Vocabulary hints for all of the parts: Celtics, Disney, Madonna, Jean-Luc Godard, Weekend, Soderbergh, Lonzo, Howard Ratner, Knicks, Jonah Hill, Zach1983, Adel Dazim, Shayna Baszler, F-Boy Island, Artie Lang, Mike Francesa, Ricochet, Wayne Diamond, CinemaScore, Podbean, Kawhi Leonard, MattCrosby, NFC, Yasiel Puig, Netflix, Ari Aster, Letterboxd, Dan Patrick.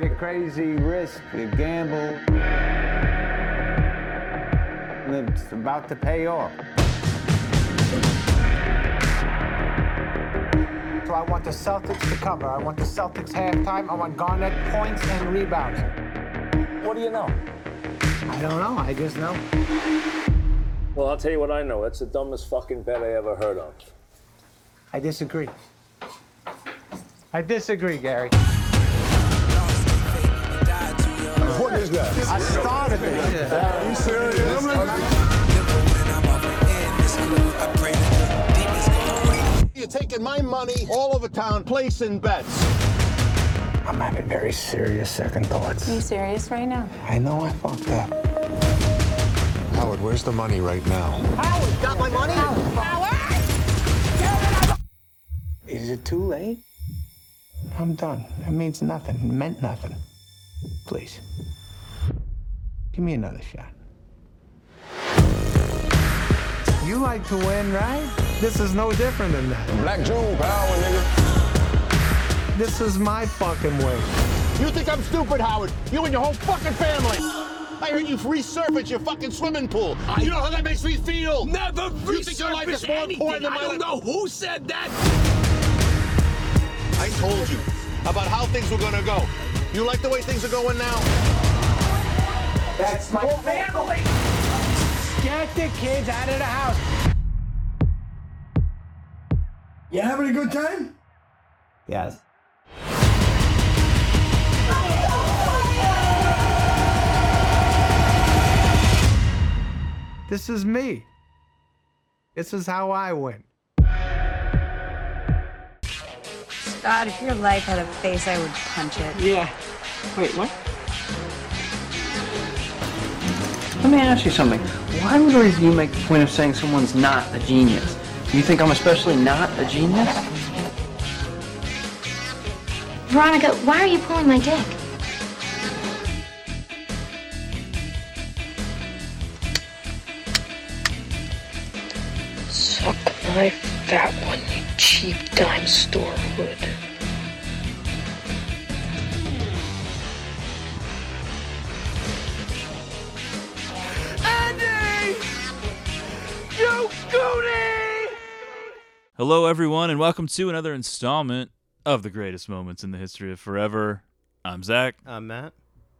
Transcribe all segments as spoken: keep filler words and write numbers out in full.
made a crazy risk. We've gambled. And it's about to pay off. So I want the Celtics to cover. I want the Celtics halftime. I want Garnett points and rebounds. What do you know? I don't know. I just know. Well, I'll tell you what I know. It's the dumbest fucking bet I ever heard of. I disagree. I disagree, Gary. What is that? I started it. Yeah. Are you serious? Yeah. You're taking my money all over town, placing bets. I'm having very serious second thoughts. Are you serious right now? I know I fucked up. Howard, where's the money right now? Howard, got my money? Howard! Is it too late? I'm done. It means nothing. It meant nothing. Please. Give me another shot. You like to win, right? This is no different than that. Black June power, nigga. This is my fucking way. You think I'm stupid, Howard? You and your whole fucking family. I heard you resurface your fucking swimming pool. I... You know how that makes me feel? Never resurface You think your life is more important than my life? I don't know who said that. I told you about how things were gonna go. You like the way things are going now? That's my family! Get the kids out of the house! You having a good time? Yes. This is me. This is how I win. God, if your life had a face, I would punch it. Yeah. Wait, what? Let me ask you something. Why would you make the point of saying someone's not a genius? You think I'm especially not a genius? Veronica, why are you pulling my dick? Suck my fat one, you cheap dime store hood. Andy! You goody! Hello, everyone, and welcome to another installment of The Greatest Moments in the History of Forever. I'm Zach. I'm Matt.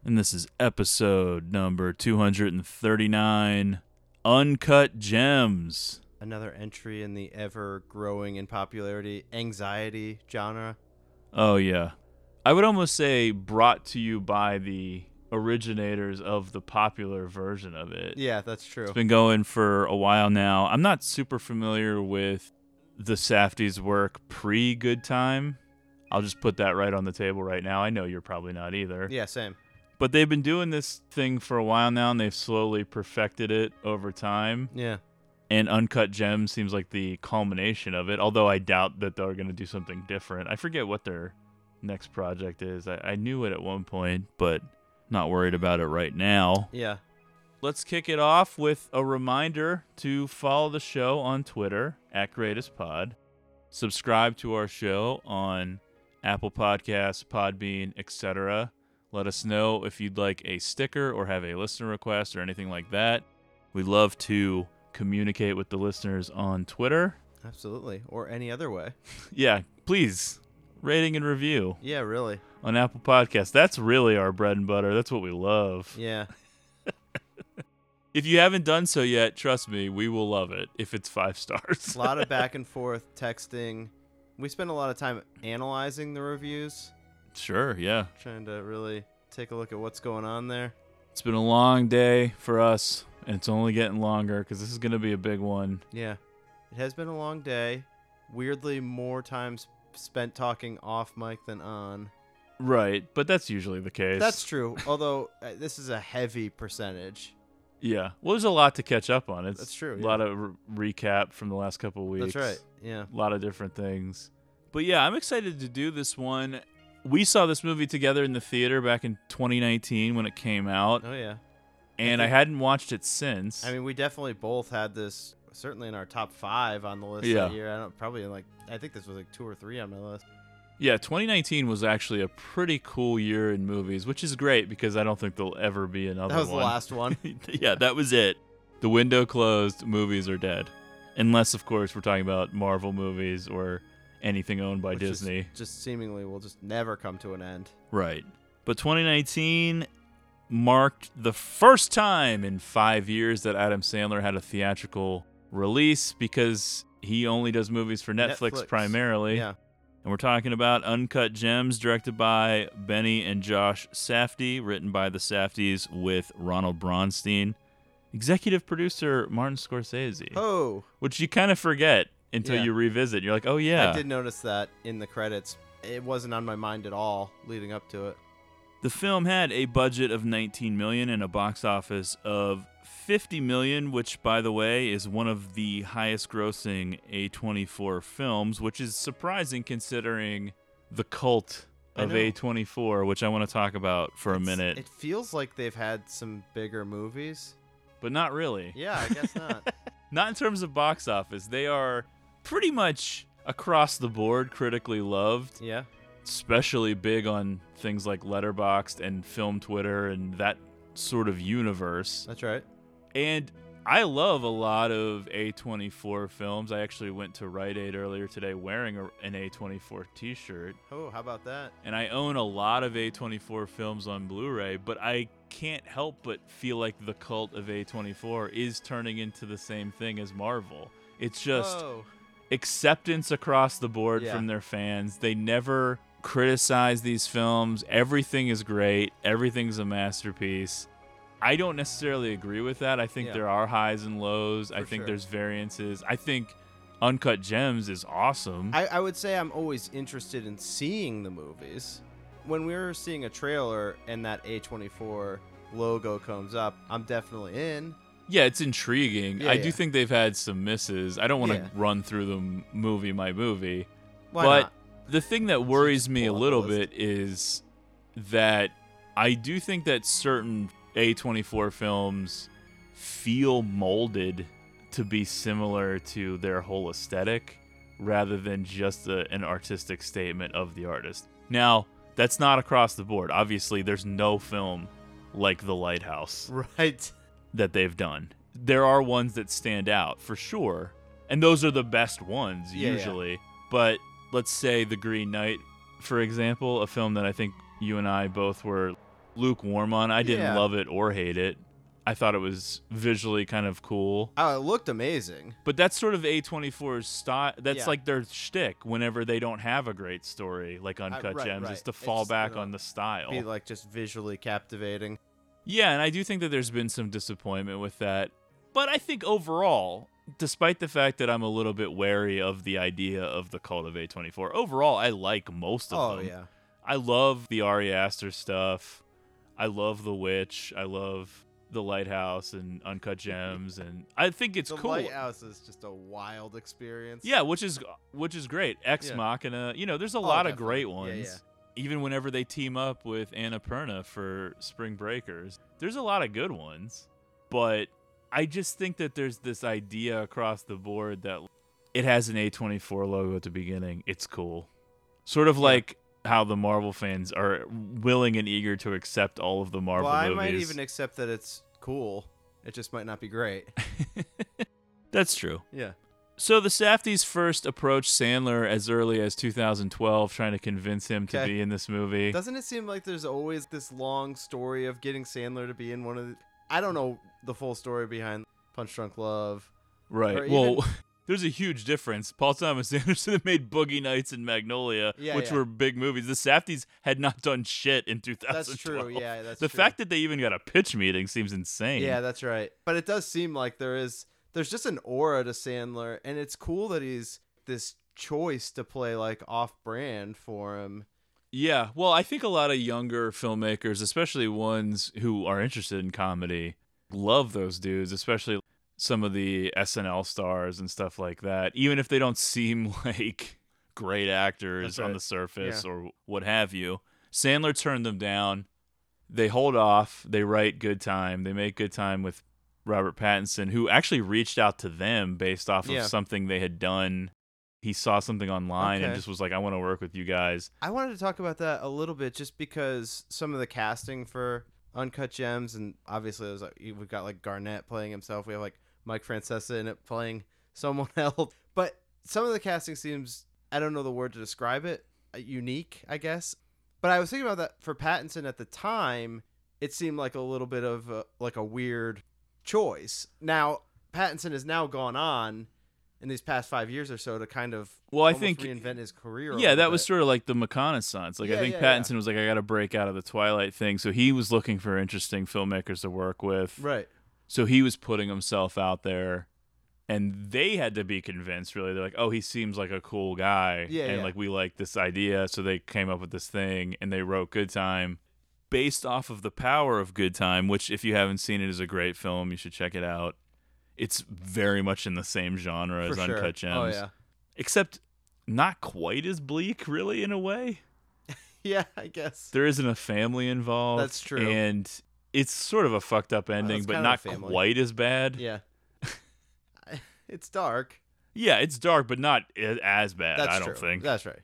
And this is episode number two thirty-nine, Uncut Gems. Another entry in the ever-growing in popularity, anxiety genre. Oh, yeah. I would almost say brought to you by the originators of the popular version of it. Yeah, that's true. It's been going for a while now. I'm not super familiar with the Safdie's work pre-Good Time. I'll just put that right on the table right now. I know you're probably not either. Yeah, same. But they've been doing this thing for a while now, and they've slowly perfected it over time. Yeah. And Uncut Gems seems like the culmination of it, although I doubt that they're going to do something different. I forget what their next project is. I, I knew it at one point, but not worried about it right now. Yeah. Let's kick it off with a reminder to follow the show on Twitter, at GreatestPod. Subscribe to our show on Apple Podcasts, Podbean, et cetera. Let us know if you'd like a sticker or have a listener request or anything like that. We love to communicate with the listeners on Twitter. Absolutely. Or any other way. Yeah, please. Rating and review. Yeah, really. On Apple Podcasts. That's really our bread and butter. That's what we love. Yeah. If you haven't done so yet, trust me, we will love it if it's five stars. A lot of back and forth texting. We spend a lot of time analyzing the reviews. Sure, yeah. Trying to really take a look at what's going on there. It's been a long day for us. And it's only getting longer because this is going to be a big one. Yeah. It has been a long day. Weirdly, more time spent talking off mic than on. Right. But that's usually the case. That's true. Although uh, this is a heavy percentage. Yeah. Well, there's a lot to catch up on. It's that's true. A yeah. lot of re- recap from the last couple of weeks. That's right. Yeah. A lot of different things. But yeah, I'm excited to do this one. We saw this movie together in the theater back in twenty nineteen when it came out. Oh, yeah. And I, think, I hadn't watched it since. I mean, we definitely both had this, certainly in our top five on the list yeah. that year. I don't probably like. I think this was like two or three on my list. Yeah, twenty nineteen was actually a pretty cool year in movies, which is great because I don't think there'll ever be another one. That was one. the last one. Yeah, that was it. The window closed, movies are dead. Unless, of course, we're talking about Marvel movies or anything owned by which Disney. Just, just seemingly will just never come to an end. Right. But twenty nineteen marked the first time in five years that Adam Sandler had a theatrical release because he only does movies for Netflix, Netflix. primarily. Yeah. And we're talking about Uncut Gems, directed by Benny and Josh Safdie, written by the Safdies with Ronald Bronstein. Executive producer Martin Scorsese. Oh. Which you kind of forget until yeah. you revisit. You're like, oh, yeah. I did notice that in the credits. It wasn't on my mind at all leading up to it. The film had a budget of nineteen million dollars and a box office of fifty million dollars, which, by the way, is one of the highest-grossing A twenty-four films, which is surprising considering the cult of A twenty-four, which I want to talk about for it's, a minute. It feels like they've had some bigger movies. But not really. Yeah, I guess not. Not in terms of box office. They are pretty much across the board critically loved. Yeah. Especially big on things like Letterboxd and film Twitter and that sort of universe. That's right. And I love a lot of A twenty-four films. I actually went to Rite Aid earlier today wearing a, an A twenty-four t-shirt. Oh, how about that? And I own a lot of A twenty-four films on Blu-ray, but I can't help but feel like the cult of A twenty-four is turning into the same thing as Marvel. It's just Whoa. acceptance across the board yeah. from their fans. They never criticize these films. Everything is great. Everything's a masterpiece. I don't necessarily agree with that. I think yeah. there are highs and lows. For I think sure. there's variances. I think Uncut Gems is awesome. I, I would say I'm always interested in seeing the movies. When we were seeing a trailer and that A twenty-four logo comes up, I'm definitely in. Yeah, it's intriguing. Yeah, I yeah. do think they've had some misses. I don't want to yeah. run through them movie by movie. Why but not? The thing that worries me a little bit is that I do think that certain A twenty-four films feel molded to be similar to their whole aesthetic rather than just a, an artistic statement of the artist. Now, that's not across the board. Obviously, there's no film like The Lighthouse right. that they've done. There are ones that stand out, for sure, and those are the best ones, yeah, usually, yeah. but... Let's say The Green Knight, for example, a film that I think you and I both were lukewarm on. I didn't yeah. love it or hate it. I thought it was visually kind of cool. Oh, it looked amazing. But that's sort of A twenty-four's style. That's yeah. like their shtick whenever they don't have a great story, like Uncut uh, right, Gems, right. is to fall it's, back on the style. Be like just visually captivating. Yeah, and I do think that there's been some disappointment with that. But I think overall... Despite the fact that I'm a little bit wary of the idea of the cult of A twenty-four, overall, I like most of oh, them. Oh, yeah. I love the Ari Aster stuff. I love The Witch. I love The Lighthouse and Uncut Gems. And I think it's the cool. The Lighthouse is just a wild experience. Yeah, which is which is great. Ex yeah. Machina. You know, there's a oh, lot definitely. of great ones. Yeah, yeah. Even whenever they team up with Annapurna for Spring Breakers, there's a lot of good ones. But... I just think that there's this idea across the board that it has an A twenty-four logo at the beginning. It's cool. Sort of yeah. like how the Marvel fans are willing and eager to accept all of the Marvel well, movies. Well, I might even accept that it's cool. It just might not be great. That's true. Yeah. So the Safdies first approached Sandler as early as two thousand twelve, trying to convince him okay. to be in this movie. Doesn't it seem like there's always this long story of getting Sandler to be in one of the... I don't know the full story behind Punch Drunk Love. Right. Even... Well, there's a huge difference. Paul Thomas Anderson made Boogie Nights and Magnolia, yeah, which yeah. were big movies. The Safdies had not done shit in two thousand twelve. That's true. Yeah, that's the true. The fact that they even got a pitch meeting seems insane. Yeah, that's right. But it does seem like there is there's just an aura to Sandler, and it's cool that he's this choice to play like off-brand for him. Yeah, well, I think a lot of younger filmmakers, especially ones who are interested in comedy, love those dudes, especially some of the S N L stars and stuff like that, even if they don't seem like great actors That's right. on the surface yeah. or what have you. Sandler turned them down. They hold off. They write Good Time. They make Good Time with Robert Pattinson, who actually reached out to them based off of yeah. something they had done. he saw something online okay. and just was like, I want to work with you guys. I wanted to talk about that a little bit just because some of the casting for Uncut Gems, and obviously it was like, we've got like Garnett playing himself. We have like Mike Francesa in it playing someone else. But some of the casting seems, I don't know the word to describe it, unique, I guess. But I was thinking about that for Pattinson at the time. It seemed like a little bit of a, like a weird choice. Now, Pattinson has now gone on in these past five years or so to kind of well, I think, reinvent his career. Yeah, that bit. was sort of like the McConaissance. Like yeah, I think yeah, Pattinson yeah. was like, I got to break out of the Twilight thing. So he was looking for interesting filmmakers to work with. Right. So he was putting himself out there. And they had to be convinced, really. They're like, oh, he seems like a cool guy. Yeah, and yeah. like we like this idea. So they came up with this thing and they wrote Good Time based off of the power of Good Time, which if you haven't seen it is a great film. You should check it out. It's very much in the same genre For as sure. Uncut Gems. Oh, yeah. Except not quite as bleak, really, in a way. yeah, I guess. There isn't a family involved. That's true. And it's sort of a fucked up ending, oh, but not quite as bad. Yeah. It's dark. Yeah, it's dark, but not as bad, That's I don't true. think. That's right.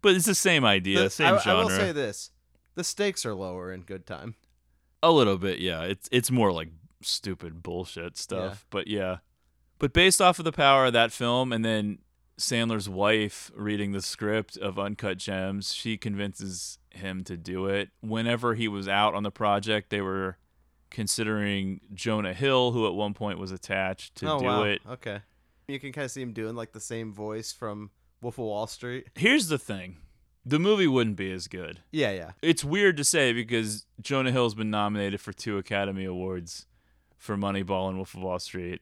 But it's the same idea, the, same I, genre. I will say this. The stakes are lower in Good Time. A little bit, yeah. It's it's more like stupid bullshit stuff, yeah. but yeah. But based off of the power of that film, and then Sandler's wife reading the script of Uncut Gems, she convinces him to do it. Whenever he was out on the project, they were considering Jonah Hill, who at one point was attached to oh, do wow. it. Okay. You can kind of see him doing like the same voice from Wolf of Wall Street. Here's the thing. The movie wouldn't be as good. Yeah, yeah. It's weird to say because Jonah Hill's been nominated for two Academy Awards for Moneyball and Wolf of Wall Street.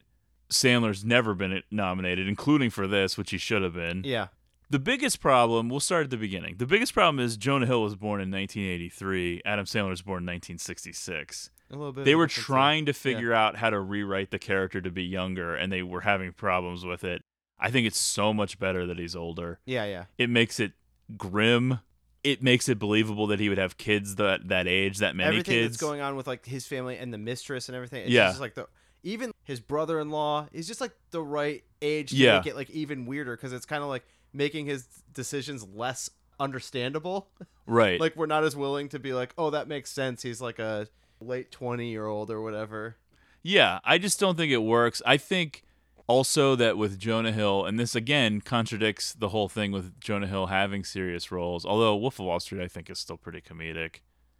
Sandler's never been nominated, including for this, which he should have been. Yeah. The biggest problem, we'll start at the beginning. The biggest problem is Jonah Hill was born in nineteen eighty-three. Adam Sandler was born in nineteen sixty-six. A little bit. They were trying to figure yeah. out how to rewrite the character to be younger, and they were having problems with it. I think it's so much better that he's older. Yeah, yeah. It makes it grim. It makes it believable that he would have kids that that age, that many everything kids. Everything that's going on with like his family and the mistress and everything. It's yeah. just like the even his brother-in-law is just like the right age to yeah. make it like even weirder because it's kind of like making his decisions less understandable. Right. Like we're not as willing to be like, oh, that makes sense. He's like a late twenty year old or whatever. Yeah, I just don't think it works. I think also that with Jonah Hill, and this again contradicts the whole thing with Jonah Hill having serious roles, although Wolf of Wall Street I think is still pretty comedic.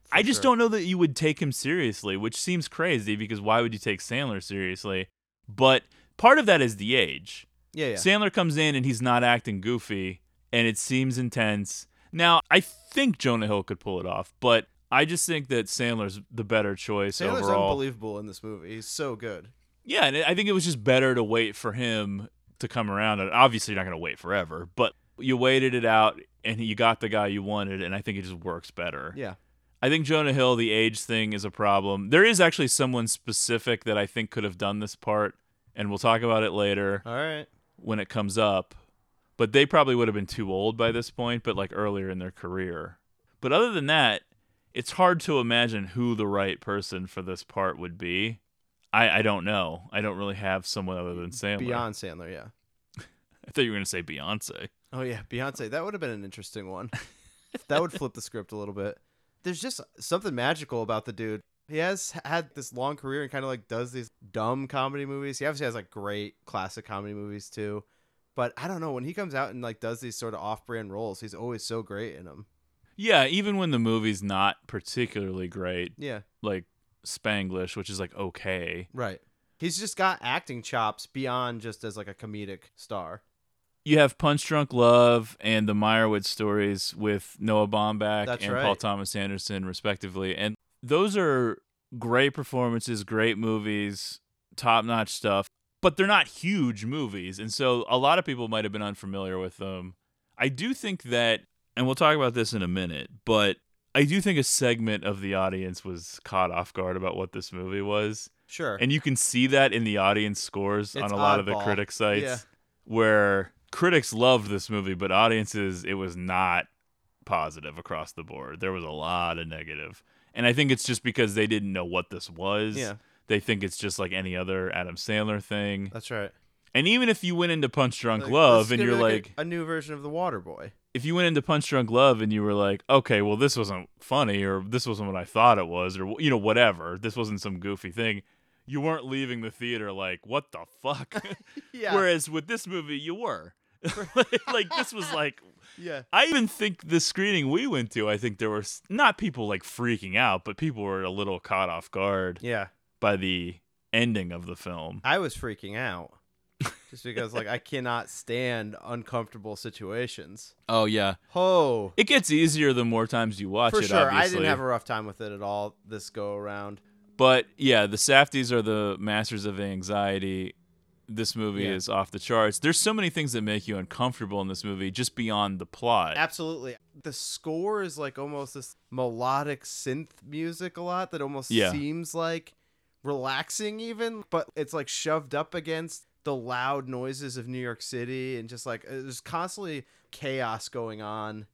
For I just sure. don't know that you would take him seriously, which seems crazy because why would you take Sandler seriously? But part of that is the age. Yeah, yeah. Sandler comes in and he's not acting goofy and it seems intense. Now, I think Jonah Hill could pull it off, but I just think that Sandler's the better choice Sandler's overall. Sandler's unbelievable in this movie. He's so good. Yeah, and I think it was just better to wait for him to come around. And obviously, you're not going to wait forever, but you waited it out, and you got the guy you wanted, and I think it just works better. Yeah. I think Jonah Hill, the age thing is a problem. There is actually someone specific that I think could have done this part, and we'll talk about it later. All right. When it comes up. But they probably would have been too old by this point, but like earlier in their career. But other than that, it's hard to imagine who the right person for this part would be. I, I don't know. I don't really have someone other than Sandler. Beyond Sandler, yeah. I thought you were going to say Beyonce. Oh, yeah, Beyonce. That would have been an interesting one. That would flip the script a little bit. There's just something magical about the dude. He has had this long career and kind of like does these dumb comedy movies. He obviously has like great classic comedy movies too. But I don't know. When he comes out and like does these sort of off-brand roles, he's always so great in them. Yeah, even when the movie's not particularly great. Yeah. Like Spanglish, which is like okay. Right. He's just got acting chops beyond just as like a comedic star. You have Punch Drunk Love and the Meyerowitz Stories with Noah Baumbach That's and right. Paul Thomas Anderson, respectively. And those are great performances, great movies, top-notch stuff. But they're not huge movies. And so a lot of people might have been unfamiliar with them. I do think that, and we'll talk about this in a minute, but I do think a segment of the audience was caught off guard about what this movie was. Sure. And you can see that in the audience scores it's on a lot oddball. Of the critic sites yeah. where critics loved this movie, but audiences, it was not positive across the board. There was a lot of negative. And I think it's just because they didn't know what this was. Yeah. They think it's just like any other Adam Sandler thing. That's right. And even if you went into Punch Drunk like, Love and you're like, like a, a new version of The Waterboy. If you went into Punch Drunk Love and you were like, okay, well, this wasn't funny, or this wasn't what I thought it was, or, you know, whatever, this wasn't some goofy thing, you weren't leaving the theater like, what the fuck? Yeah. Whereas with this movie, you were. Like, this was like, yeah. I even think the screening we went to, I think there were not people like freaking out, but people were a little caught off guard yeah. by the ending of the film. I was freaking out. Just because, like, I cannot stand uncomfortable situations. Oh, yeah. Oh. It gets easier the more times you watch it, obviously. For sure. I didn't have a rough time with it at all this go-around. But, yeah, the Safdies are the masters of anxiety. This movie yeah. is off the charts. There's so many things that make you uncomfortable in this movie, just beyond the plot. Absolutely. The score is, like, almost this melodic synth music a lot that almost yeah. seems, like, relaxing even. But it's, like, shoved up against the loud noises of New York City, and just like there's constantly chaos going on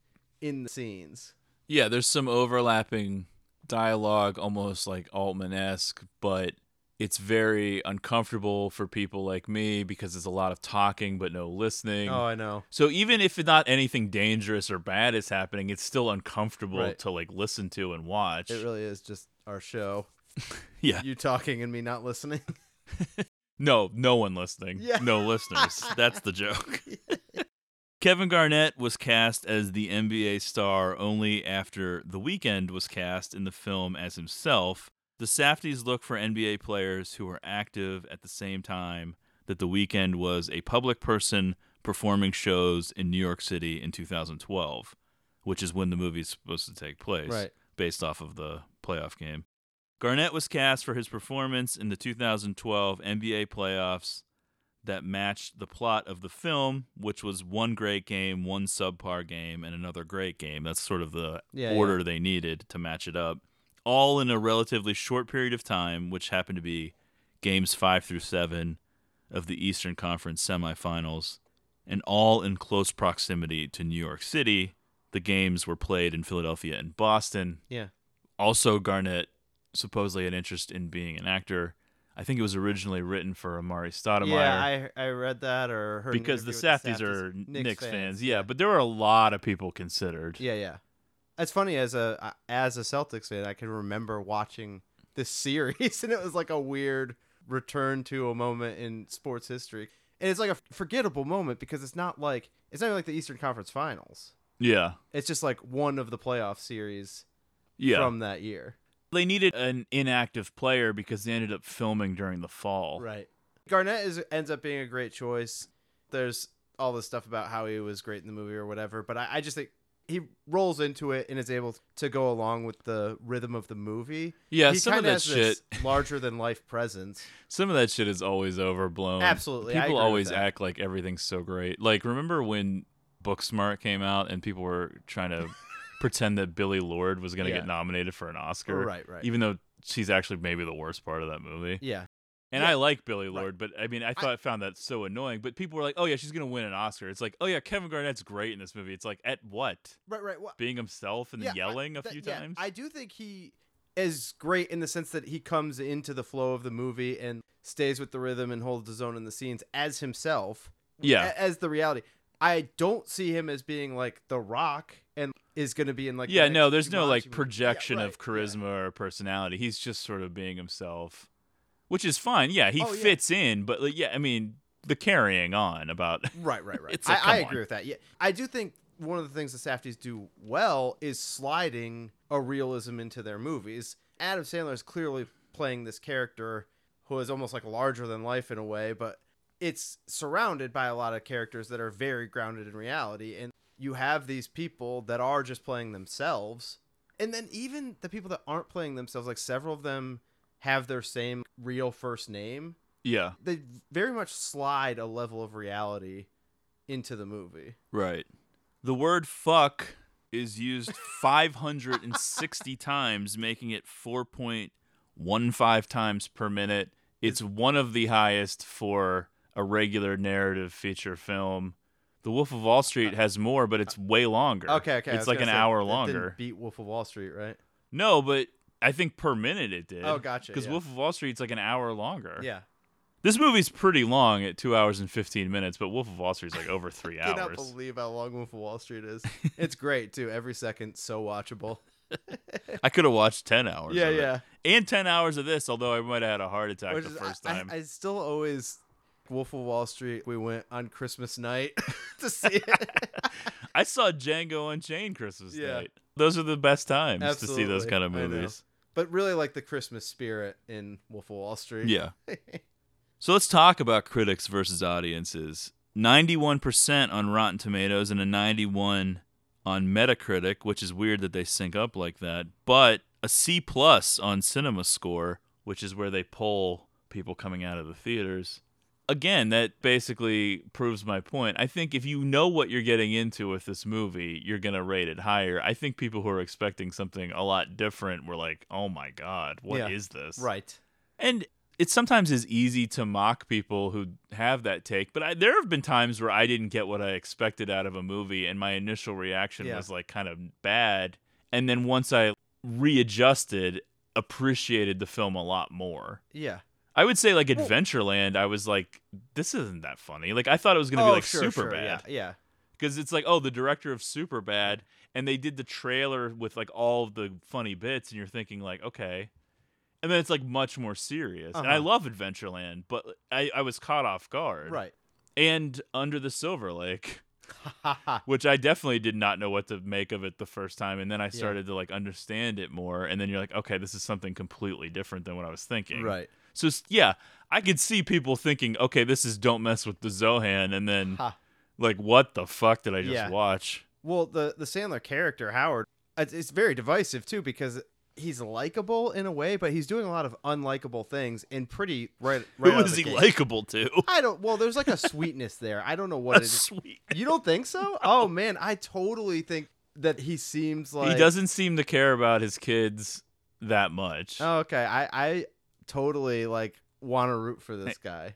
in the scenes. Yeah, there's some overlapping dialogue, almost like Altman-esque, but it's very uncomfortable for people like me because there's a lot of talking but no listening. Oh, I know. So even if not anything dangerous or bad is happening, it's still uncomfortable right. to like listen to and watch. It really is just our show. Yeah. You talking and me not listening. No, no one listening. Yeah. No listeners. That's the joke. Kevin Garnett was cast as the N B A star only after The Weeknd was cast in the film as himself. The Safdies look for N B A players who were active at the same time that The Weeknd was a public person performing shows in New York City in two thousand twelve, which is when the movie's supposed to take place, right. based off of the playoff game. Garnett was cast for his performance in the two thousand twelve N B A playoffs that matched the plot of the film, which was one great game, one subpar game, and another great game. That's sort of the yeah, order yeah. they needed to match it up, all in a relatively short period of time, which happened to be games five through seven of the Eastern Conference semifinals, and all in close proximity to New York City. The games were played in Philadelphia and Boston. Yeah. Also, Garnett supposedly an interest in being an actor. I think it was originally written for Amari Stoudemire. Yeah, I I read that or heard because the Safdies, the Safdies are Knicks, Knicks fans. fans. Yeah, but there were a lot of people considered. Yeah, yeah. It's funny, as a as a Celtics fan, I can remember watching this series, and it was like a weird return to a moment in sports history, and it's like a forgettable moment because it's not like it's not like the Eastern Conference Finals. Yeah, it's just like one of the playoff series. Yeah. From that year. They needed an inactive player because they ended up filming during the fall. Right. Garnett is, ends up being a great choice. There's all this stuff about how he was great in the movie or whatever, but I, I just think he rolls into it and is able to go along with the rhythm of the movie. Yeah, he some of that has shit. This larger-than-life presence. Some of that shit is always overblown. Absolutely. People always act like everything's so great. Like, remember when Booksmart came out and people were trying to pretend that Billy Lord was going to yeah. get nominated for an Oscar. Right, right. Even though she's actually maybe the worst part of that movie. Yeah. And yeah. I like Billy Lord, right. but I mean, I thought I found that so annoying. But people were like, oh, yeah, she's going to win an Oscar. It's like, oh, yeah, Kevin Garnett's great in this movie. It's like, at what? Right, right. Well, being himself and yeah, yelling I, that, a few yeah, times? I do think he is great in the sense that he comes into the flow of the movie and stays with the rhythm and holds his own in the scenes as himself. Yeah. As the reality. I don't see him as being like The Rock and is going to be in like yeah the no there's no like projection yeah, right, of charisma yeah. or personality. He's just sort of being himself, which is fine. Yeah, he oh, fits yeah. in, but like, yeah, I mean the carrying on about right, right, right. It's like, I, I agree on. with that. Yeah, I do think one of the things the Safdies do well is sliding a realism into their movies. Adam Sandler is clearly playing this character who is almost like larger than life in a way, but it's surrounded by a lot of characters that are very grounded in reality, and you have these people that are just playing themselves. And then even the people that aren't playing themselves, like several of them have their same real first name. Yeah. They very much slide a level of reality into the movie. Right. The word fuck is used five hundred sixty times, making it four point one five times per minute. It's one of the highest for a regular narrative feature film. The Wolf of Wall Street has more, but it's way longer. Okay, okay. It's like an hour longer. Didn't beat Wolf of Wall Street, right? No, but I think per minute it did. Oh, gotcha. Because yeah. Wolf of Wall Street's like an hour longer. Yeah. This movie's pretty long at two hours and fifteen minutes, but Wolf of Wall Street's like over three hours. I cannot believe how long Wolf of Wall Street is. It's great too. Every second, so watchable. I could have watched ten hours. Yeah, of yeah, it. And ten hours of this. Although I might have had a heart attack Which the first is, I, time. I, I still always Wolf of Wall Street. We went on Christmas night to see it. I saw Django Unchained Christmas yeah. night. Those are the best times Absolutely. to see those kind of movies. But really, like the Christmas spirit in Wolf of Wall Street. Yeah. So let's talk about critics versus audiences. ninety-one percent on Rotten Tomatoes and a ninety-one on Metacritic, which is weird that they sync up like that, but a C plus on CinemaScore, which is where they poll people coming out of the theaters. Again, that basically proves my point. I think if you know what you're getting into with this movie, you're going to rate it higher. I think people who are expecting something a lot different were like, oh my God, what yeah, is this? Right. And it sometimes is easy to mock people who have that take, but I, there have been times where I didn't get what I expected out of a movie, and my initial reaction yeah. was like kind of bad, and then once I readjusted, appreciated the film a lot more. Yeah. I would say like Adventureland, I was like, this isn't that funny. Like I thought it was going to oh, be like sure, super sure, bad. Yeah, yeah. Because it's like, oh, the director of Superbad, and they did the trailer with like all of the funny bits, and you're thinking like, okay. And then it's like much more serious. Uh-huh. And I love Adventureland, but I, I was caught off guard. Right. And Under the Silver Lake, which I definitely did not know what to make of it the first time. And then I started yeah. to like understand it more. And then you're like, okay, this is something completely different than what I was thinking. Right. So, yeah, I could see people thinking, okay, this is Don't Mess with the Zohan. And then ha. like, what the fuck did I just yeah. watch? Well, the, the Sandler character, Howard, it's, it's very divisive, too, because he's likable in a way, but he's doing a lot of unlikable things and pretty right. right Who is he likable to? I don't. Well, there's like a sweetness there. I don't know what a it is. Sweet. You don't think so? No. Oh man, I totally think that he seems like he doesn't seem to care about his kids that much. Oh, okay, I I totally like want to root for this guy.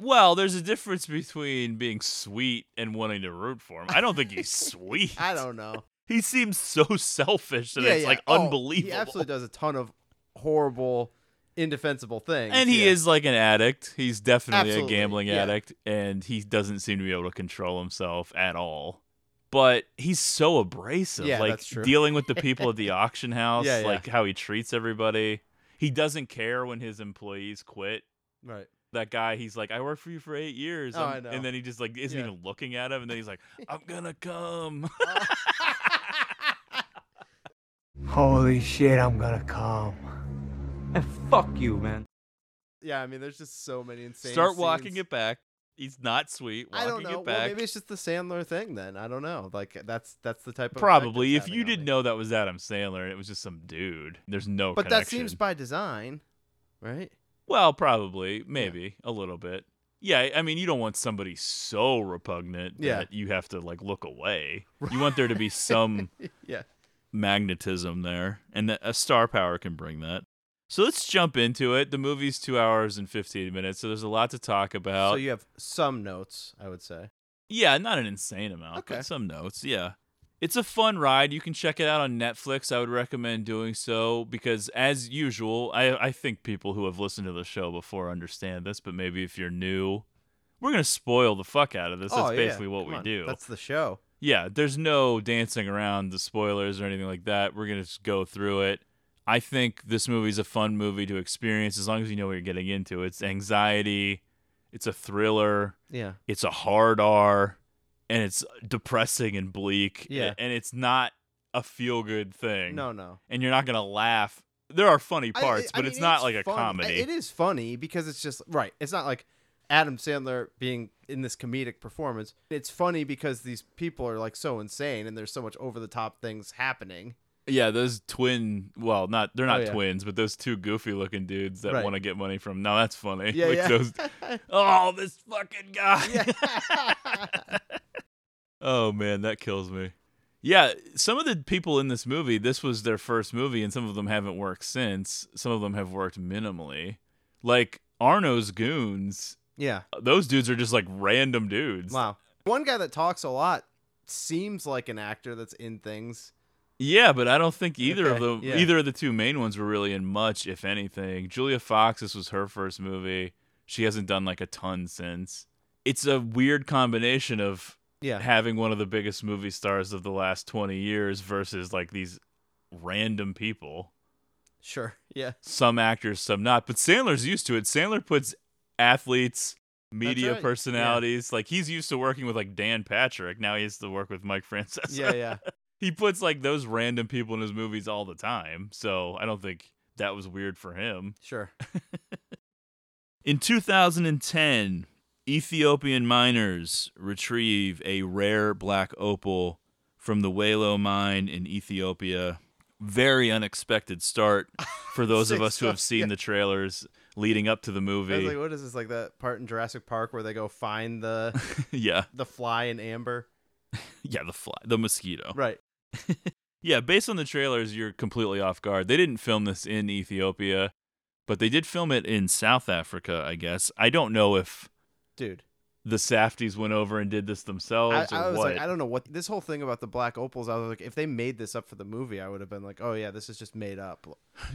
Well, there's a difference between being sweet and wanting to root for him. I don't think he's sweet. I don't know. He seems so selfish that yeah, it's yeah. like oh, unbelievable. He absolutely does a ton of horrible, indefensible things. And he yeah. is like an addict. He's definitely absolutely. a gambling yeah. addict, and he doesn't seem to be able to control himself at all. But he's so abrasive. Yeah, like that's true. Dealing with the people at the auction house, yeah, yeah. like how he treats everybody. He doesn't care when his employees quit. Right. That guy, he's like, I worked for you for eight years. Oh, I know. And then he just like isn't yeah. even looking at him, and then he's like, I'm gonna come. Holy shit, I'm gonna come. And fuck you, man. Yeah, I mean, there's just so many insane Start scenes. Walking it back. He's not sweet. Walking I don't know. It back. Well, maybe it's just the Sandler thing then. I don't know. Like, that's that's the type of... Probably. If you didn't know that was Adam Sandler, and it was just some dude. There's no but connection. But that seems by design, right? Well, probably. Maybe. Yeah. A little bit. Yeah, I mean, you don't want somebody so repugnant yeah. that you have to, like, look away. Right. You want there to be some... yeah. magnetism there, and that a star power can bring that. So let's jump into it. The movie's two hours and fifteen minutes, so there's a lot to talk about. So you have some notes, I would say. Yeah, not an insane amount, okay. but some notes, yeah. It's a fun ride. You can check it out on Netflix. I would recommend doing so because, as usual, I, I think people who have listened to the show before understand this, but maybe if you're new, we're going to spoil the fuck out of this. Oh, That's yeah. basically what Come we on. do. That's the show. Yeah, there's no dancing around the spoilers or anything like that. We're going to just go through it. I think this movie's a fun movie to experience as long as you know what you're getting into. It's anxiety. It's a thriller. Yeah. It's a hard R. And it's depressing and bleak. Yeah. And it's not a feel-good thing. No, no. And you're not going to laugh. There are funny parts, I, I, but I mean, it's not it's like funny. a comedy. It is funny because it's just, right, it's not like... Adam Sandler being in this comedic performance. It's funny because these people are like so insane and there's so much over the top things happening. Yeah, those twin, well, not they're not oh, yeah. twins, but those two goofy looking dudes that right. want to get money from. No, that's funny. Yeah, like yeah. Those, oh, this fucking guy. Yeah. Oh man, that kills me. Yeah, some of the people in this movie, this was their first movie and some of them haven't worked since. Some of them have worked minimally. Like Arno's goons. Yeah. Those dudes are just like random dudes. Wow. One guy that talks a lot seems like an actor that's in things. Yeah, but I don't think either okay. of the yeah. either of the two main ones were really in much, if anything. Julia Fox, this was her first movie. She hasn't done like a ton since. It's a weird combination of yeah. having one of the biggest movie stars of the last twenty years versus like these random people. Sure, yeah. Some actors, some not. But Sandler's used to it. Sandler puts athletes, media right. personalities. Yeah. Like, he's used to working with, like, Dan Patrick. Now he has to work with Mike Francesa. Yeah, yeah. He puts, like, those random people in his movies all the time. So I don't think that was weird for him. Sure. In two thousand ten, Ethiopian miners retrieve a rare black opal from the Welo mine in Ethiopia. Very unexpected start for those of us who have seen yeah. the trailers leading up to the movie. I was like, what is this, like that part in Jurassic Park where they go find the yeah the fly in amber? Yeah, the fly, the mosquito. Right. Yeah, based on the trailers, you're completely off guard. They didn't film this in Ethiopia, but they did film it in South Africa, I guess. I don't know if dude the Safdies went over and did this themselves I, or I was what? Like, I don't know what this whole thing about the black opals. I was like, if they made this up for the movie, I would have been like, oh yeah, this is just made up.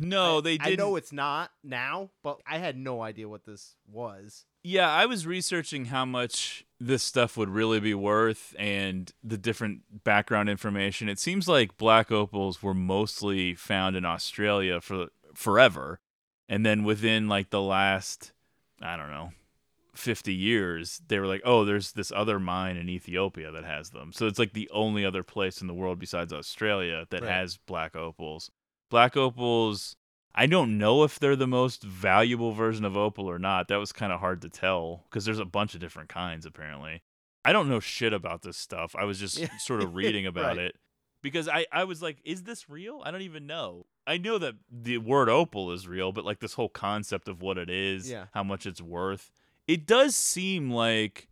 No, I, they did. I know it's not now, but I had no idea what this was. Yeah, I was researching how much this stuff would really be worth and the different background information. It seems like black opals were mostly found in Australia for forever. And then within like the last, I don't know, fifty years, they were like, oh, there's this other mine in Ethiopia that has them. So it's like the only other place in the world besides Australia that right. has black opals. Black opals, I don't know if they're the most valuable version of opal or not. That was kind of hard to tell because there's a bunch of different kinds, apparently. I don't know shit about this stuff. I was just yeah. sort of reading about right. it because I, I was like, is this real? I don't even know. I know that the word opal is real, but like this whole concept of what it is, yeah. how much it's worth. It does seem like,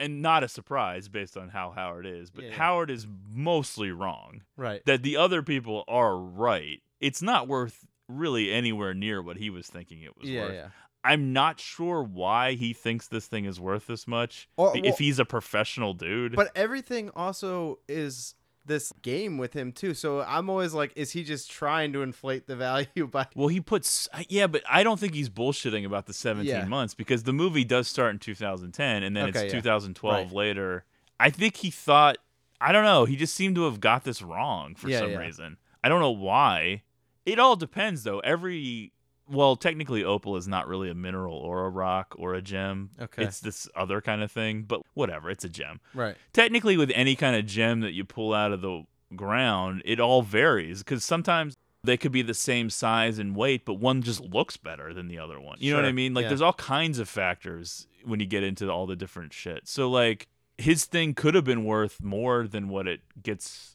and not a surprise based on how Howard is, but yeah, yeah. Howard is mostly wrong. Right. That the other people are right. It's not worth really anywhere near what he was thinking it was yeah, worth. Yeah. I'm not sure why he thinks this thing is worth this much, or, if well, he's a professional dude. But everything also is this game with him too. So I'm always like, is he just trying to inflate the value by well he puts yeah but I don't think he's bullshitting about the seventeen yeah. months, because the movie does start in two thousand ten and then okay, it's yeah. two thousand twelve right. later. I think he thought, I don't know, he just seemed to have got this wrong for yeah, some yeah. reason. I don't know why. It all depends though. Every well technically opal is not really a mineral or a rock or a gem. Okay, it's this other kind of thing, but whatever, it's a gem. Right. Technically with any kind of gem that you pull out of the ground, it all varies, because sometimes they could be the same size and weight, but one just looks better than the other one. You sure. know what I mean? Like yeah. there's all kinds of factors when you get into all the different shit. So like his thing could have been worth more than what it gets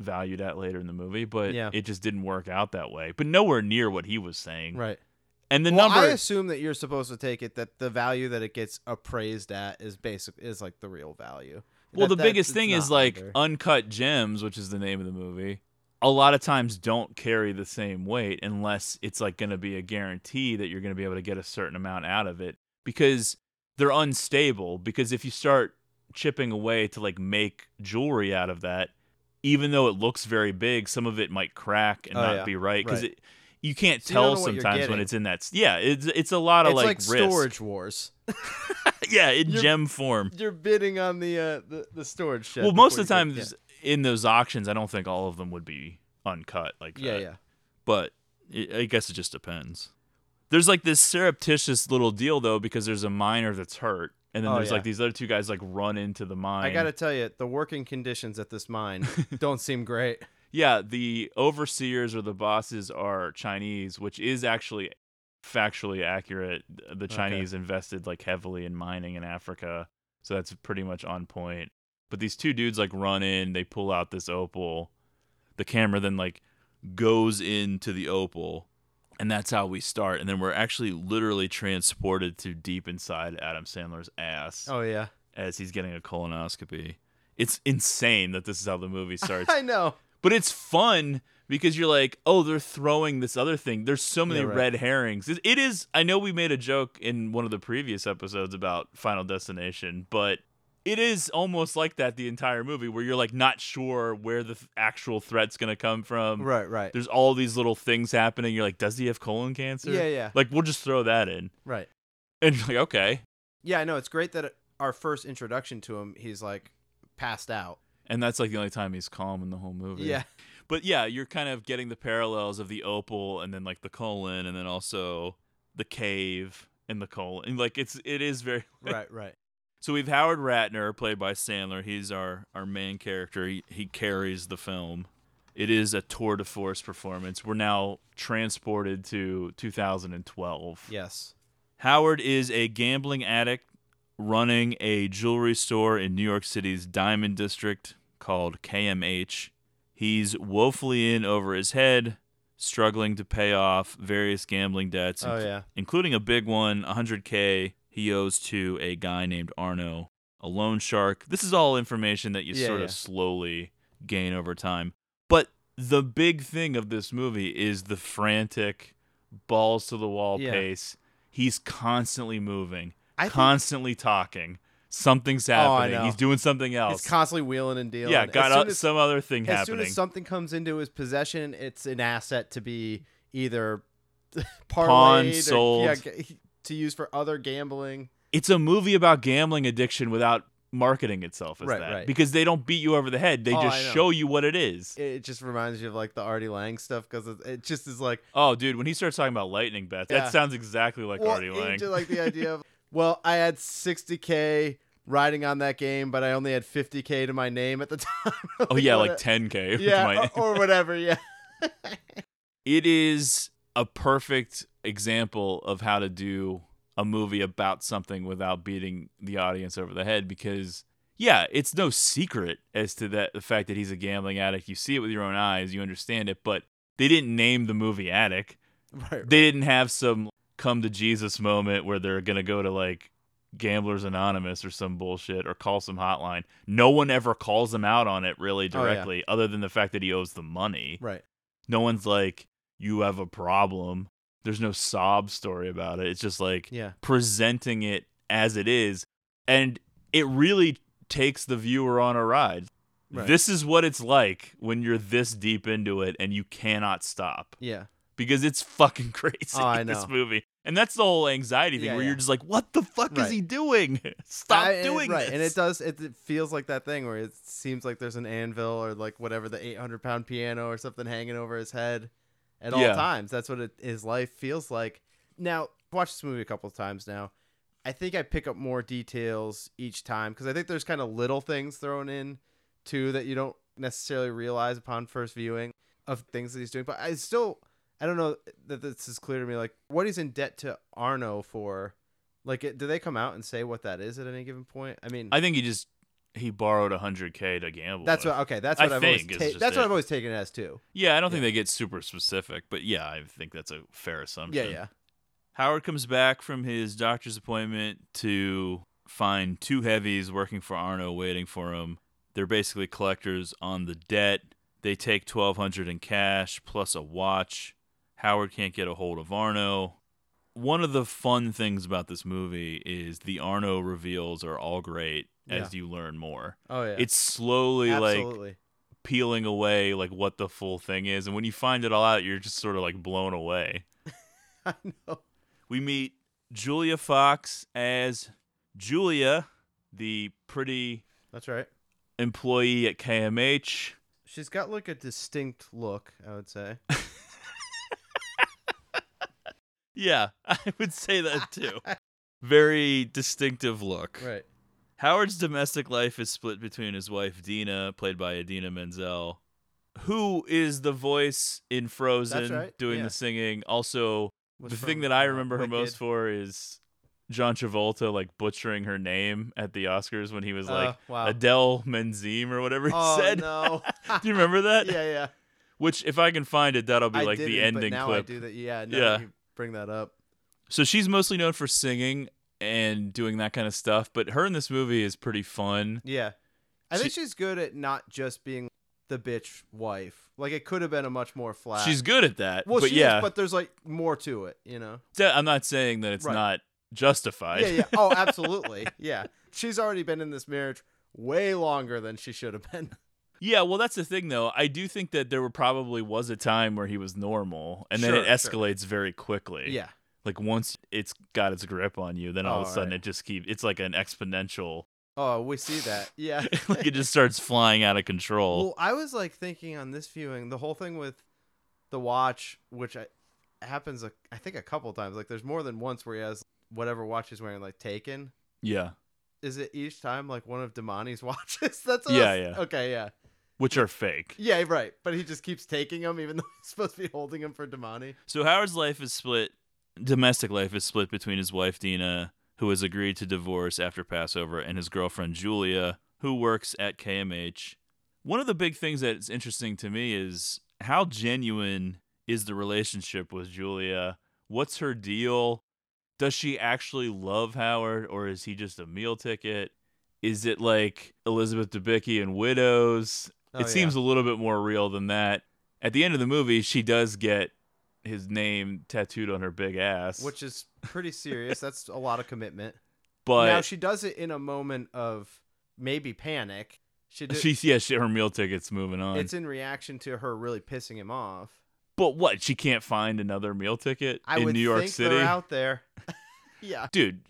valued at later in the movie, but yeah. it just didn't work out that way. But nowhere near what he was saying. Right. And the well, number I assume that you're supposed to take it that the value that it gets appraised at is basic is like the real value. Well, that, the biggest thing is like either. Uncut Gems, which is the name of the movie, a lot of times don't carry the same weight unless it's like going to be a guarantee that you're going to be able to get a certain amount out of it, because they're unstable. Because if you start chipping away to like make jewelry out of that, even though it looks very big, some of it might crack and oh, not yeah. be right. Because right. it, you can't so tell you sometimes when it's in that. Yeah, it's it's a lot of it's like, like risk. Storage wars. yeah, in you're, gem form. You're bidding on the uh, the, the storage shed. Well, most of the time yeah. in those auctions, I don't think all of them would be uncut like yeah, that. Yeah, yeah. But it, I guess it just depends. There's like this surreptitious little deal, though, because there's a miner that's hurt. And then oh, there's yeah. like these other two guys like run into the mine. I got to tell you, the working conditions at this mine don't seem great. Yeah, the overseers or the bosses are Chinese, which is actually factually accurate. The Chinese okay. invested like heavily in mining in Africa. So that's pretty much on point. But these two dudes like run in, they pull out this opal. The camera then like goes into the opal. And that's how we start. And then we're actually literally transported to deep inside Adam Sandler's ass. Oh, yeah. As he's getting a colonoscopy. It's insane that this is how the movie starts. I know. But it's fun because you're like, oh, they're throwing this other thing. There's so many yeah, right. red herrings. It is. I know we made a joke in one of the previous episodes about Final Destination, but it is almost like that the entire movie, where you're like not sure where the th- actual threat's going to come from. Right, right. There's all these little things happening. You're like, does he have colon cancer? Yeah, yeah. Like, we'll just throw that in. Right. And you're like, okay. Yeah, I know. It's great that our first introduction to him, he's like passed out. And that's like the only time he's calm in the whole movie. Yeah. But yeah, you're kind of getting the parallels of the opal and then like the colon and then also the cave and the colon. And like it's it is very like... Right, right. So we've Howard Ratner played by Sandler. He's our, our main character. He he carries the film. It is a tour de force performance. We're now transported to two thousand twelve. Yes. Howard is a gambling addict running a jewelry store in New York City's Diamond District called K M H. He's woefully in over his head, struggling to pay off various gambling debts, oh, inc- yeah. including a big one, one hundred K he owes to a guy named Arno, a loan shark. This is all information that you yeah, sort yeah. of slowly gain over time. But the big thing of this movie is the frantic, balls-to-the-wall yeah. pace. He's constantly moving, I constantly think... talking. Something's happening. Oh, he's doing something else. He's constantly wheeling and dealing. Yeah, got out, as, some other thing as happening. As soon as something comes into his possession, it's an asset to be either parlayed Pawn, or sold. Yeah, to use for other gambling. It's a movie about gambling addiction without... marketing itself as right, that right. because they don't beat you over the head, they oh, just show you what it is. It just reminds you of like the Artie Lang stuff because it just is like, oh dude, when he starts talking about lightning bets, yeah. that sounds exactly like well, Artie Lang. Just like the idea of, well, I had sixty K riding on that game, but I only had fifty K to my name at the time. like, oh yeah, like a, ten K, yeah, or, or whatever. Yeah, it is a perfect example of how to do a movie about something without beating the audience over the head, because yeah, it's no secret as to that the fact that he's a gambling addict. You see it with your own eyes, you understand it, but they didn't name the movie Addict. Right, right. They didn't have some come to Jesus moment where they're going to go to like Gamblers Anonymous or some bullshit or call some hotline. No one ever calls him out on it really directly, oh, yeah. other than the fact that he owes the money. Right. No one's like, you have a problem. There's no sob story about it. It's just like yeah. presenting it as it is. And it really takes the viewer on a ride. Right. This is what it's like when you're this deep into it and you cannot stop. Yeah. Because it's fucking crazy, oh, I know. This movie. And that's the whole anxiety thing yeah, where yeah. you're just like, what the fuck right. is he doing? Stop I, doing right. this. And it does, it, it feels like that thing where it seems like there's an anvil or like whatever, the eight hundred pound piano or something hanging over his head. At all yeah. times. That's what it, his life feels like. Now, I've watched this movie a couple of times now. I think I pick up more details each time because I think there's kind of little things thrown in, too, that you don't necessarily realize upon first viewing of things that he's doing. But I still, I don't know that this is clear to me. Like, what he's in debt to Arno for, like, it, do they come out and say what that is at any given point? I mean... I think he just... He borrowed one hundred K to gamble. That's what, okay. That's what I I've think always ta- that's it. what I've always taken it as too. Yeah, I don't yeah. think they get super specific, but yeah, I think that's a fair assumption. Yeah, yeah. Howard comes back from his doctor's appointment to find two heavies working for Arno, waiting for him. They're basically collectors on the debt. They take twelve hundred dollars in cash plus a watch. Howard can't get a hold of Arno. One of the fun things about this movie is the Arno reveals are all great. As yeah. you learn more. Oh, yeah. It's slowly, Absolutely. like, peeling away, like, what the full thing is. And when you find it all out, you're just sort of, like, blown away. I know. We meet Julia Fox as Julia, the pretty... That's right. ...employee at K M H. She's got, like, a distinct look, I would say. yeah, I would say that, too. Very distinctive look. Right. Howard's domestic life is split between his wife, Dina, played by Idina Menzel, who is the voice in Frozen, That's right. doing yeah. the singing. Also, Was the thing that I remember Wicked. her most for is John Travolta, like, butchering her name at the Oscars when he was like, uh, wow. Adele Menzim or whatever he oh, said. Oh, no. Do you remember that? yeah, yeah. Which, if I can find it, that'll be, I like, the ending but now clip. I do that. Yeah, now yeah. you bring that up. So she's mostly known for singing and doing that kind of stuff, but her in this movie is pretty fun. Yeah. I she, think she's good at not just being the bitch wife. Like, it could have been a much more flat. She's good at that. Well, but she yeah. is, but there's, like, more to it, you know? I'm not saying that it's right. not justified. Yeah, yeah. Oh, absolutely. yeah. She's already been in this marriage way longer than she should have been. Yeah, well, that's the thing, though. I do think that there were probably was a time where he was normal, and sure, then it escalates sure. very quickly. Yeah. Like once it's got its grip on you, then all oh, of a sudden right. it just keeps. It's like an exponential. Oh, we see that. Yeah, like it just starts flying out of control. Well, I was like thinking on this viewing, the whole thing with The Watch, which I, happens, a, I think, a couple times. Like there's more than once where he has whatever watch he's wearing, like taken. Yeah. Is it each time like one of Damani's watches? That's what yeah, I was, yeah. Okay, yeah. Which are fake. Yeah, right. But he just keeps taking them, even though he's supposed to be holding them for Damani. So Howard's life is split. Domestic life is split between his wife, Dina, who has agreed to divorce after Passover, and his girlfriend, Julia, who works at K M H. One of the big things that's interesting to me is how genuine is the relationship with Julia? What's her deal? Does she actually love Howard, or is he just a meal ticket? Is it like Elizabeth Debicki in Widows? Oh, it yeah. seems a little bit more real than that. At the end of the movie, she does get his name tattooed on her big ass, which is pretty serious. That's a lot of commitment. But now she does it in a moment of maybe panic. She did, she yeah, she, her meal ticket's moving on. It's in reaction to her really pissing him off. But what? She can't find another meal ticket I in would New York think City. They're out there. Yeah, dude,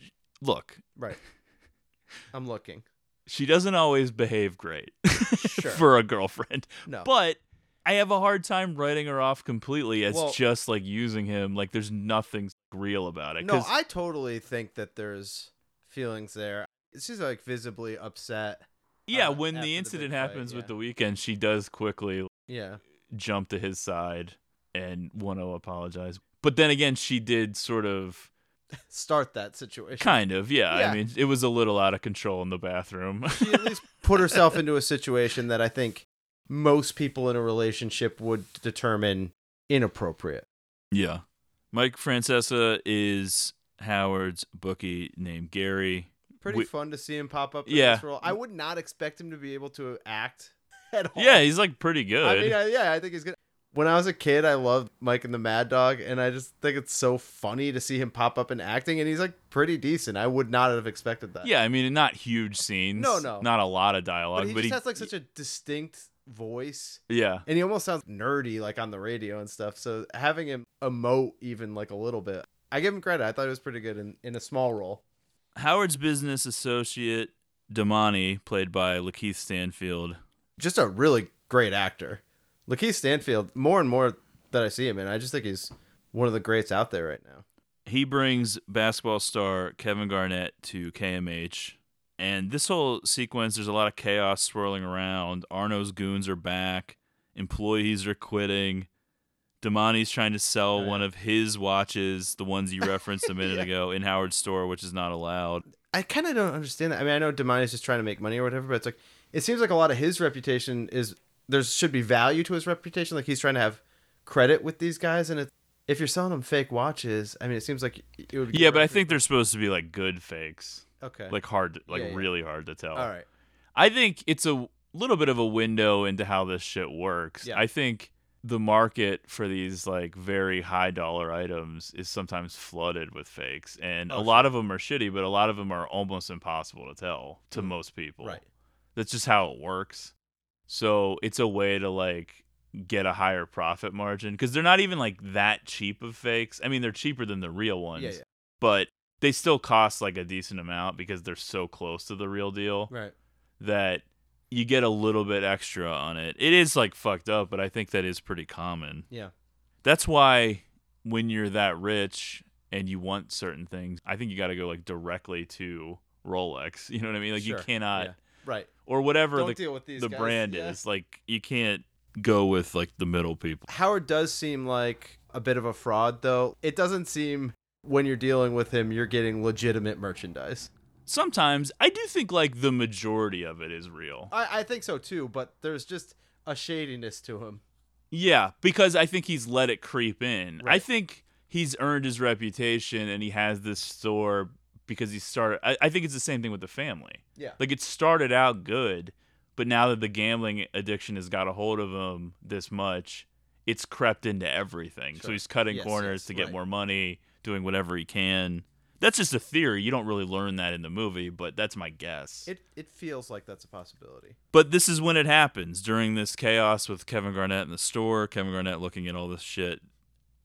look. Right. I'm looking. She doesn't always behave great sure. for a girlfriend. No, but I have a hard time writing her off completely as well, just like using him. Like there's nothing real about it. No, I totally think that there's feelings there. She's like visibly upset. Yeah, uh, when the incident the happens fight, with yeah. The Weeknd, she does quickly yeah. jump to his side and want to apologize. But then again, she did sort of start that situation. Kind of, yeah. yeah. I mean, it was a little out of control in the bathroom. She at least put herself into a situation that I think most people in a relationship would determine inappropriate. Yeah. Mike Francesa is Howard's bookie named Gary. Pretty we- fun to see him pop up in yeah. this role. I would not expect him to be able to act at all. Yeah, he's like pretty good. I mean, I, yeah, I think he's good. When I was a kid, I loved Mike and the Mad Dog, and I just think it's so funny to see him pop up in acting, and he's like pretty decent. I would not have expected that. Yeah, I mean, not huge scenes. No, no. Not a lot of dialogue. But he but just he, has like such a distinct voice. Yeah. And he almost sounds nerdy like on the radio and stuff, so having him emote even like a little bit, I give him credit. I thought it was pretty good in, in a small role. Howard's business associate, Damani, played by Lakeith Stanfield. Just a really great actor. Lakeith Stanfield, more and more that I see him in, I just think he's one of the greats out there right now. He brings basketball star Kevin Garnett to K M H. And this whole sequence, there's a lot of chaos swirling around. Arno's goons are back. Employees are quitting. Damani's trying to sell right. one of his watches, the ones you referenced a minute yeah. ago, in Howard's store, which is not allowed. I kind of don't understand that. I mean, I know Damani's just trying to make money or whatever, but it's like, it seems like a lot of his reputation is... there should be value to his reputation. Like he's trying to have credit with these guys. And it, if you're selling them fake watches, I mean, it seems like it would be. Yeah, but I think they're supposed to be like good fakes. Okay. Like hard, like yeah, yeah. really hard to tell. All right. I think it's a little bit of a window into how this shit works. Yeah. I think the market for these like very high dollar items is sometimes flooded with fakes. And oh, a sure. lot of them are shitty, but a lot of them are almost impossible to tell to mm. most people. Right. That's just how it works. So it's a way to like get a higher profit margin because they're not even like that cheap of fakes. I mean, they're cheaper than the real ones, yeah, yeah. but they still cost like a decent amount because they're so close to the real deal right. that you get a little bit extra on it. It is like fucked up, but I think that is pretty common. Yeah. That's why when you're that rich and you want certain things, I think you got to go like directly to Rolex. You know what I mean? Like sure. you cannot. Yeah. Right. Or whatever Don't the, the brand yeah. is. Like, you can't go with, like, the middle people. Howard does seem like a bit of a fraud, though. It doesn't seem, when you're dealing with him, you're getting legitimate merchandise. Sometimes. I do think, like, the majority of it is real. I, I think so, too. But there's just a shadiness to him. Yeah, because I think he's let it creep in. Right. I think he's earned his reputation, and he has this store... because he started, I, I think it's the same thing with the family. Yeah. Like it started out good, but now that the gambling addiction has got a hold of him this much, it's crept into everything. Sure. So he's cutting yes, corners yes, to get right. more money, doing whatever he can. That's just a theory. You don't really learn that in the movie, but that's my guess. It it feels like that's a possibility. But this is when it happens, during this chaos with Kevin Garnett in the store, Kevin Garnett looking at all this shit.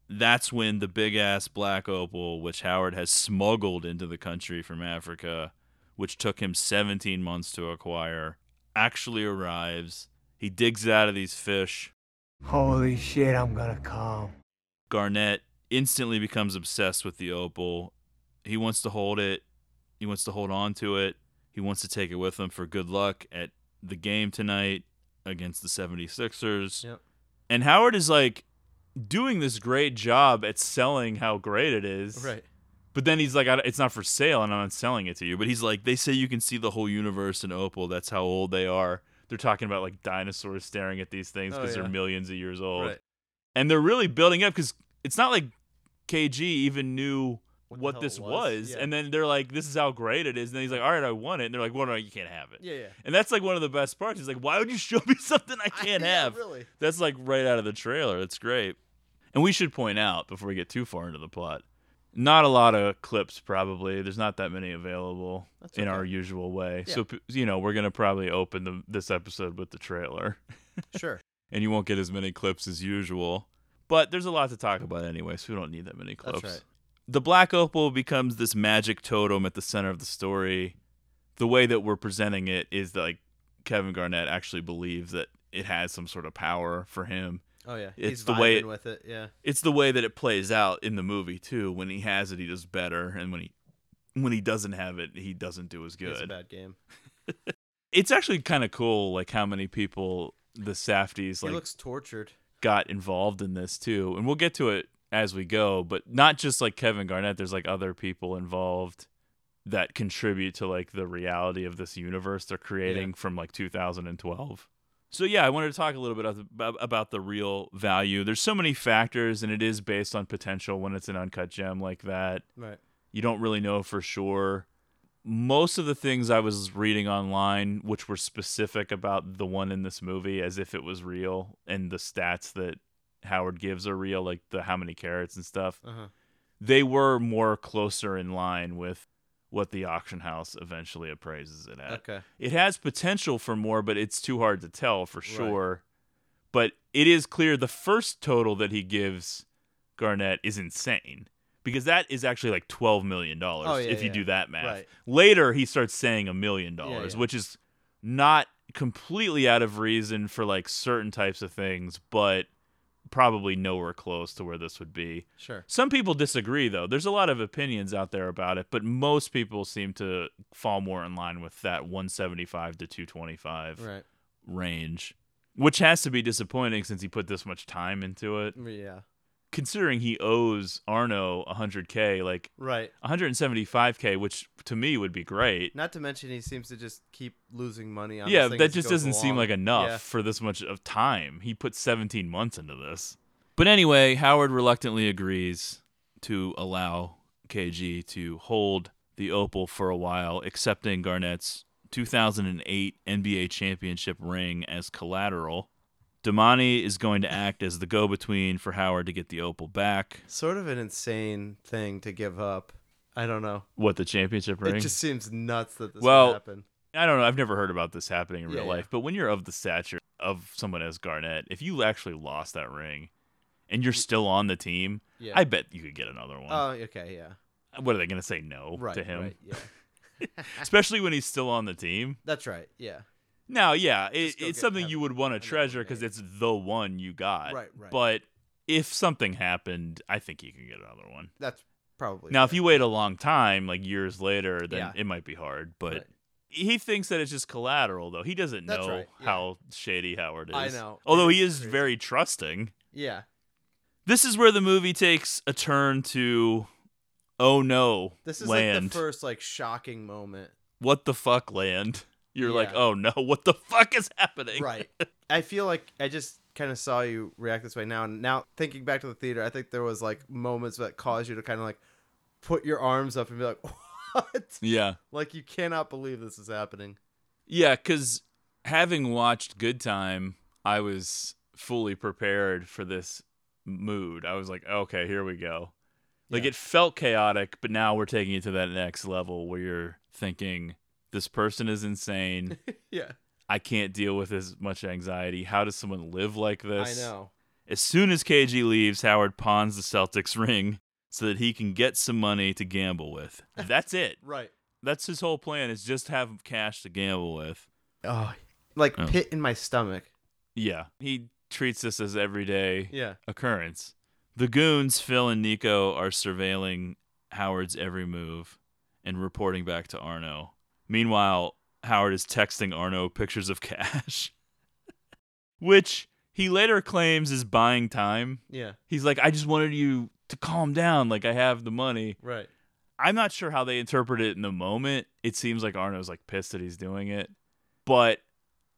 that's when the big-ass black opal, which Howard has smuggled into the country from Africa, which took him seventeen months to acquire, actually arrives. He digs out of these fish. Holy shit, I'm gonna come. Garnett instantly becomes obsessed with the opal. He wants to hold it. He wants to hold on to it. He wants to take it with him for good luck at the game tonight against the seventy-sixers. Yep. And Howard is like doing this great job at selling how great it is. Right. But then he's like, it's not for sale and I'm not selling it to you. But he's like, they say you can see the whole universe in opal. That's how old they are. They're talking about like dinosaurs staring at these things because oh, yeah. they're millions of years old. Right. And they're really building up because it's not like K G even knew what, what this was. was. Yeah. And then they're like, this is how great it is. And then he's like, all right, I want it. And they're like, well, no, you can't have it. Yeah, yeah. And that's like one of the best parts. He's like, why would you show me something I can't I, have? Yeah, really. That's like right out of the trailer. That's great. And we should point out before we get too far into the plot, not a lot of clips probably. There's not that many available That's in okay. our usual way. Yeah. So, you know, we're going to probably open the, this episode with the trailer. Sure. And you won't get as many clips as usual. But there's a lot to talk about anyway, so we don't need that many clips. That's right. The black opal becomes this magic totem at the center of the story. The way that we're presenting it is that, like, Kevin Garnett actually believes that it has some sort of power for him. Oh yeah, it's he's the way it, with it. Yeah, it's the way that it plays out in the movie too. When he has it, he does better, and when he when he doesn't have it, he doesn't do as good. It's a bad game. It's actually kind of cool, like how many people the Safdies like he looks tortured got involved in this too, and we'll get to it as we go. But not just like Kevin Garnett. There's like other people involved that contribute to like the reality of this universe they're creating yeah. from like two thousand twelve. So, yeah, I wanted to talk a little bit about the real value. There's so many factors, and it is based on potential when it's an uncut gem like that. Right. You don't really know for sure. Most of the things I was reading online, which were specific about the one in this movie as if it was real, and the stats that Howard gives are real, like the how many carats and stuff, uh-huh. they were more closer in line with what the auction house eventually appraises it at. Okay. It has potential for more, but it's too hard to tell for sure. Right. But it is clear the first total that he gives Garnett is insane because that is actually like twelve million dollars oh, yeah, if you yeah. do that math. Right. Later, he starts saying a million dollars, which is not completely out of reason for like certain types of things, but probably nowhere close to where this would be. Sure. Some people disagree, though. There's a lot of opinions out there about it, but most people seem to fall more in line with that one seventy-five to two twenty-five right. range, which has to be disappointing since he put this much time into it. Yeah. Considering he owes Arno one hundred K, like right. one seventy-five K, which to me would be great. Not to mention he seems to just keep losing money on yeah, this thing. Yeah, that just doesn't along. seem like enough yeah. for this much of time. He put seventeen months into this. But anyway, Howard reluctantly agrees to allow K G to hold the opal for a while, accepting Garnett's two thousand eight N B A championship ring as collateral. Damani is going to act as the go-between for Howard to get the opal back. Sort of an insane thing to give up. I don't know. What, the championship ring? It just seems nuts that this well, would happen. I don't know. I've never heard about this happening in yeah, real life. Yeah. But when you're of the stature of someone as Garnett, if you actually lost that ring and you're still on the team, yeah. I bet you could get another one. Oh, okay, yeah. What, are they going to say no right, to him? Right, yeah. Especially when he's still on the team. That's right, yeah. Now, yeah, it, it's something you would want to treasure because it's the one you got. Right, right. But if something happened, I think you can get another one. That's probably now. Right. If you wait a long time, like years later, then yeah. it might be hard. But right. he thinks that it's just collateral, though. He doesn't That's know right. yeah. how shady Howard is. I know. Although he is very trusting. Yeah. This is where the movie takes a turn to, oh no, this is land. Like the first like shocking moment. What the fuck, land? You're yeah. like, oh no, what the fuck is happening? Right. I feel like I just kind of saw you react this way now. And now thinking back to the theater, I think there was like moments that caused you to kind of like put your arms up and be like, what? Yeah. Like you cannot believe this is happening. Yeah, because having watched Good Time, I was fully prepared for this mood. I was like, okay, here we go. Like yeah. it felt chaotic, but now we're taking it to that next level where you're thinking, this person is insane. yeah. I can't deal with as much anxiety. How does someone live like this? I know. As soon as K G leaves, Howard pawns the Celtics ring so that he can get some money to gamble with. That's it. Right. That's his whole plan, is just have cash to gamble with. Oh, like oh. pit in my stomach. Yeah. He treats this as everyday yeah. occurrence. The goons, Phil and Nico, are surveilling Howard's every move and reporting back to Arno. Meanwhile, Howard is texting Arno pictures of cash, which he later claims is buying time. Yeah. He's like, I just wanted you to calm down. Like, I have the money. Right. I'm not sure how they interpret it in the moment. It seems like Arno's like pissed that he's doing it, but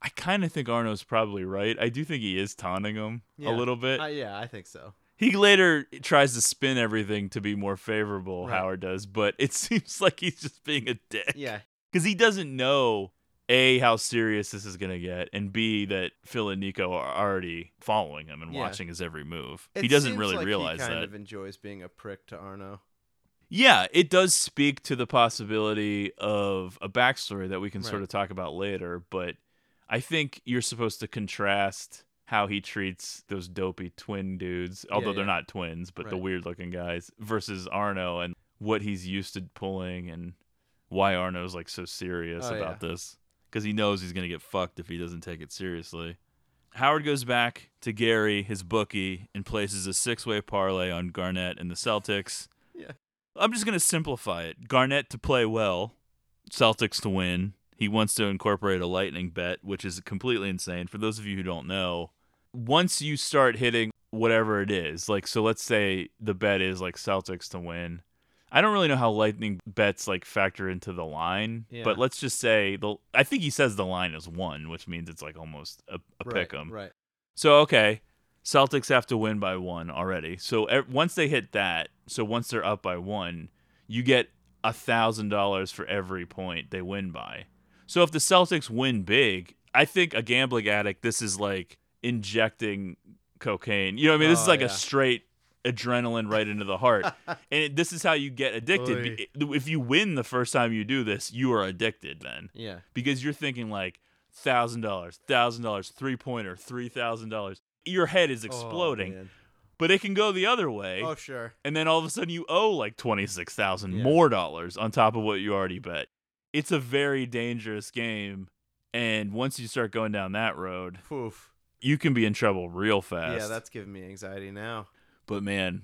I kind of think Arno's probably right. I do think he is taunting him yeah. a little bit. Uh, yeah, I think so. He later tries to spin everything to be more favorable, right. Howard does, but it seems like he's just being a dick. Yeah. Because he doesn't know, A, how serious this is going to get, and B, that Phil and Nico are already following him and yeah. watching his every move. It he doesn't really like realize that. He kind that. of enjoys being a prick to Arno. Yeah, it does speak to the possibility of a backstory that we can right. sort of talk about later, but I think you're supposed to contrast how he treats those dopey twin dudes, although yeah, yeah. they're not twins, but right. the weird-looking guys, versus Arno and what he's used to pulling and why Arno's like so serious oh, about yeah. this. Because he knows he's going to get fucked if he doesn't take it seriously. Howard goes back to Gary, his bookie, and places a six-way parlay on Garnett and the Celtics. Yeah, I'm just going to simplify it. Garnett to play well, Celtics to win. He wants to incorporate a lightning bet, which is completely insane. For those of you who don't know, once you start hitting whatever it is, like, so let's say the bet is like Celtics to win. I don't really know how lightning bets like factor into the line, yeah. but let's just say the I think he says the line is one, which means it's like almost a, a right, pick 'em. Right. So okay, Celtics have to win by one already. So e- once they hit that, so once they're up by one, you get a thousand dollars for every point they win by. So if the Celtics win big, I think a gambling addict, this is like injecting cocaine. You know what I mean? This oh, is like yeah. a straight adrenaline right into the heart. And it, this is how you get addicted. Oy. If you win the first time you do this, you are addicted then. Yeah. Because you're thinking like one thousand dollars, one thousand dollars, three-pointer, three thousand dollars. Your head is exploding. Oh, but it can go the other way. Oh, sure. And then all of a sudden you owe like twenty-six thousand dollars yeah. more dollars on top of what you already bet. It's a very dangerous game. And once you start going down that road, oof. You can be in trouble real fast. Yeah, that's giving me anxiety now. But man,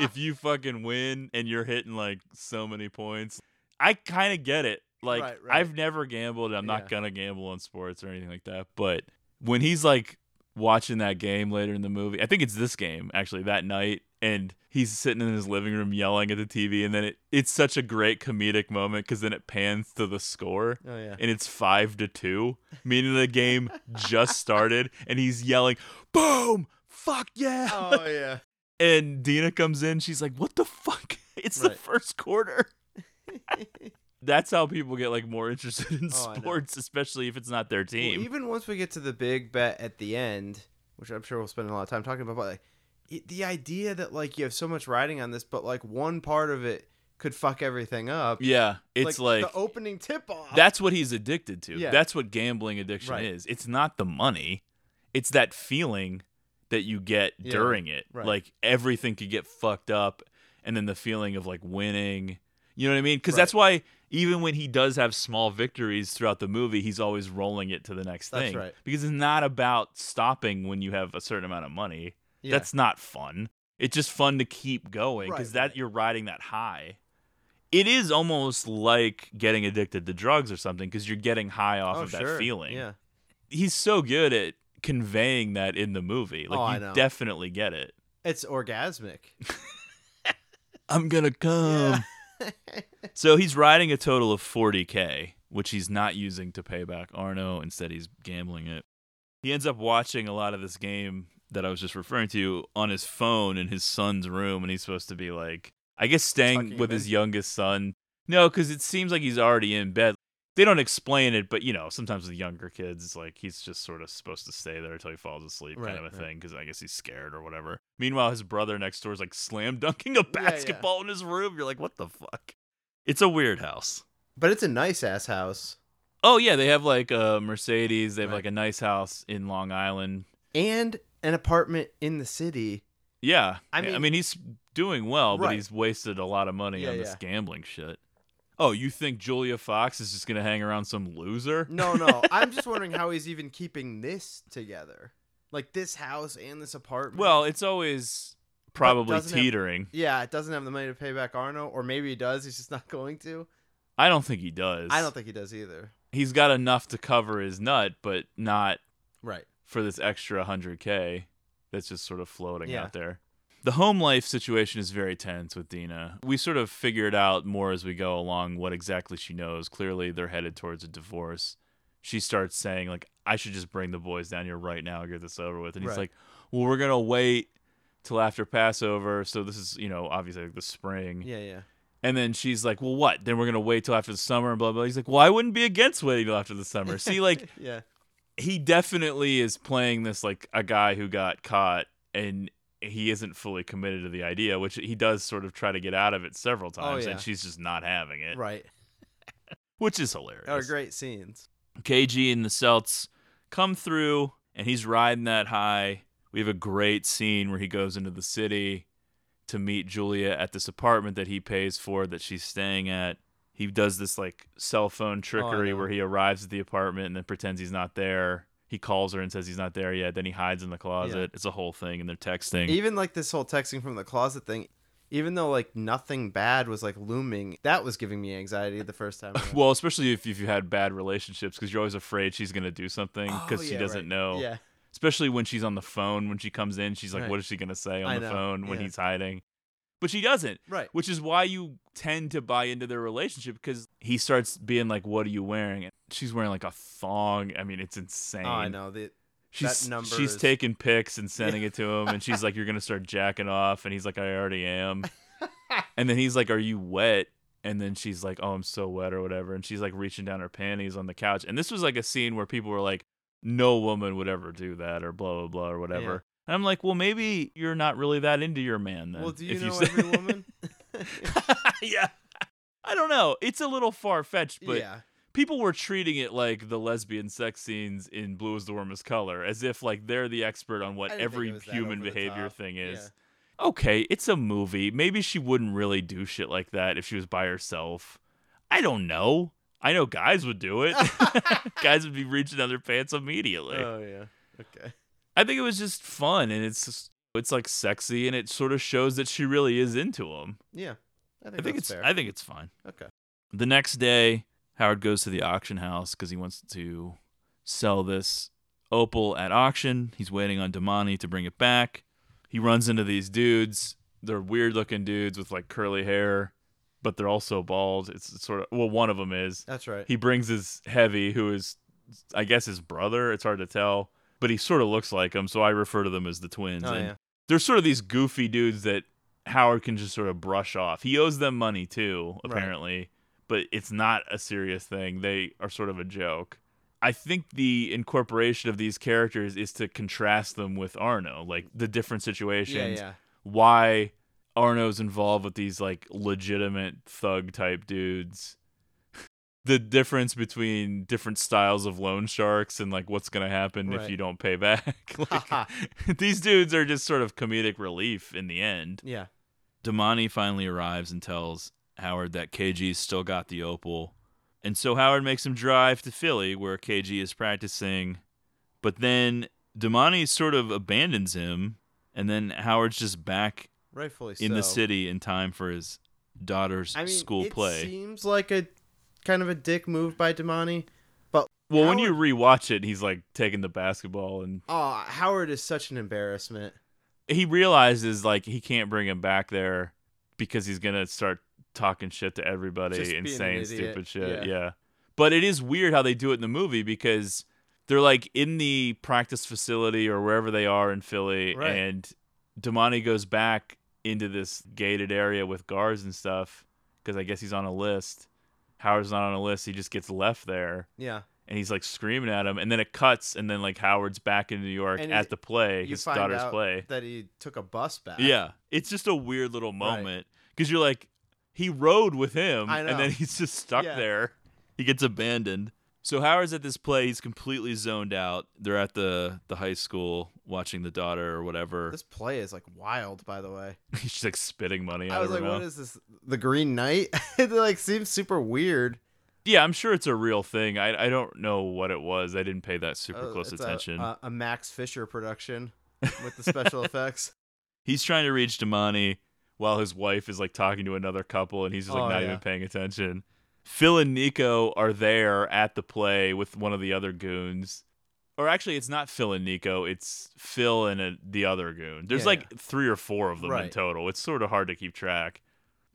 if you fucking win and you're hitting like so many points, I kind of get it. Like right, right. I've never gambled. I'm yeah. not going to gamble on sports or anything like that. But when he's like watching that game later in the movie, I think it's this game actually that night. And he's sitting in his living room yelling at the T V. And then it, it's such a great comedic moment because then it pans to the score. Oh, yeah. And it's five to two, meaning the game just started. And he's yelling, boom. Fuck yeah. Oh, yeah. And Dina comes in. She's like, what the fuck? It's right. the first quarter. That's how people get like more interested in oh, sports, especially if it's not their team. Well, even once we get to the big bet at the end, which I'm sure we'll spend a lot of time talking about, but like, it, the idea that like you have so much riding on this, but like one part of it could fuck everything up. Yeah. It's like, like the opening tip off. That's what he's addicted to. Yeah. That's what gambling addiction right. is. It's not the money. It's that feeling that you get yeah, during it. Right. Like everything could get fucked up and then the feeling of like winning. You know what I mean? Because right. that's why even when he does have small victories throughout the movie, he's always rolling it to the next that's thing. Right. Because it's not about stopping when you have a certain amount of money. Yeah. That's not fun. It's just fun to keep going because right, that right. you're riding that high. It is almost like getting addicted to drugs or something because you're getting high off oh, of that sure. feeling. Yeah. He's so good at conveying that in the movie, like oh, you definitely get it. It's orgasmic. I'm gonna come. Yeah. So he's riding a total of forty K, which he's not using to pay back Arno. Instead, he's gambling it. He ends up watching a lot of this game that I was just referring to on his phone in his son's room, and he's supposed to be like, I guess, staying Talking with his youngest son. No, because it seems like he's already in bed. They don't explain it, but, you know, sometimes with younger kids, it's like he's just sort of supposed to stay there until he falls asleep kind right, of a right. thing, because I guess he's scared or whatever. Meanwhile, his brother next door is, like, slam-dunking a basketball yeah, yeah. in his room. You're like, what the fuck? It's a weird house. But it's a nice-ass house. Oh, yeah, they have, like, a Mercedes. They have, right. like, a nice house in Long Island. And an apartment in the city. Yeah. I mean, I mean he's doing well, right. But he's wasted a lot of money yeah, on this yeah. gambling shit. Oh, you think Julia Fox is just going to hang around some loser? No, no. I'm just wondering how he's even keeping this together. Like, this house and this apartment. Well, it's always probably teetering. Have, yeah, it doesn't have the money to pay back Arno, or maybe he does. He's just not going to. I don't think he does. I don't think he does either. He's got enough to cover his nut, but not right for this extra one hundred K that's just sort of floating yeah. out there. The home life situation is very tense with Dina. We sort of figured out more as we go along what exactly she knows. Clearly, they're headed towards a divorce. She starts saying, like, I should just bring the boys down here right now and get this over with. And right. he's like, well, we're going to wait till after Passover. So this is, you know, obviously like the spring. Yeah, yeah. And then she's like, well, what? Then we're going to wait till after the summer and blah, blah. He's like, well, I wouldn't be against waiting till after the summer. See, like, yeah. he definitely is playing this like a guy who got caught and he isn't fully committed to the idea, which he does sort of try to get out of it several times, oh, yeah. and she's just not having it. Right. Which is hilarious. Are great scenes. K G and the Celts come through, and he's riding that high. We have a great scene where he goes into the city to meet Julia at this apartment that he pays for that she's staying at. He does this, like, cell phone trickery oh, where he arrives at the apartment and then pretends he's not there. He calls her and says he's not there yet. Then he hides in the closet. Yeah. It's a whole thing, and they're texting. Even like this whole texting from the closet thing, even though like nothing bad was like looming, that was giving me anxiety the first time. Well, especially if, if you had bad relationships, because you're always afraid she's going to do something because oh, yeah, she doesn't right. know. Yeah. Especially when she's on the phone, when she comes in, she's like, right. what is she going to say on I the know. phone when yeah. he's hiding? But she doesn't. Right. Which is why you tend to buy into their relationship, because he starts being like, what are you wearing? And she's wearing like a thong. I mean, it's insane. Oh, I know. The, she's that number she's is... taking pics and sending it to him. And she's like, you're going to start jacking off. And he's like, I already am. And then he's like, are you wet? And then she's like, oh, I'm so wet or whatever. And she's like reaching down her panties on the couch. And this was like a scene where people were like, no woman would ever do that or blah, blah, blah or whatever. Yeah. And I'm like, well, maybe you're not really that into your man then. Well, do you if know you say- every woman? Yeah. I don't know. It's a little far-fetched, but yeah. people were treating it like the lesbian sex scenes in Blue is the Warmest Color, as if like they're the expert on what every human behavior thing is. Yeah. Okay, it's a movie. Maybe she wouldn't really do shit like that if she was by herself. I don't know. I know guys would do it. Guys would be reaching out their pants immediately. Oh, yeah. Okay. I think it was just fun, and it's just, it's like sexy, and it sort of shows that she really is into him. Yeah, I think, I think that's it's fair. I think it's fine. Okay. The next day, Howard goes to the auction house because he wants to sell this opal at auction. He's waiting on Damani to bring it back. He runs into these dudes. They're weird-looking dudes with like curly hair, but they're also bald. It's sort of well, one of them is. That's right. He brings his heavy, who is, I guess, his brother. It's hard to tell. But he sort of looks like him, so I refer to them as the twins. Oh, and yeah. They're sort of these goofy dudes that Howard can just sort of brush off. He owes them money, too, apparently. Right. But it's not a serious thing. They are sort of a joke. I think the incorporation of these characters is to contrast them with Arno. Like, the different situations. Yeah, yeah. Why Arno's involved with these, like, legitimate thug-type dudes. The difference between different styles of loan sharks and like what's going to happen right. if you don't pay back. Like, these dudes are just sort of comedic relief in the end. Yeah. Damani finally arrives and tells Howard that K G's still got the opal. And so Howard makes him drive to Philly where K G is practicing. But then Damani sort of abandons him. And then Howard's just back Rightfully in so. the city in time for his daughter's I mean, school it play. It seems like a... kind of a dick move by Damani, but well, Howard, when you rewatch it, he's like taking the basketball and oh, Howard is such an embarrassment. He realizes like he can't bring him back there because he's gonna start talking shit to everybody Just and saying an stupid shit. Yeah. yeah, but it is weird how they do it in the movie because they're like in the practice facility or wherever they are in Philly, right. and Damani goes back into this gated area with guards and stuff because I guess he's on a list. Howard's not on a list. He just gets left there. Yeah. And he's, like, screaming at him. And then it cuts, and then, like, Howard's back in New York and at he, the play, his daughter's play. That he took a bus back. Yeah. It's just a weird little moment. Because right. you're like, he rode with him, and then he's just stuck yeah. there. He gets abandoned. So Howard's at this play. He's completely zoned out. They're at the, the high school watching the daughter or whatever. This play is, like, wild, by the way. She's, like, spitting money out of her mouth. I was like, what is this? The Green Knight? It, like, seems super weird. Yeah, I'm sure it's a real thing. I I don't know what it was. I didn't pay that super uh, close it's attention. A, a Max Fisher production with the special effects. He's trying to reach Damani while his wife is, like, talking to another couple, and he's just, like, oh, not yeah. even paying attention. Phil and Nico are there at the play with one of the other goons. Or actually, it's not Phil and Nico. It's Phil and a, the other goon. There's yeah, like yeah. three or four of them right. in total. It's sort of hard to keep track.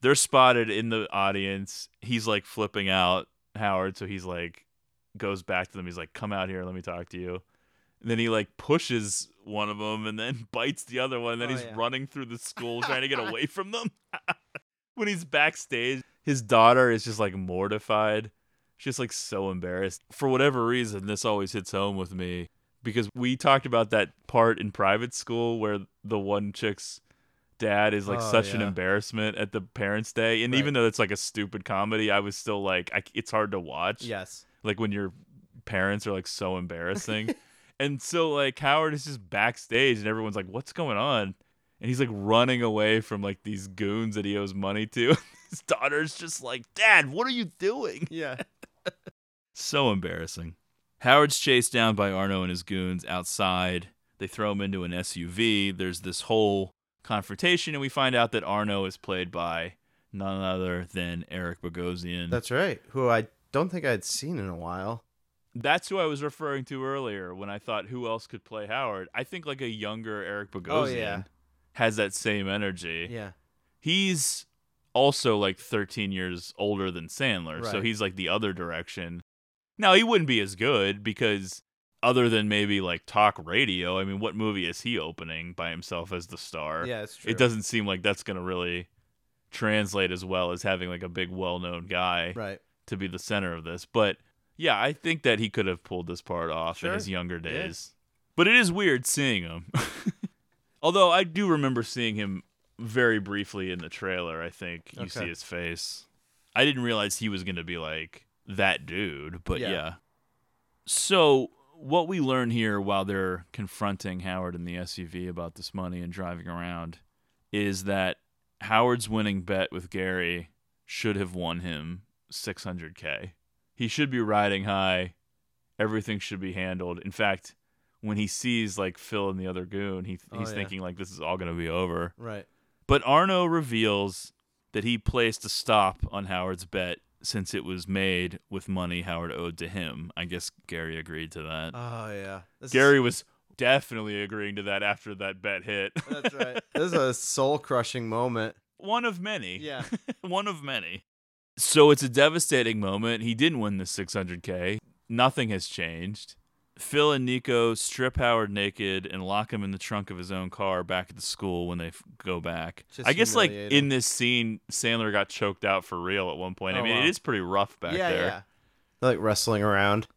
They're spotted in the audience. He's like flipping out, Howard. So he's like, goes back to them. He's like, come out here. Let me talk to you. And then he like pushes one of them and then bites the other one. And then oh, he's yeah. running through the school trying to get away from them. When he's backstage, his daughter is just like mortified. She's just like so embarrassed. For whatever reason, this always hits home with me because we talked about that part in private school where the one chick's dad is like oh, such yeah. an embarrassment at the parents' day. And right. even though it's like a stupid comedy, I was still like, I, it's hard to watch. Yes. Like when your parents are like so embarrassing. And so like Howard is just backstage and everyone's like, what's going on? And he's like running away from like these goons that he owes money to. His daughter's just like, Dad, what are you doing? Yeah. So embarrassing. Howard's chased down by Arno and his goons outside. They throw him into an S U V. There's this whole confrontation, and we find out that Arno is played by none other than Eric Bogosian. That's right, who I don't think I'd seen in a while. That's who I was referring to earlier when I thought who else could play Howard. I think like a younger Eric Bogosian. Oh, yeah. Has that same energy. Yeah. He's also like thirteen years older than Sandler. Right. So he's like the other direction. Now, he wouldn't be as good because other than maybe like talk radio, I mean, what movie is he opening by himself as the star? Yeah, it's true. It doesn't seem like that's going to really translate as well as having like a big well-known guy right. to be the center of this. But yeah, I think that he could have pulled this part off sure. in his younger days. Yeah. But it is weird seeing him. Although I do remember seeing him very briefly in the trailer, I think. You okay. see his face. I didn't realize he was going to be like that dude, but yeah. yeah. So what we learn here while they're confronting Howard in the S U V about this money and driving around is that Howard's winning bet with Gary should have won him six hundred K. He should be riding high. Everything should be handled. In fact, when he sees like Phil and the other goon, he he's oh, yeah. thinking like this is all going to be over. Right. But Arno reveals that he placed a stop on Howard's bet since it was made with money Howard owed to him. I guess Gary agreed to that. Oh, yeah. This Gary is... was definitely agreeing to that after that bet hit. That's right. This is a soul-crushing moment. One of many. Yeah. One of many. So it's a devastating moment. He didn't win the six hundred K. Nothing has changed. Phil and Nico strip Howard naked and lock him in the trunk of his own car back at the school when they f- go back. Just I guess, like, in this scene, Sandler got choked out for real at one point. Oh, I mean, wow. It is pretty rough back yeah, there. Yeah, they're, like, wrestling around.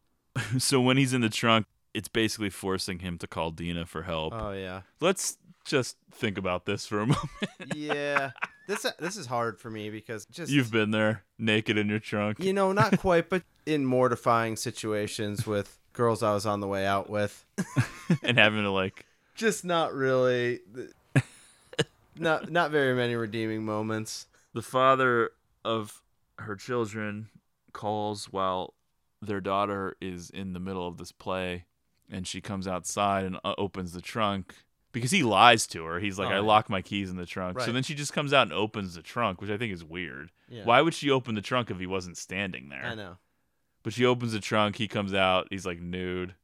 So when he's in the trunk, it's basically forcing him to call Dina for help. Oh, yeah. Let's just think about this for a moment. yeah. This this is hard for me because just... You've been there, naked in your trunk. You know, not quite, but in mortifying situations with... girls I was on the way out with. And having to like... Just not really... Not not very many redeeming moments. The father of her children calls while their daughter is in the middle of this play. And she comes outside and opens the trunk. Because he lies to her. He's like, oh, I yeah. lock my keys in the trunk. Right. So then she just comes out and opens the trunk, which I think is weird. Yeah. Why would she open the trunk if he wasn't standing there? I know. But she opens the trunk. He comes out. He's like nude.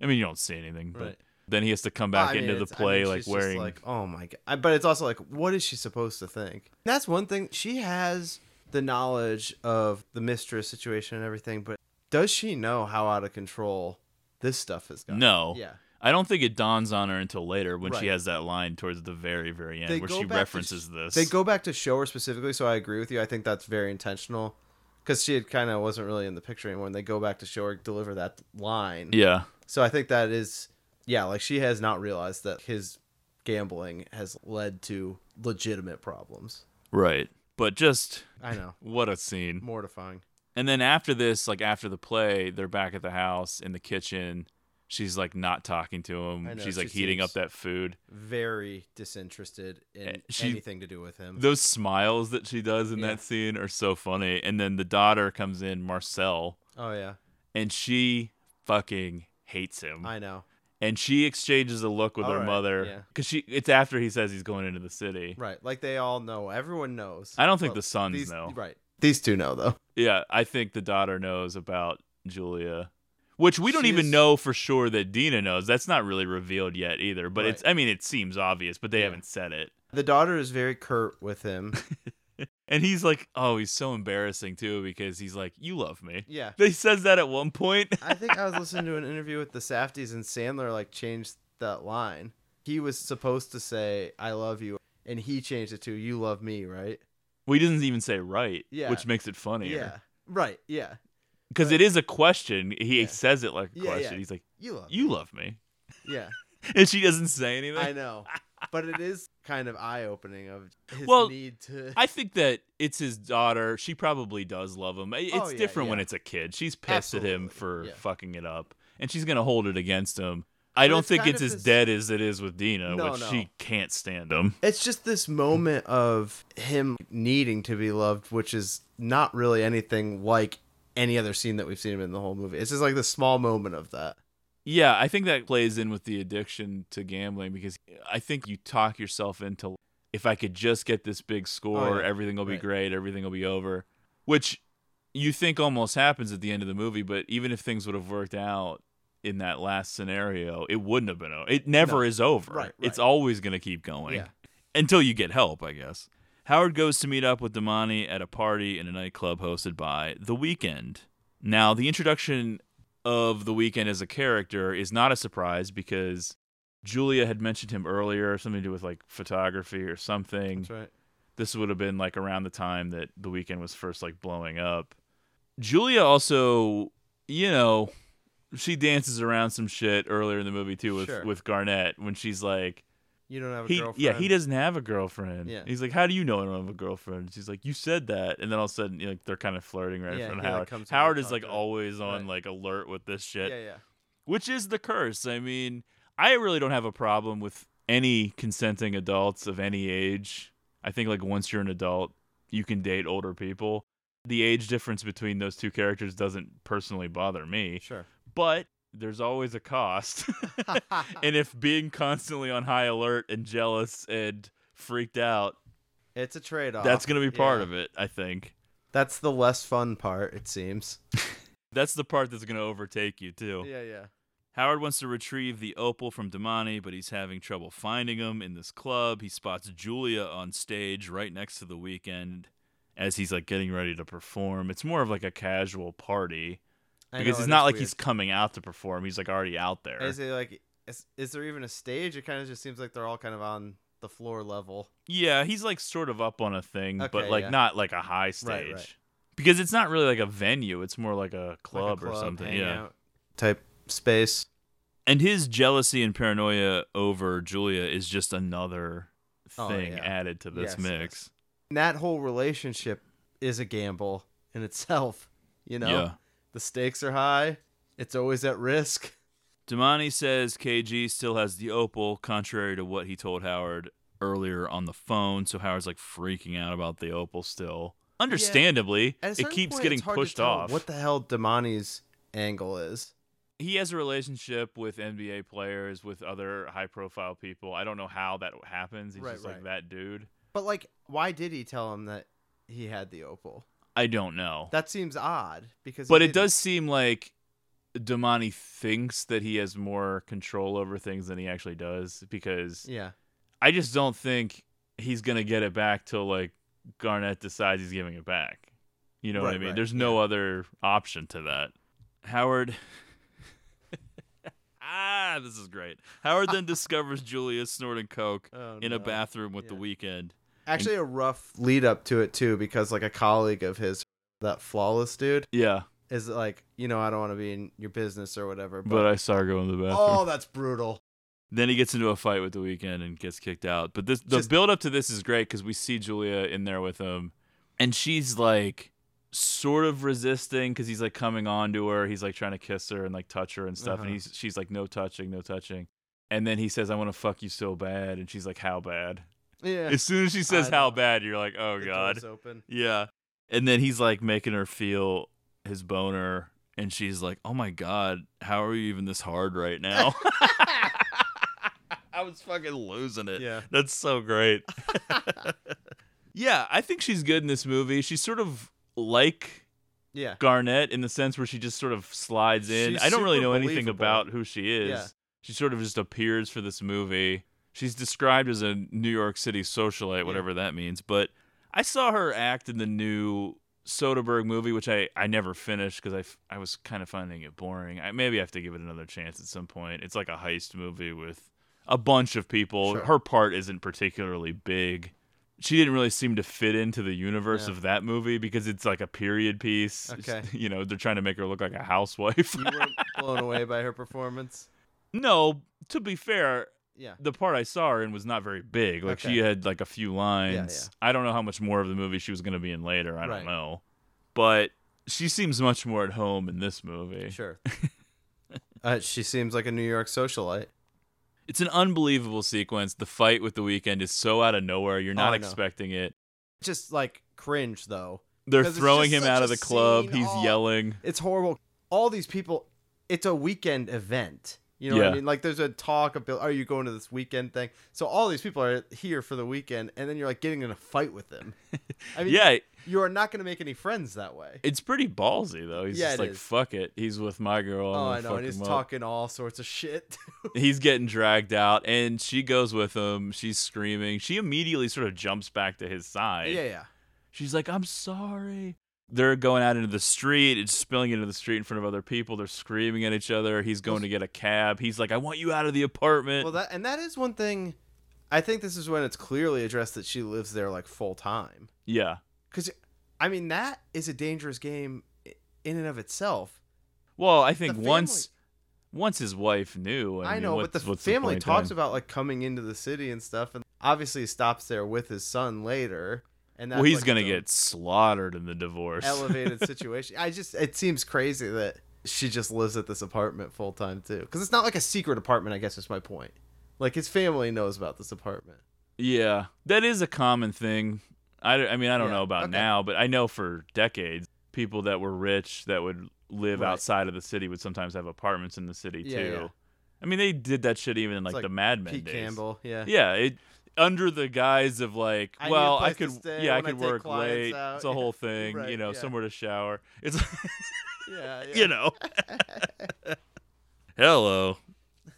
I mean, you don't see anything, but right. then he has to come back I into mean, the play I mean, like wearing. Like, oh my god! But it's also like, what is she supposed to think? And that's one thing. She has the knowledge of the mistress situation and everything, but does she know how out of control this stuff has gone? No. Yeah. I don't think it dawns on her until later when right. she has that line towards the very, very end they where she references to, this. They go back to show her specifically, so I agree with you. I think that's very intentional. Because she had kind of wasn't really in the picture anymore, and they go back to show her deliver that line. Yeah. So I think that is, yeah, like she has not realized that his gambling has led to legitimate problems. Right. But just, I know. What a scene. Mortifying. And then after this, like after the play, they're back at the house in the kitchen. She's like not talking to him. I know, she's like she heating up that food. Very disinterested in she, anything to do with him. Those smiles that she does in yeah. that scene are so funny. And then the daughter comes in, Marcel. Oh, yeah. And she fucking hates him. I know. And she exchanges a look with all her right, mother. Because yeah. she it's after he says he's going into the city. Right. Like they all know. Everyone knows. I don't think well, the sons these, know. Right. These two know, though. Yeah. I think the daughter knows about Julia. Which we don't She's, even know for sure that Dina knows. That's not really revealed yet either. But right. it's, I mean, it seems obvious, but they yeah. haven't said it. The daughter is very curt with him. And he's like, oh, he's so embarrassing too, because he's like, you love me. Yeah. He says that at one point. I think I was listening to an interview with the Safdies, and Sandler like changed that line. He was supposed to say, I love you. And he changed it to, you love me, right? Well, he doesn't even say right, yeah. which makes it funnier. Yeah. Right. Yeah. Because it is a question. He yeah. says it like a yeah, question. Yeah. He's like, you love you me. Love me. Yeah. And she doesn't say anything. I know. But it is kind of eye-opening of his well, need to... I think that it's his daughter. She probably does love him. It's oh, yeah, different yeah. when it's a kid. She's pissed Absolutely. At him for yeah. fucking it up. And she's going to hold it against him. But I don't it's think it's as this... dead as it is with Dina, no, which no. she can't stand him. It's just this moment of him needing to be loved, which is not really anything like... any other scene that we've seen him in the whole movie. It's just like the small moment of that. Yeah, I think that plays in with the addiction to gambling, because I think you talk yourself into, if I could just get this big score, oh, yeah. everything will be right. great, everything will be over, which you think almost happens at the end of the movie, but even if things would have worked out in that last scenario, it wouldn't have been over. It never no. is over. Right, right. It's always going to keep going yeah. until you get help, I guess. Howard goes to meet up with Damani at a party in a nightclub hosted by The Weeknd. Now, the introduction of The Weeknd as a character is not a surprise, because Julia had mentioned him earlier, something to do with like photography or something. That's right. This would have been like around the time that The Weeknd was first like blowing up. Julia also, you know, she dances around some shit earlier in the movie too with, sure. with Garnett, when she's like, you don't have a he, girlfriend. Yeah, he doesn't have a girlfriend. Yeah. He's like, how do you know I don't have a girlfriend? She's like, you said that. And then all of a sudden, you know, like they're kind of flirting right yeah, in front of Howard. Like Howard is like always on right. like alert with this shit. Yeah, yeah. Which is the curse. I mean, I really don't have a problem with any consenting adults of any age. I think like once you're an adult, you can date older people. The age difference between those two characters doesn't personally bother me. Sure. But there's always a cost. And if being constantly on high alert and jealous and freaked out, it's a trade-off. That's going to be part yeah. of it, I think. That's the less fun part, it seems. That's the part that's going to overtake you, too. Yeah, yeah. Howard wants to retrieve the opal from Damani, but he's having trouble finding him in this club. He spots Julia on stage right next to The Weeknd as he's like getting ready to perform. It's more of like a casual party. Because know, it's not like weird. He's coming out to perform. He's like already out there. Is it like, is, is there even a stage? It kind of just seems like they're all kind of on the floor level. Yeah, he's like sort of up on a thing, okay, but like yeah. not like a high stage. Right, right. Because it's not really like a venue. It's more like a club, like a club or something. Yeah, type space. And his jealousy and paranoia over Julia is just another thing oh, yeah. added to this yes, mix. Yes. And that whole relationship is a gamble in itself, you know? Yeah. The stakes are high. It's always at risk. Damani says K G still has the opal, contrary to what he told Howard earlier on the phone. So Howard's like freaking out about the opal still. Understandably, yeah. it keeps point, getting pushed off. What the hell Damani's angle is? He has a relationship with N B A players, with other high-profile people. I don't know how that happens. He's right, just right. like that dude. But like, why did he tell him that he had the opal? I don't know. That seems odd. because. But it does seem like Damani thinks that he has more control over things than he actually does, because yeah. I just don't think he's going to get it back till like Garnett decides he's giving it back. You know right, what I mean? Right. There's no yeah. other option to that. Howard... ah, this is great. Howard then discovers Julia snorting coke oh, in no. a bathroom with yeah. The Weeknd. Actually, a rough lead up to it, too, because, like, a colleague of his, that Flawless dude, yeah, is like, you know, I don't want to be in your business or whatever. But, but I saw her go in the bathroom. Oh, that's brutal. Then he gets into a fight with The Weeknd and gets kicked out. But this the Just, build up to this is great, because we see Julia in there with him, and she's, like, sort of resisting because he's like coming on to her. He's like trying to kiss her and like touch her and stuff. Uh-huh. And he's, she's like, no touching, no touching. And then he says, I want to fuck you so bad. And she's like, how bad? Yeah. As soon as she says how bad, you're like, oh, God. The door's open. Yeah. And then he's like making her feel his boner. And she's like, oh, my God, how are you even this hard right now? I was fucking losing it. Yeah. That's so great. Yeah, I think she's good in this movie. She's sort of like yeah. Garnett in the sense where she just sort of slides in. She's I don't really know believable. anything about who she is. Yeah. She sort of just appears for this movie. She's described as a New York City socialite, whatever yeah. that means. But I saw her act in the new Soderbergh movie, which I, I never finished because I, f- I was kind of finding it boring. I, maybe I have to give it another chance at some point. It's like a heist movie with a bunch of people. Sure. Her part isn't particularly big. She didn't really seem to fit into the universe yeah. of that movie because it's like a period piece. Okay. It's, you know, they're trying to make her look like a housewife. You weren't blown away by her performance? No, to be fair... Yeah. The part I saw her in was not very big. Like okay. she had like a few lines. Yeah, yeah. I don't know how much more of the movie she was going to be in later. I don't right. know. But she seems much more at home in this movie. Sure. uh, she seems like a New York socialite. It's an unbelievable sequence. The fight with The Weeknd is so out of nowhere. You're not oh, expecting it. Just like cringe though. They're throwing him out of the club. He's all... yelling. It's horrible. All these people, it's a Weeknd event. You know yeah. what I mean? Like, there's a talk about, are you going to this Weekend thing? So all these people are here for The Weekend, and then you're, like, getting in a fight with them. I mean, yeah. you are not going to make any friends that way. It's pretty ballsy, though. He's yeah, just like, is. fuck it. He's with my girl. Oh, I know. And he's talking all sorts of shit. He's getting dragged out, and she goes with him. She's screaming. She immediately sort of jumps back to his side. Yeah, yeah. She's like, I'm sorry. They're going out into the street. It's spilling into the street in front of other people. They're screaming at each other. He's going to get a cab. He's like, I want you out of the apartment. Well, that and that is one thing. I think this is when it's clearly addressed that she lives there like full time. Yeah. Because, I mean, that is a dangerous game in and of itself. Well, I think family, once once his wife knew. I, I mean, know, but the family the talks about like coming into the city and stuff. And obviously he stops there with his son later. And well, he's like going to get slaughtered in the divorce. Elevated situation. I just, it seems crazy that she just lives at this apartment full time too. Because it's not like a secret apartment, I guess is my point. Like his family knows about this apartment. Yeah, that is a common thing. I, I mean, I don't yeah. know about okay. now, but I know for decades, people that were rich that would live right. outside of the city would sometimes have apartments in the city yeah, too. Yeah. I mean, they did that shit even in like, like the Mad Men Pete days. Campbell, yeah. Yeah, it... Under the guise of like, I well, I could, yeah, I could I work late. Out. It's a yeah. whole thing, right, you know, yeah. somewhere to shower. It's, like, yeah, yeah, you know, hello.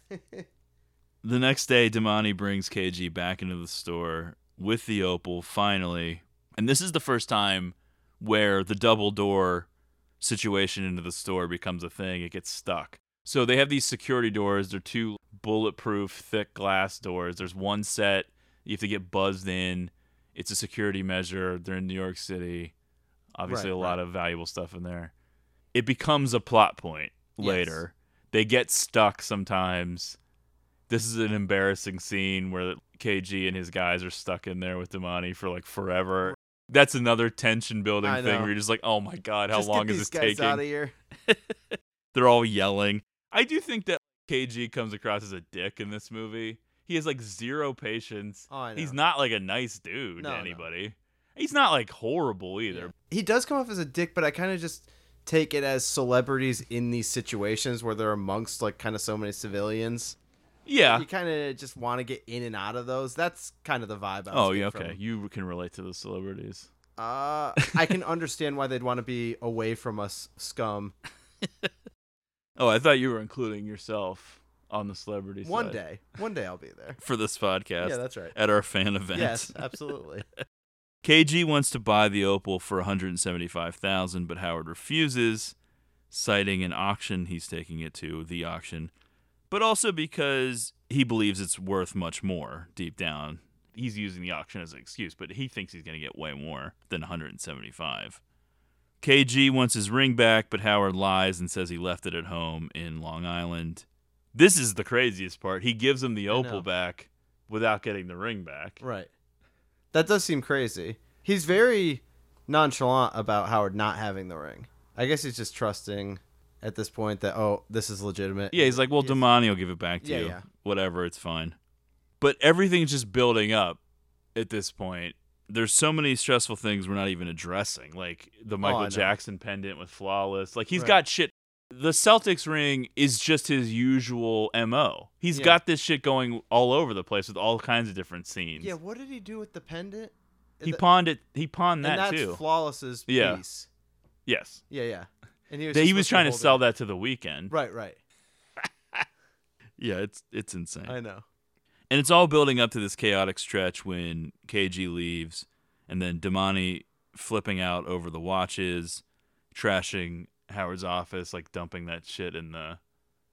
The next day, Damani brings K G back into the store with the opal finally, and this is the first time where the double door situation into the store becomes a thing. It gets stuck. So they have these security doors. They're two bulletproof, thick glass doors. There's one set. You have to get buzzed in. It's a security measure. They're in New York City. Obviously, right, a right. lot of valuable stuff in there. It becomes a plot point later. Yes. They get stuck sometimes. This is an embarrassing scene where K G and his guys are stuck in there with Damani for like forever. That's another tension-building thing where you're just like, oh my God, how just long is this taking? Just get these guys out of here. They're all yelling. I do think that K G comes across as a dick in this movie. He has like zero patience. Oh, I know. He's not like a nice dude no, to anybody. No. He's not like horrible either. Yeah. He does come off as a dick, but I kind of just take it as celebrities in these situations where they're amongst like kind of so many civilians. Yeah. You kind of just want to get in and out of those. That's kind of the vibe I was Oh, yeah, okay. From. You can relate to the celebrities. Uh, I can understand why they'd want to be away from us scum. Oh, I thought you were including yourself on the celebrity side. One day. One day I'll be there. For this podcast. Yeah, that's right. At our fan event. Yes, absolutely. K G wants to buy the opal for one hundred seventy-five thousand dollars, but Howard refuses, citing an auction he's taking it to, the auction, but also because he believes it's worth much more deep down. He's using the auction as an excuse, but he thinks he's going to get way more than one hundred seventy-five thousand dollars. K G wants his ring back, but Howard lies and says he left it at home in Long Island. This is the craziest part. He gives him the opal back without getting the ring back. Right. That does seem crazy. He's very nonchalant about Howard not having the ring. I guess he's just trusting at this point that, oh, this is legitimate. Yeah, he's like, well, Damani will give it back to yeah, you. Yeah. Whatever, it's fine. But everything's just building up at this point. There's so many stressful things we're not even addressing, like the Michael oh, Jackson pendant with Flawless. Like, he's right. got shit. The Celtics ring is just his usual M O. He's yeah. got this shit going all over the place with all kinds of different scenes. Yeah, what did he do with the pendant? He the, pawned it. He pawned that, and that's too. That's Flawless's yeah. piece. Yes. Yeah, yeah. And he was, he was trying to, to sell it. that to The Weeknd. Right, right. yeah, it's it's insane. I know. And it's all building up to this chaotic stretch when K G leaves, and then Damani flipping out over the watches, trashing Howard's office, like dumping that shit in the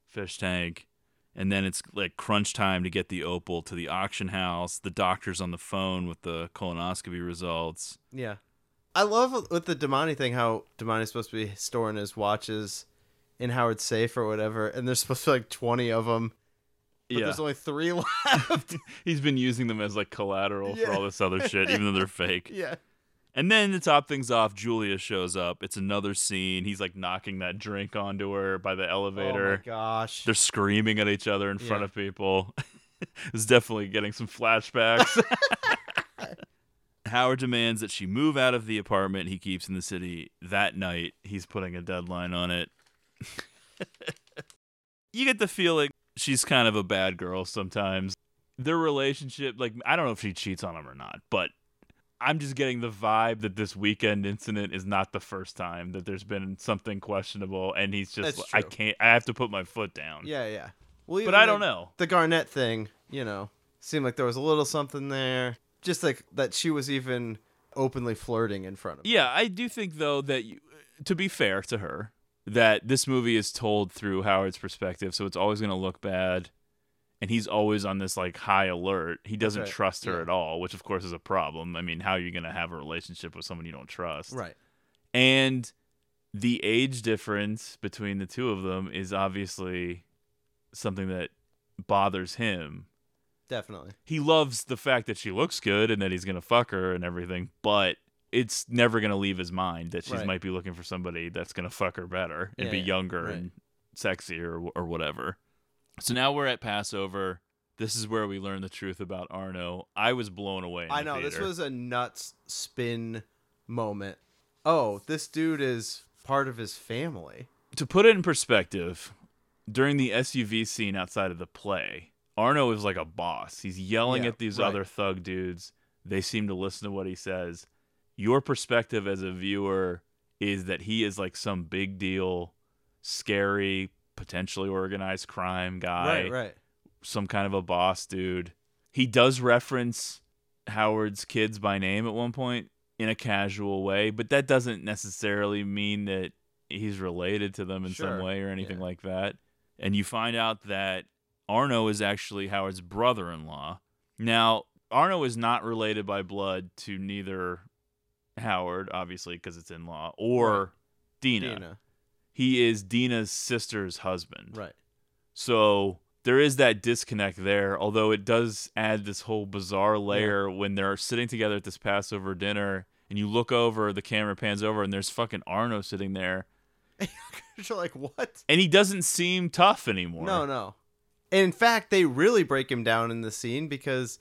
fish tank. And then it's like crunch time to get the opal to the auction house. The doctor's on the phone with the colonoscopy results. Yeah. I love with the Damani thing how Damani's supposed to be storing his watches in Howard's safe or whatever, and there's supposed to be like twenty of them. But yeah. there's only three left. He's been using them as like collateral yeah. for all this other shit, even though they're fake. Yeah. And then to top things off, Julia shows up. It's another scene. He's like knocking that drink onto her by the elevator. Oh my gosh. They're screaming at each other in yeah. front of people. It's definitely getting some flashbacks. Howard demands that she move out of the apartment he keeps in the city that night. He's putting a deadline on it. You get the feeling she's kind of a bad girl sometimes. Their relationship, like, I don't know if she cheats on him or not, but I'm just getting the vibe that this Weekend incident is not the first time that there's been something questionable, and he's just like, I can't, I have to put my foot down. Yeah, yeah. Well, but I don't know. The Garnett thing, you know, seemed like there was a little something there. Just like that she was even openly flirting in front of him. Yeah, I do think, though, that you, to be fair to her, that this movie is told through Howard's perspective, so it's always going to look bad, and he's always on this like high alert. He doesn't right. trust her yeah. at all, which of course is a problem. I mean, how are you going to have a relationship with someone you don't trust? Right. And the age difference between the two of them is obviously something that bothers him. Definitely. He loves the fact that she looks good and that he's going to fuck her and everything, but it's never going to leave his mind that she right. might be looking for somebody that's going to fuck her better and yeah, be younger right. and sexier or, or whatever. So now we're at Passover. This is where we learn the truth about Arno. I was blown away. In I the know. Theater. This was a nuts spin moment. Oh, this dude is part of his family. To put it in perspective, during the S U V scene outside of the play, Arno is like a boss. He's yelling yeah, at these right. other thug dudes. They seem to listen to what he says. Your perspective as a viewer is that he is like some big deal, scary, potentially organized crime guy. Right, right. Some kind of a boss dude. He does reference Howard's kids by name at one point in a casual way, but that doesn't necessarily mean that he's related to them in sure. some way or anything yeah. like that. And you find out that Arno is actually Howard's brother-in-law. Now, Arno is not related by blood to neither Howard, obviously, because it's in law, or right. Dina. Dina. He is Dina's sister's husband. Right. So there is that disconnect there, although it does add this whole bizarre layer yeah. when they're sitting together at this Passover dinner, and you look over, the camera pans over, and there's fucking Arno sitting there. You're like, what? And he doesn't seem tough anymore. No, no. And in fact, they really break him down in the scene because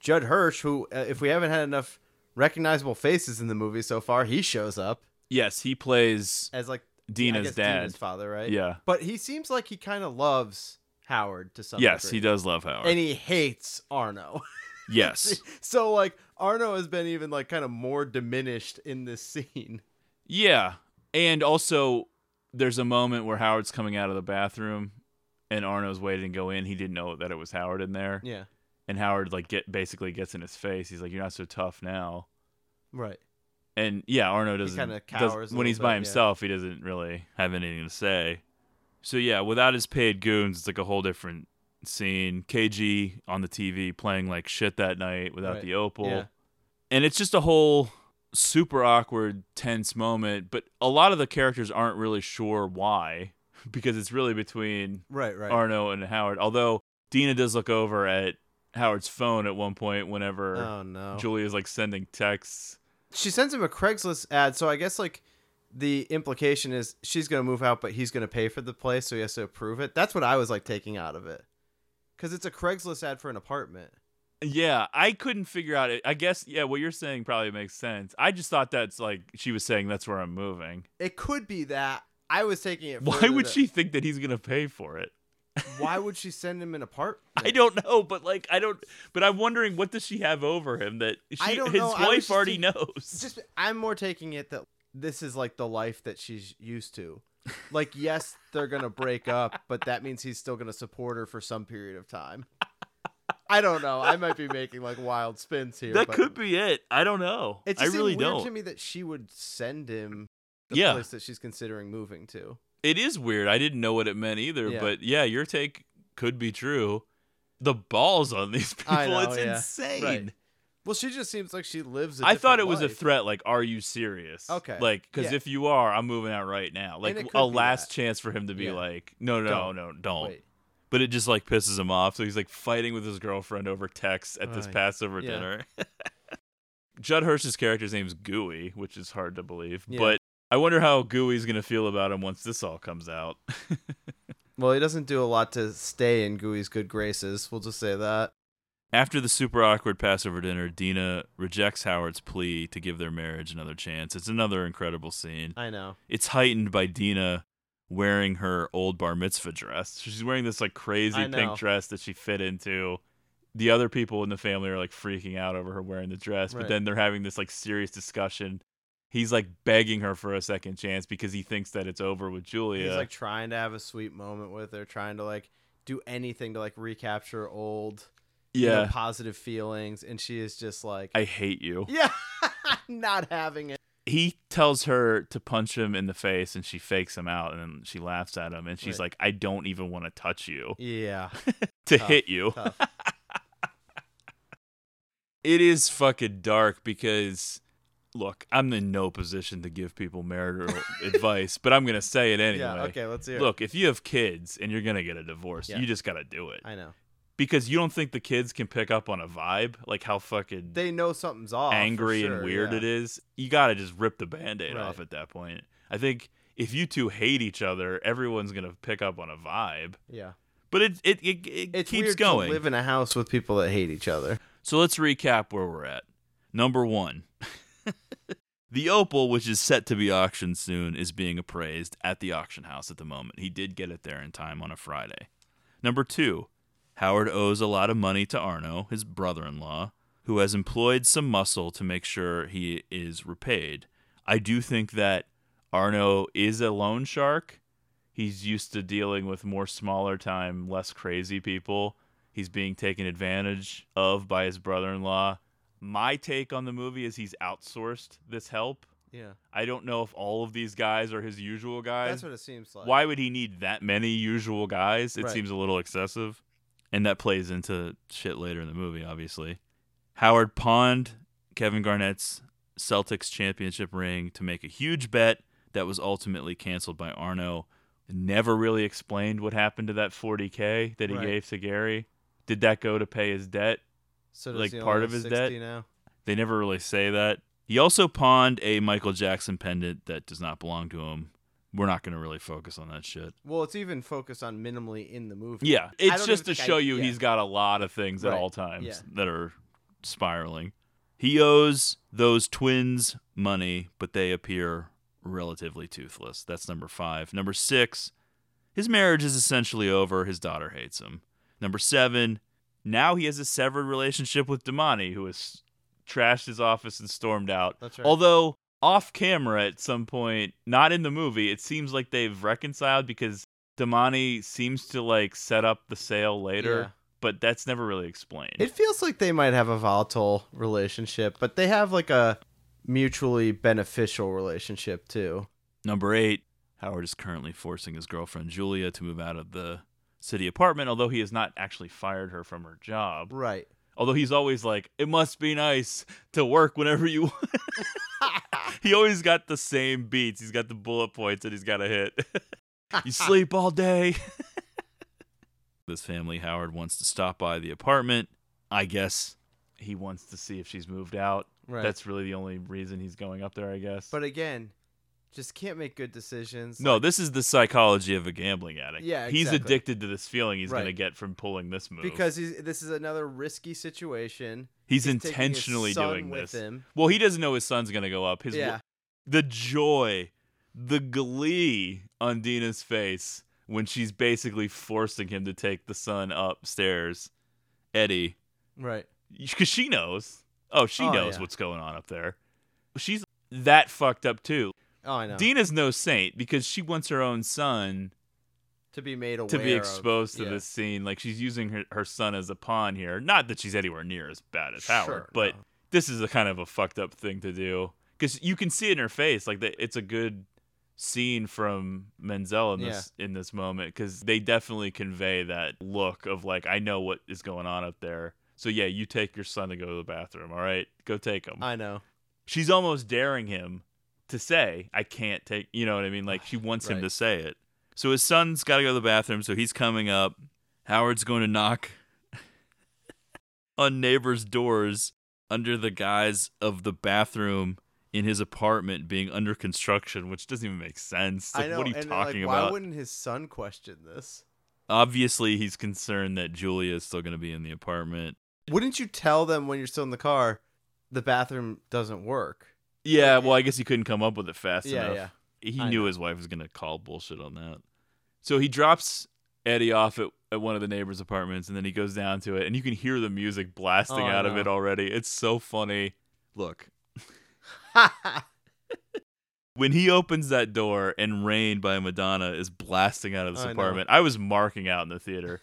Judd Hirsch, who, uh, if we haven't had enough recognizable faces in the movie so far, he shows up. Yes, he plays as like Dina's dad, Dina's father, right? Yeah, but he seems like he kind of loves Howard to some yes, degree. Yes, he does love Howard, and he hates Arno. Yes, so like Arno has been even like kind of more diminished in this scene. Yeah, and also there's a moment where Howard's coming out of the bathroom, and Arno's waiting to go in. He didn't know that it was Howard in there. Yeah. And Howard like get basically gets in his face. He's like, "You're not so tough now." Right. And yeah, Arno doesn't. He kind of cowers does, when he's bit, by himself. Yeah. He doesn't really have anything to say. So yeah, without his paid goons, it's like a whole different scene. K G on the T V playing like shit that night without right. the opal, yeah. and it's just a whole super awkward, tense moment. But a lot of the characters aren't really sure why, because it's really between right, right. Arno and Howard. Although Dina does look over at Howard's phone at one point whenever oh, no. Julia's like sending texts she sends him a Craigslist ad, so I guess like the implication is she's going to move out, but he's going to pay for the place, so he has to approve it. That's what I was like taking out of it, because it's a Craigslist ad for an apartment. Yeah, I couldn't figure out it. I guess, yeah, what you're saying probably makes sense. I just thought that's like she was saying that's where I'm moving. It could be that. I was taking it. Why would to... she think that he's going to pay for it? Why would she send him an apartment? I don't know, but like I don't. But I'm wondering, what does she have over him that she, I don't his know. wife I already just, knows? Just, I'm more taking it that this is like the life that she's used to. Like, yes, they're gonna break up, but that means he's still gonna support her for some period of time. I don't know. I might be making like wild spins here. That but could be it. I don't know. It just I really weird don't. to me that she would send him the yeah. place that she's considering moving to. It is weird. I didn't know what it meant either, yeah. but yeah, your take could be true. The balls on these people, know, it's yeah. insane. Right. Well, she just seems like she lives a I thought it life. was a threat, like, are you serious? Okay. Like, because yeah. if you are, I'm moving out right now. Like, a last that. chance for him to be yeah. like, no, no, don't. no, no, don't. Wait. But it just, like, pisses him off. So he's, like, fighting with his girlfriend over text at uh, this Passover yeah. dinner. Judd Hirsch's character's name's Gooey, which is hard to believe, yeah. but I wonder how Gooey's going to feel about him once this all comes out. Well, he doesn't do a lot to stay in Gooey's good graces. We'll just say that. After the super awkward Passover dinner, Dina rejects Howard's plea to give their marriage another chance. It's another incredible scene. I know. It's heightened by Dina wearing her old bar mitzvah dress. She's wearing this like crazy pink dress that she fit into. The other people in the family are like freaking out over her wearing the dress, right. but then they're having this like serious discussion. He's like begging her for a second chance because he thinks that it's over with Julia. He's like trying to have a sweet moment with her, trying to like do anything to like recapture old, yeah. you know, positive feelings. And she is just like, I hate you. Yeah. Not having it. He tells her to punch him in the face and she fakes him out and she laughs at him. And she's right. like, I don't even want to touch you. Yeah. to tough, hit you. It is fucking dark because... Look, I'm in no position to give people marital advice, but I'm going to say it anyway. Yeah, okay, let's hear it. Look, if you have kids and you're going to get a divorce, yeah. you just got to do it. I know. Because you don't think the kids can pick up on a vibe, like how fucking... They know something's off. Angry sure, and weird yeah. it is. You got to just rip the Band-Aid right. off at that point. I think if you two hate each other, everyone's going to pick up on a vibe. Yeah. But it it it, it it's keeps weird going. It's to live in a house with people that hate each other. So let's recap where we're at. Number one. The opal, which is set to be auctioned soon, is being appraised at the auction house at the moment. He did get it there in time on a Friday. Number two, Howard owes a lot of money to Arno, his brother-in-law, who has employed some muscle to make sure he is repaid. I do think that Arno is a loan shark. He's used to dealing with more smaller time, less crazy people. He's being taken advantage of by his brother-in-law. My take on the movie is he's outsourced this help. Yeah. I don't know if all of these guys are his usual guys. That's what it seems like. Why would he need that many usual guys? It right. seems a little excessive. And that plays into shit later in the movie, obviously. Howard pawned Kevin Garnett's Celtics championship ring to make a huge bet that was ultimately canceled by Arno. Never really explained what happened to that forty K that he right. gave to Gary. Did that go to pay his debt? So does like he part of his debt. Now? They never really say that. He also pawned a Michael Jackson pendant that does not belong to him. We're not going to really focus on that shit. Well, it's even focused on minimally in the movie. Yeah, it's just to show I, you yeah. he's got a lot of things right. at all times yeah. that are spiraling. He owes those twins money, but they appear relatively toothless. That's number five. Number six, his marriage is essentially over. His daughter hates him. Number seven, now he has a severed relationship with Damani, who has trashed his office and stormed out. That's right. Although, off camera at some point, not in the movie, it seems like they've reconciled because Damani seems to like set up the sale later, yeah. but that's never really explained. It feels like they might have a volatile relationship, but they have like a mutually beneficial relationship too. Number eight, Howard is currently forcing his girlfriend Julia to move out of the city apartment, although he has not actually fired her from her job. Right. Although he's always like, it must be nice to work whenever you want. He always got the same beats. He's got the bullet points that he's got to hit. You sleep all day. This family, Howard, wants to stop by the apartment. I guess he wants to see if she's moved out. Right. That's really the only reason he's going up there, I guess. But again, just can't make good decisions. No, like, this is the psychology of a gambling addict. Yeah, exactly. He's addicted to this feeling he's right. going to get from pulling this move. Because he's, this is another risky situation. He's, he's intentionally doing this. Him. Well, he doesn't know his son's going to go up. His, yeah. The joy, the glee on Dina's face when she's basically forcing him to take the son upstairs. Eddie. Right. Because she knows. Oh, she oh, knows yeah. what's going on up there. She's that fucked up, too. Oh, I know. Dina's no saint because she wants her own son to be made aware, to be exposed of, to yeah. this scene. Like, she's using her, her son as a pawn here. Not that she's anywhere near as bad as Howard, sure, but no. this is a kind of a fucked up thing to do because you can see it in her face. Like, the, it's a good scene from Menzel in this yeah. in this moment because they definitely convey that look of like, I know what is going on up there. So yeah, you take your son to go to the bathroom. All right, go take him. I know. She's almost daring him to say, I can't take, you know what I mean? Like, she wants right. him to say it. So his son's got to go to the bathroom, so he's coming up. Howard's going to knock on neighbors' doors under the guise of the bathroom in his apartment being under construction, which doesn't even make sense. Like, I know, what are you and talking like, why about? Why wouldn't his son question this? Obviously, he's concerned that Julia is still going to be in the apartment. Wouldn't you tell them when you're still in the car, the bathroom doesn't work? Yeah, well, I guess he couldn't come up with it fast yeah, enough. Yeah. He I knew know. his wife was going to call bullshit on that. So he drops Eddie off at, at one of the neighbors' apartments, and then he goes down to it, and you can hear the music blasting oh, out of it already. It's so funny. Look. When he opens that door and Rain by Madonna is blasting out of this I apartment, know. I was marking out in the theater.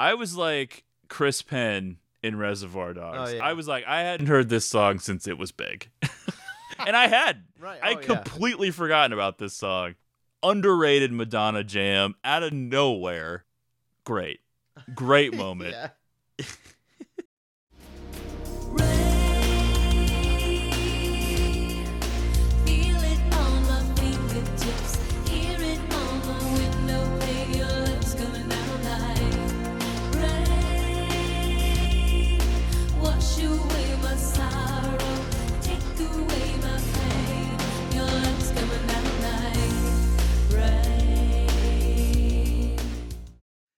I was like Chris Penn in Reservoir Dogs. Oh, yeah. I was like, I hadn't heard this song since it was big. And I had. Right. Oh, I completely yeah. forgotten about this song. Underrated Madonna jam out of nowhere. Great. Great moment. Yeah.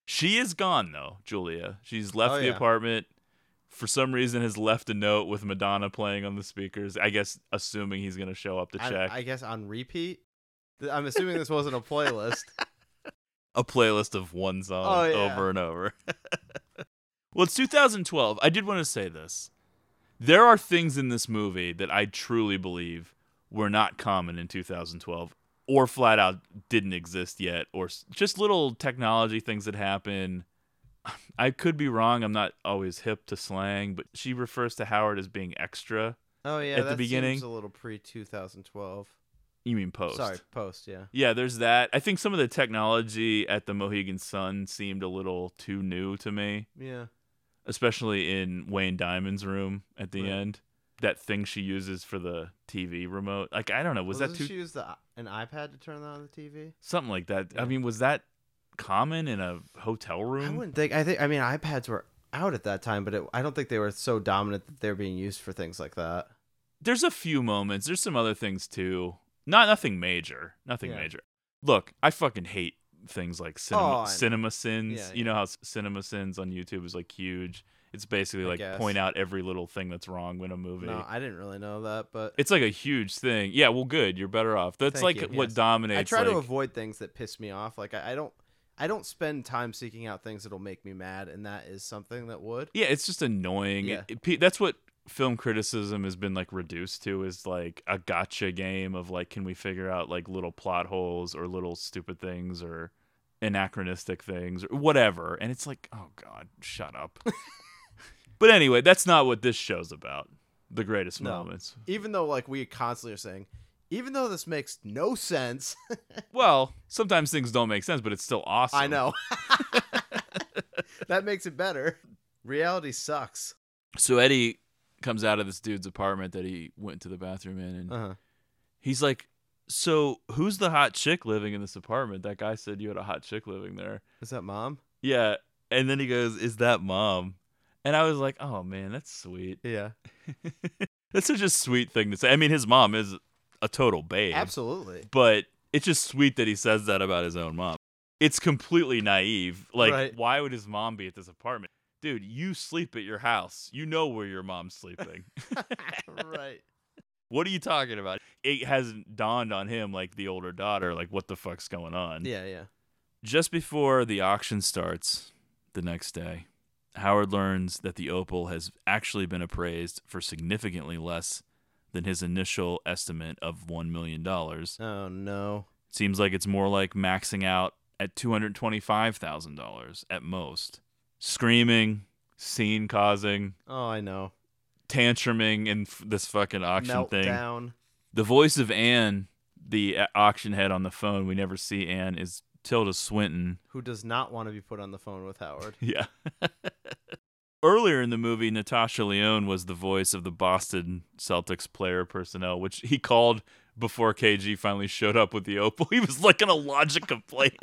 She is gone, though, Julia. She's left oh, the yeah. apartment. For some reason, has left a note with Madonna playing on the speakers. I guess assuming he's going to show up to I, check. I guess on repeat? I'm assuming this wasn't a playlist. A playlist of one song oh, yeah. over and over. Well, it's two thousand twelve. I did want to say this. There are things in this movie that I truly believe were not common in two thousand twelve. Or flat out didn't exist yet, or just little technology things that happen. I could be wrong. I'm not always hip to slang, but she refers to Howard as being extra. Oh yeah, at that the beginning, seems a little pre-twenty twelve. You mean post? Sorry, post. Yeah. Yeah, there's that. I think some of the technology at the Mohegan Sun seemed a little too new to me. Yeah. Especially in Wayne Diamond's room at the right. end. That thing she uses for the T V remote. Like, I don't know. Was well, that too... she use the, an iPad to turn on the T V? Something like that. Yeah. I mean, was that common in a hotel room? I wouldn't think. I think. I mean, iPads were out at that time, but it, I don't think they were so dominant that they were being used for things like that. There's a few moments. There's some other things, too. Not Nothing major. Nothing yeah. major. Look, I fucking hate things like cinema, oh, cinema sins. Yeah, you yeah. know how cinema sins on YouTube is, like, huge. It's basically like point out every little thing that's wrong in a movie. No, I didn't really know that, but it's like a huge thing. Yeah, well, good. You're better off. That's Thank like you, what yes. dominates. I try like... to avoid things that piss me off. Like I, I don't, I don't spend time seeking out things that'll make me mad, and that is something that would. Yeah, it's just annoying. Yeah. It, it, that's what film criticism has been like reduced to is like a gotcha game of like, can we figure out like little plot holes or little stupid things or anachronistic things or whatever? And it's like, oh God, shut up. But anyway, that's not what this show's about. The greatest no. moments. Even though, like, we constantly are saying, even though this makes no sense. Well, sometimes things don't make sense, but it's still awesome. I know. That makes it better. Reality sucks. So Eddie comes out of this dude's apartment that he went to the bathroom in, and uh-huh. he's like, so who's the hot chick living in this apartment? That guy said you had a hot chick living there. Is that mom? Yeah. And then he goes, is that mom? And I was like, oh, man, that's sweet. Yeah. That's such a sweet thing to say. I mean, his mom is a total babe. Absolutely. But it's just sweet that he says that about his own mom. It's completely naive. Like, right. Why would his mom be at this apartment? Dude, you sleep at your house. You know where your mom's sleeping. Right. What are you talking about? It hasn't dawned on him, like the older daughter, like what the fuck's going on? Yeah, yeah. Just before the auction starts the next day, Howard learns that the opal has actually been appraised for significantly less than his initial estimate of one million dollars. Oh, no. Seems like it's more like maxing out at two hundred twenty-five thousand dollars at most. Screaming, scene-causing. Oh, I know. Tantruming in f- this fucking auction Meltdown. Thing. Meltdown. The voice of Anne, the auction head on the phone, we never see Anne, is Tilda Swinton. Who does not want to be put on the phone with Howard. Yeah. Earlier in the movie, Natasha Lyonne was the voice of the Boston Celtics player personnel, which he called before K G finally showed up with the opal. He was like in a lodging complaint.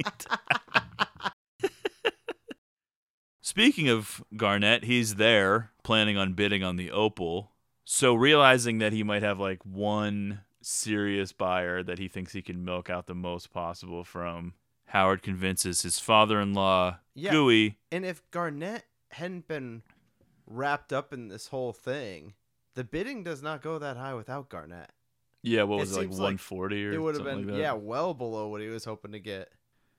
Speaking of Garnett, he's there planning on bidding on the opal. So realizing that he might have like one serious buyer that he thinks he can milk out the most possible from, Howard convinces his father-in-law, yeah. Gooey. And if Garnett hadn't been wrapped up in this whole thing, the bidding does not go that high without Garnett. Yeah, what was it, it like one forty like or something like that? It would have been, like yeah, well below what he was hoping to get.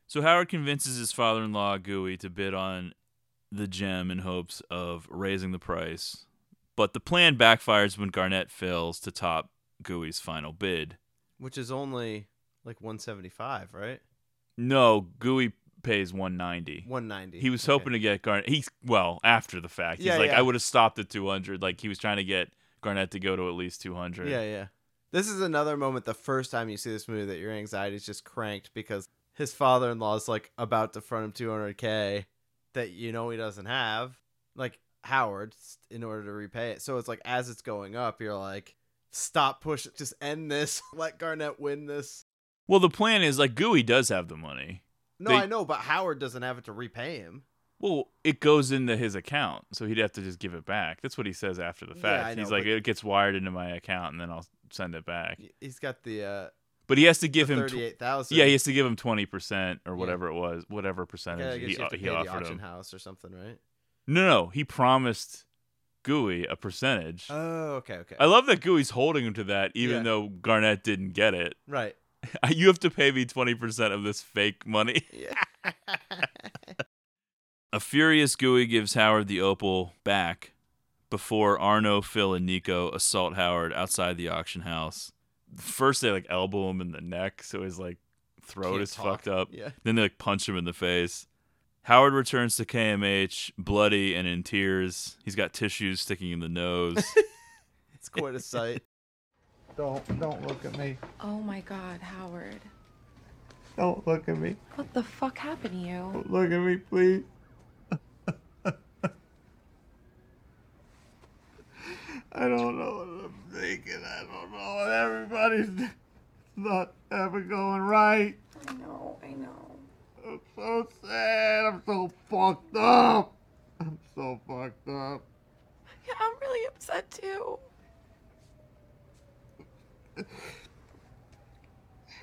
So Howard convinces his father-in-law, Gooey, to bid on the gem in hopes of raising the price. But the plan backfires when Garnett fails to top Gooey's final bid. Which is only like one seventy-five, right? No, Gooey pays one ninety. one ninety. He was hoping okay. to get Garnett. He well after the fact. He's yeah, like, yeah. I would have stopped at two hundred. Like he was trying to get Garnett to go to at least two hundred. Yeah, yeah. This is another moment. The first time you see this movie, that your anxiety is just cranked because his father-in-law is like about to front him two hundred K that you know he doesn't have, like Howard, in order to repay it. So it's like as it's going up, you're like, stop, push, just end this. Let Garnett win this. Well, the plan is, like, Gooey does have the money. No, they, I know, but Howard doesn't have it to repay him. Well, it goes into his account, so he'd have to just give it back. That's what he says after the fact. Yeah, know, he's like, it gets wired into my account, and then I'll send it back. He's got the... Uh, but he has to give him... thirty-eight thousand dollars. Yeah, he has to give him twenty percent or whatever yeah. it was, whatever percentage yeah, he, uh, he offered the auction him. House or something, right? No, no, he promised Gooey a percentage. Oh, okay, okay. I love that Gooey's holding him to that, even yeah. though Garnett didn't get it. Right. You have to pay me twenty percent of this fake money. Yeah. A furious Gooey gives Howard the opal back before Arno, Phil, and Nico assault Howard outside the auction house. First, they like elbow him in the neck, so his like throat Can't is talk. Fucked up. Yeah. Then they like punch him in the face. Howard returns to K M H, bloody and in tears. He's got tissues sticking in the nose. It's quite a sight. Don't, don't look at me. Oh my God, Howard. Don't look at me. What the fuck happened to you? Don't look at me, please. I don't know what I'm thinking. I don't know what everybody's not ever going right. I know, I know. I'm so sad. I'm so fucked up. I'm so fucked up. Yeah, I'm really upset too.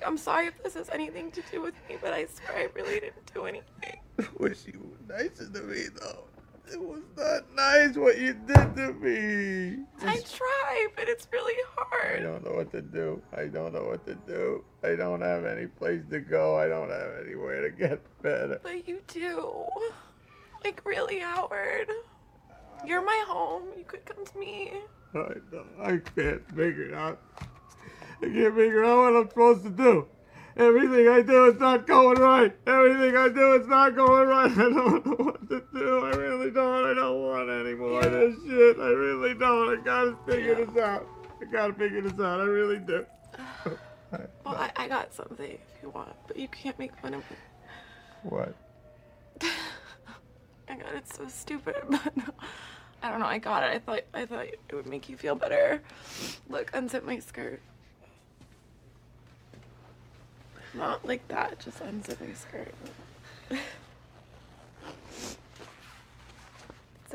I'm sorry if this has anything to do with me, but I swear I really didn't do anything. I wish you were nicer to me, though. It was not nice what you did to me. I try, but it's really hard. I don't know what to do. I don't know what to do. I don't have any place to go. I don't have anywhere to get better. But you do. Like, really, Howard. You're my home. You could come to me. I, I can't figure it out. I can't figure out what I'm supposed to do. Everything I do is not going right. Everything I do is not going right. I don't know what to do. I really don't. I don't want any more of this shit. I really don't. I gotta figure yeah. this out. I gotta figure this out. I really do. Well, I, I got something if you want, but you can't make fun of me. What? I got it so stupid, but no. I don't know. I got it. I thought I thought it would make you feel better. Look, unzip my skirt. Not like that, just unzip my skirt. It's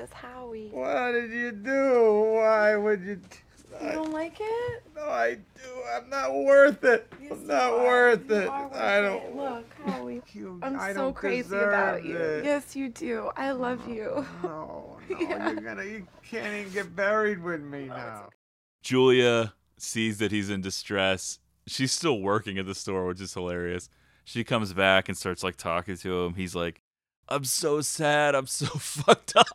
Jesus, Howie. What did you do? Why would you... You don't like it? No, I do. I'm not worth it. Yes, I'm not are. worth you it. Worth I don't. It. Look, Howie. You, I'm I so crazy about you. It. Yes, you do. I love no, you. No, no, yeah. you're gonna. You can't even get buried with me now. Julia sees that he's in distress. She's still working at the store, which is hilarious. She comes back and starts like talking to him. He's like, "I'm so sad. I'm so fucked up."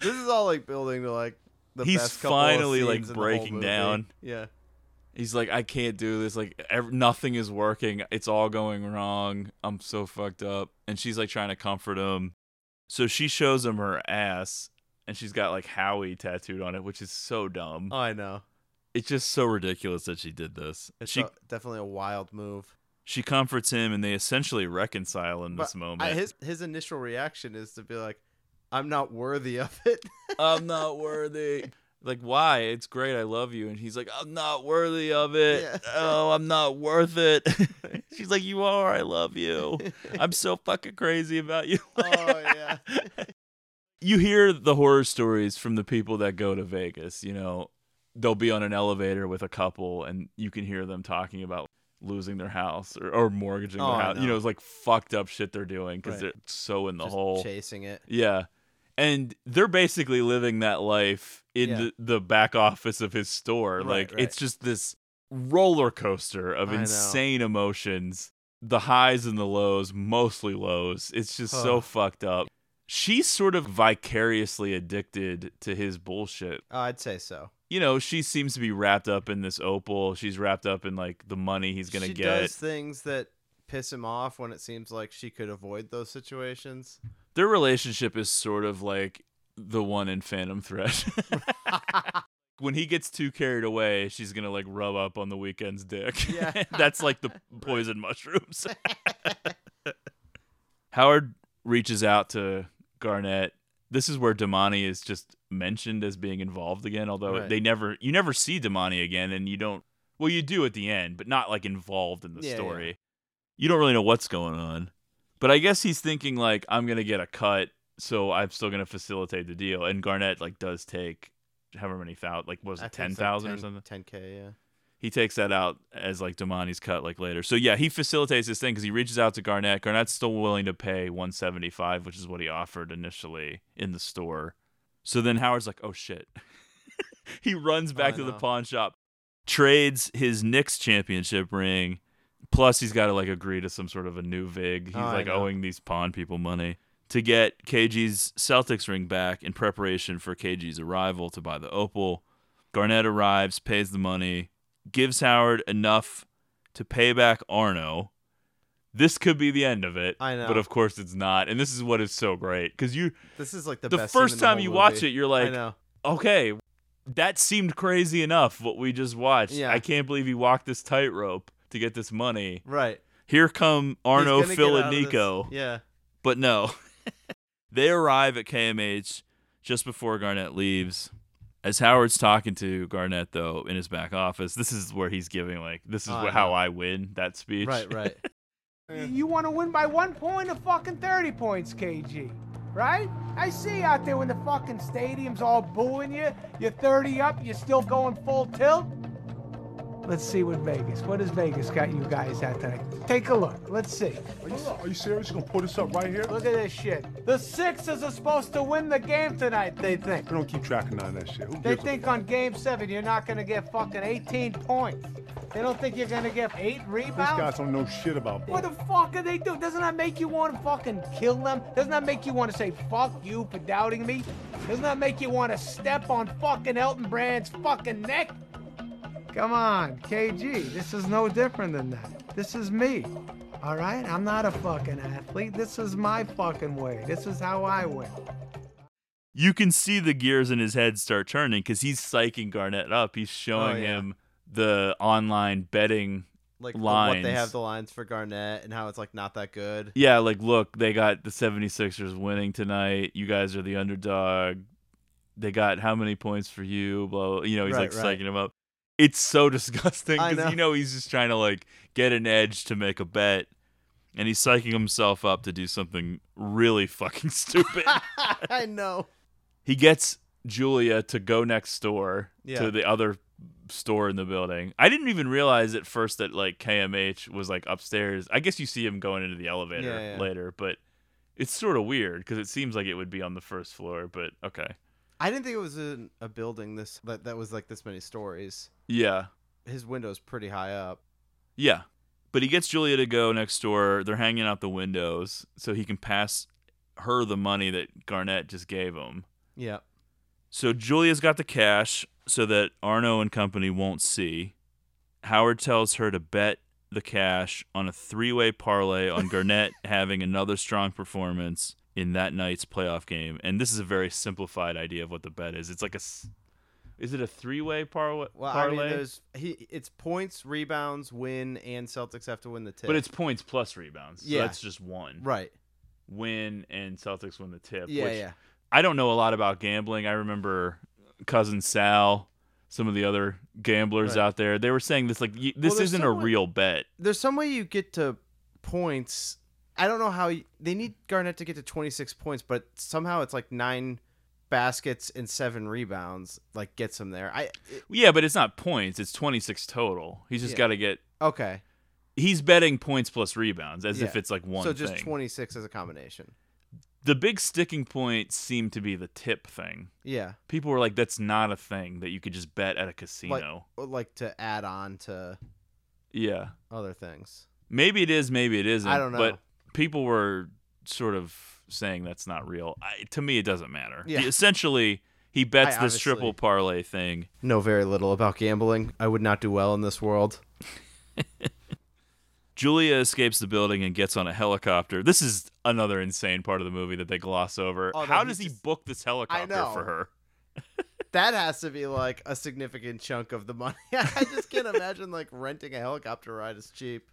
This is all like building to like. The he's best finally like breaking down. Yeah, he's like, I can't do this. Like, ev- nothing is working. It's all going wrong. I'm so fucked up. And she's like trying to comfort him. So she shows him her ass, and she's got like Howie tattooed on it, which is so dumb. Oh, I know. It's just so ridiculous that she did this. It's she, a, definitely a wild move. She comforts him, and they essentially reconcile in but this moment. I, his his initial reaction is to be like, I'm not worthy of it. I'm not worthy. Like, why? It's great. I love you. And he's like, I'm not worthy of it. Yeah. Oh, I'm not worth it. She's like, you are. I love you. I'm so fucking crazy about you. Oh, yeah. You hear the horror stories from the people that go to Vegas. You know, they'll be on an elevator with a couple, and you can hear them talking about losing their house or, or mortgaging oh, their house. No. You know, it's like fucked up shit they're doing because right. they're so in the Just hole. Chasing it. Yeah. And they're basically living that life in yeah. the, the back office of his store. Right, like, right. It's just this roller coaster of I insane know. emotions, the highs and the lows, mostly lows. It's just oh. so fucked up. She's sort of vicariously addicted to his bullshit. Uh, I'd say so. You know, she seems to be wrapped up in this opal. She's wrapped up in, like, the money he's going to get. She does things that piss him off when it seems like she could avoid those situations. Their relationship is sort of like the one in Phantom Thread. When he gets too carried away, she's going to like rub up on the Weeknd's dick. Yeah. That's like the poison mushrooms. Howard reaches out to Garnett. This is where Damani is just mentioned as being involved again, although right. they never you never see Damani again, and you don't well you do at the end, but not like involved in the yeah, story. Yeah. You don't really know what's going on. But I guess he's thinking, like, I'm going to get a cut, so I'm still going to facilitate the deal. And Garnett, like, does take however many thousand, like, was it ten thousand like or something? ten K, yeah. He takes that out as, like, Damani's cut, like, later. So, yeah, he facilitates this thing because he reaches out to Garnett. Garnett's still willing to pay one seventy-five, which is what he offered initially in the store. So then Howard's like, oh, shit. He runs back oh, to the pawn shop, trades his Knicks championship ring. Plus, he's got to, like, agree to some sort of a new vig. He's, oh, like, owing these pawn people money to get K G's Celtics ring back in preparation for K G's arrival to buy the opal. Garnett arrives, pays the money, gives Howard enough to pay back Arno. This could be the end of it. I know. But, of course, it's not. And this is what is so great. Because you... This is, like, the, the best first time you movie. watch it, you're like, I know. Okay, that seemed crazy enough, what we just watched. Yeah. I can't believe he walked this tightrope to get this money. Right. Here come Arno, Phil, and Nico. Yeah. But no. They arrive at K M H just before Garnett leaves. As Howard's talking to Garnett, though, in his back office, this is where he's giving, like, this is uh, wh- how yeah. I win that speech. Right, right. You want to win by one point or fucking thirty points, K G? Right? I see you out there when the fucking stadium's all booing you. You're thirty up. You're still going full tilt. Let's see what Vegas. What has Vegas got you guys at tonight? Take a look. Let's see. Are you, are you serious? You're going to put us up right here? Look at this shit. The Sixers are supposed to win the game tonight, they think. We don't keep tracking on that shit. Who they think on game seven you're not going to get fucking eighteen points. They don't think you're going to get eight rebounds? These guys don't know shit about that. What the fuck are they doing? Doesn't that make you want to fucking kill them? Doesn't that make you want to say fuck you for doubting me? Doesn't that make you want to step on fucking Elton Brand's fucking neck? Come on, K G, this is no different than that. This is me, all right? I'm not a fucking athlete. This is my fucking way. This is how I win. You can see the gears in his head start turning because he's psyching Garnett up. He's showing oh, yeah. him the online betting like lines. Like what they have the lines for Garnett and how it's, like, not that good. Yeah, like, look, they got the seventy-sixers winning tonight. You guys are the underdog. They got how many points for you? Blah, blah. You know, he's, right, like, right. psyching him up. It's so disgusting because, you know, he's just trying to, like, get an edge to make a bet. And he's psyching himself up to do something really fucking stupid. I know. He gets Julia to go next door yeah. to the other store in the building. I didn't even realize at first that like K M H was like upstairs. I guess you see him going into the elevator yeah, yeah. later, but it's sort of weird because it seems like it would be on the first floor, but okay. I didn't think it was in a building this that, that was like this many stories. Yeah. His window's pretty high up. Yeah. But he gets Julia to go next door. They're hanging out the windows so he can pass her the money that Garnett just gave him. Yeah. So Julia's got the cash so that Arno and company won't see. Howard tells her to bet the cash on a three-way parlay on Garnett having another strong performance in that night's playoff game. And this is a very simplified idea of what the bet is. It's like a... Is it a three-way par- well, parlay? Well, I mean, there's he. It's points, rebounds, win, and Celtics have to win the tip. But it's points plus rebounds. So yeah, that's just one. Right. Win and Celtics win the tip. Yeah, which yeah. I don't know a lot about gambling. I remember cousin Sal, some of the other gamblers right. out there. They were saying this like you, this well, isn't a way, real bet. There's some way you get to points. I don't know how you, they need Garnett to get to twenty-six points, but somehow it's like nine. Baskets and seven rebounds like gets him there. I it, yeah, but it's not points. It's twenty-six total. He's just yeah. got to get okay. He's betting points plus rebounds as yeah. if it's like one. So just thing. twenty-six as a combination. The big sticking point seemed to be the tip thing. Yeah, people were like, "That's not a thing that you could just bet at a casino." Like, like to add on to yeah other things. Maybe it is. Maybe it isn't. I don't know. But people were sort of saying that's not real. I, to me, it doesn't matter. Yeah. He, essentially, he bets I this triple parlay thing. Know very little about gambling. I would not do well in this world. Julia escapes the building and gets on a helicopter. This is another insane part of the movie that they gloss over. Oh, How does he just... book this helicopter for her? That has to be like a significant chunk of the money. I just can't imagine like renting a helicopter ride is cheap.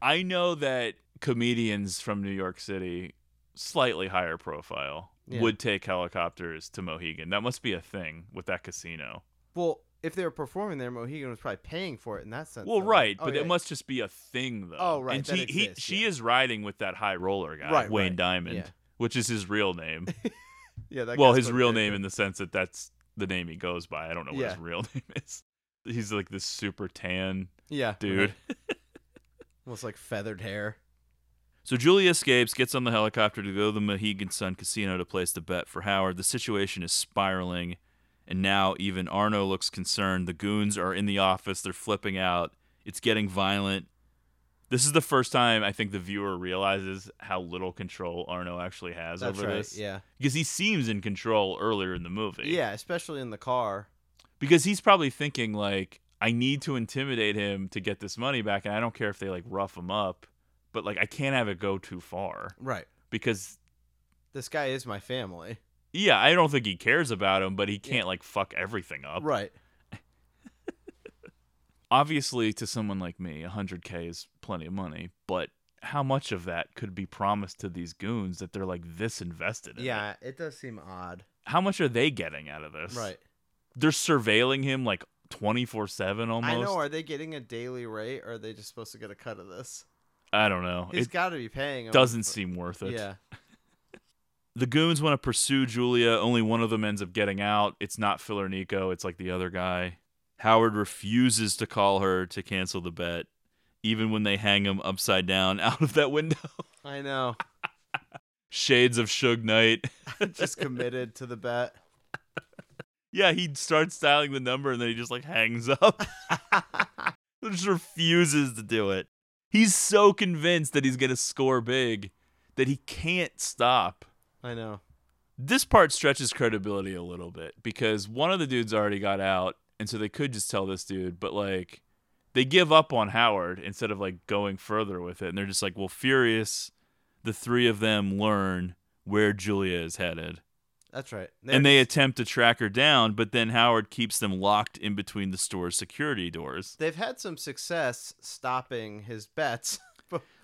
I know that comedians from New York City... Slightly higher profile yeah. would take helicopters to Mohegan. That must be a thing with that casino. Well, if they were performing there, Mohegan was probably paying for it in that sense. Well, though. right, oh, but yeah. it must just be a thing though. Oh, right. And that he, exists, he yeah. she is riding with that high roller guy, right, Wayne right. Diamond, yeah. which is his real name. yeah. That well, his real name in the sense that that's the name he goes by. I don't know what yeah. his real name is. He's like this super tan yeah, dude. Right. Almost like feathered hair. So Julia escapes, gets on the helicopter to go to the Mohegan Sun Casino to place the bet for Howard. The situation is spiraling, and now even Arno looks concerned. The goons are in the office. They're flipping out. It's getting violent. This is the first time I think the viewer realizes how little control Arno actually has That's over right, this. Yeah, because he seems in control earlier in the movie. Yeah, especially in the car. Because he's probably thinking, like, I need to intimidate him to get this money back, and I don't care if they, like, rough him up. But, like, I can't have it go too far. Right. Because... This guy is my family. Yeah, I don't think he cares about him, but he can't, yeah. like, fuck everything up. Right. Obviously, to someone like me, one hundred K is plenty of money, but how much of that could be promised to these goons that they're, like, this invested in? Yeah, it, it does seem odd. How much are they getting out of this? Right. They're surveilling him, like, twenty-four seven almost. I know. Are they getting a daily rate, or are they just supposed to get a cut of this? I don't know. He's got to be paying him. Doesn't seem worth it. Yeah. The goons want to pursue Julia. Only one of them ends up getting out. It's not Phil or Nico. It's like the other guy. Howard refuses to call her to cancel the bet, even when they hang him upside down out of that window. I know. Shades of Suge Knight. Just committed to the bet. Yeah, he starts dialing the number, and then he just like hangs up. Just refuses to do it. He's so convinced that he's going to score big that he can't stop. I know. This part stretches credibility a little bit because one of the dudes already got out, and so they could just tell this dude, but, like, they give up on Howard instead of, like, going further with it. And they're just like, well, furious, the three of them learn where Julia is headed. That's right. They're and they just... attempt to track her down, but then Howard keeps them locked in between the store's security doors. They've had some success stopping his bets.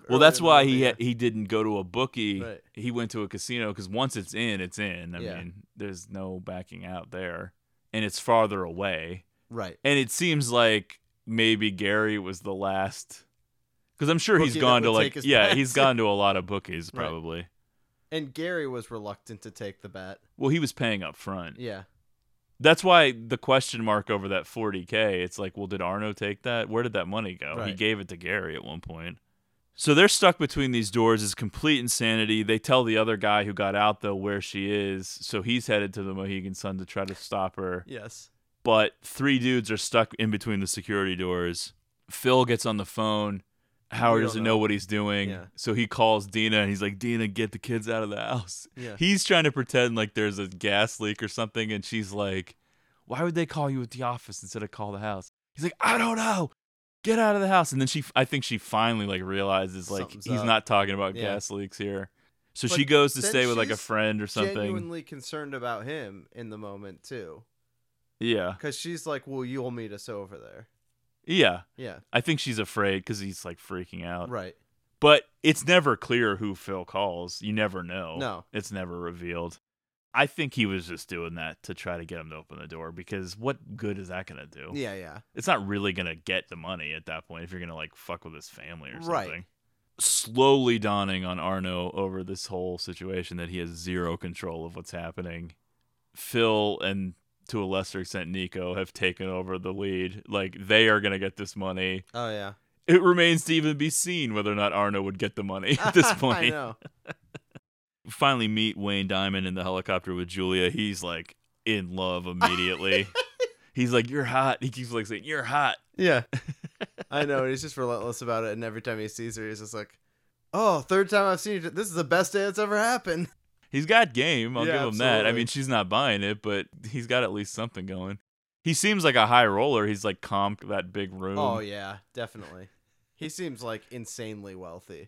Well, that's why he ha- he didn't go to a bookie. Right. He went to a casino because once it's in, it's in. I yeah. mean, there's no backing out there. And it's farther away. Right. And it seems like maybe Gary was the last Because I'm sure he's gone to like, yeah, he's gone to a lot of bookies probably. Right. And Gary was reluctant to take the bet. Well, he was paying up front. Yeah. That's why the question mark over that forty K, it's like, well, did Arno take that? Where did that money go? Right. He gave it to Gary at one point. So they're stuck between these doors. It's complete insanity. They tell the other guy who got out, though, where she is. So he's headed to the Mohegan Sun to try to stop her. Yes. But three dudes are stuck in between the security doors. Phil gets on the phone. Howard doesn't know. know what he's doing. Yeah. So he calls Dina and he's like, Dina, get the kids out of the house. Yeah. He's trying to pretend like there's a gas leak or something. And she's like, why would they call you at the office instead of call the house? He's like, I don't know. Get out of the house. And then she, I think she finally like realizes like Something's he's up. Not talking about yeah. gas leaks here. So but she goes to stay with like a friend or something. She's genuinely concerned about him in the moment too. Yeah. Because she's like, well, you'll meet us over there. Yeah. Yeah. I think she's afraid because he's like freaking out. Right. But it's never clear who Phil calls. You never know. No. It's never revealed. I think he was just doing that to try to get him to open the door because what good is that going to do? Yeah, yeah. It's not really going to get the money at that point if you're going to like fuck with his family or something. Right. Slowly dawning on Arno over this whole situation that he has zero control of what's happening. Phil and... to a lesser extent, Nico have taken over the lead. Like they are going to get this money. Oh yeah. It remains to even be seen whether or not Arno would get the money at this point. I know. Finally meet Wayne Diamond in the helicopter with Julia. He's like in love immediately. He's like, you're hot. He keeps like saying, you're hot. Yeah. I know. And he's just relentless about it. And every time he sees her, he's just like, oh, third time I've seen you. This is the best day that's ever happened. He's got game. I'll yeah, give him absolutely. that. I mean, she's not buying it, but he's got at least something going. He seems like a high roller. He's like comped that big room. Oh, yeah, definitely. He seems like insanely wealthy.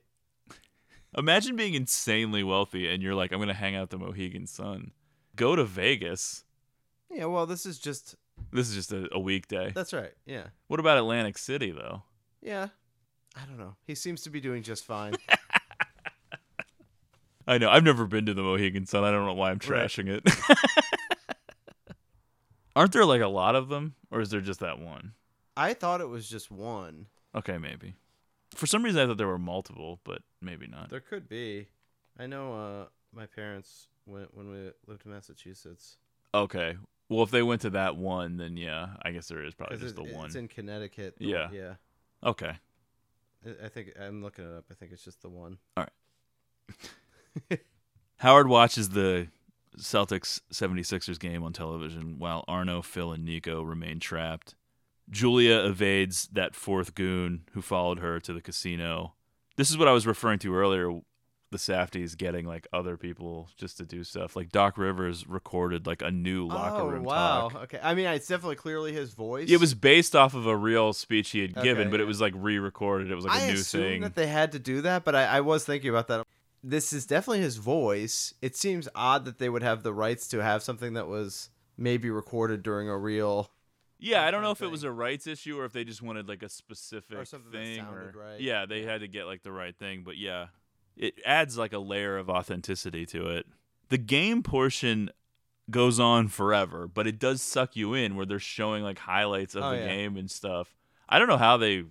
Imagine being insanely wealthy and you're like, I'm going to hang out at the Mohegan Sun. Go to Vegas. Yeah, well, this is just... This is just a, a weekday. That's right, yeah. What about Atlantic City, though? Yeah. I don't know. He seems to be doing just fine. I know. I've never been to the Mohegan Sun. I don't know why I'm trashing right. it. Aren't there like a lot of them? Or is there just that one? I thought it was just one. Okay, maybe. For some reason, I thought there were multiple, but maybe not. There could be. I know uh, my parents went when we lived in Massachusetts. Okay. Well, if they went to that one, then yeah, I guess there is probably just the it's one. It's in Connecticut. Yeah. Yeah. Okay. I think I'm looking it up. I think it's just the one. All right. Howard watches the Celtics seventy-sixers game on television while Arno, Phil, and Nico remain trapped. Julia evades that fourth goon who followed her to the casino. This is what I was referring to earlier. The Safdies getting like other people just to do stuff. Like Doc Rivers recorded like a new locker oh, room wow. talk. wow. Okay. I mean, it's definitely clearly his voice. It was based off of a real speech he had okay, given, but yeah. it was like re-recorded. It was like I a new thing. I assumed that they had to do that, but I, I was thinking about that. This is definitely his voice. It seems odd that they would have the rights to have something that was maybe recorded during a real. Yeah, I don't know if thing. it was a rights issue or if they just wanted like a specific or something thing. That sounded or, right. Yeah, they had to get like the right thing. But yeah, it adds like a layer of authenticity to it. The game portion goes on forever, but it does suck you in where they're showing like highlights of oh, the yeah. game and stuff. I don't know how they...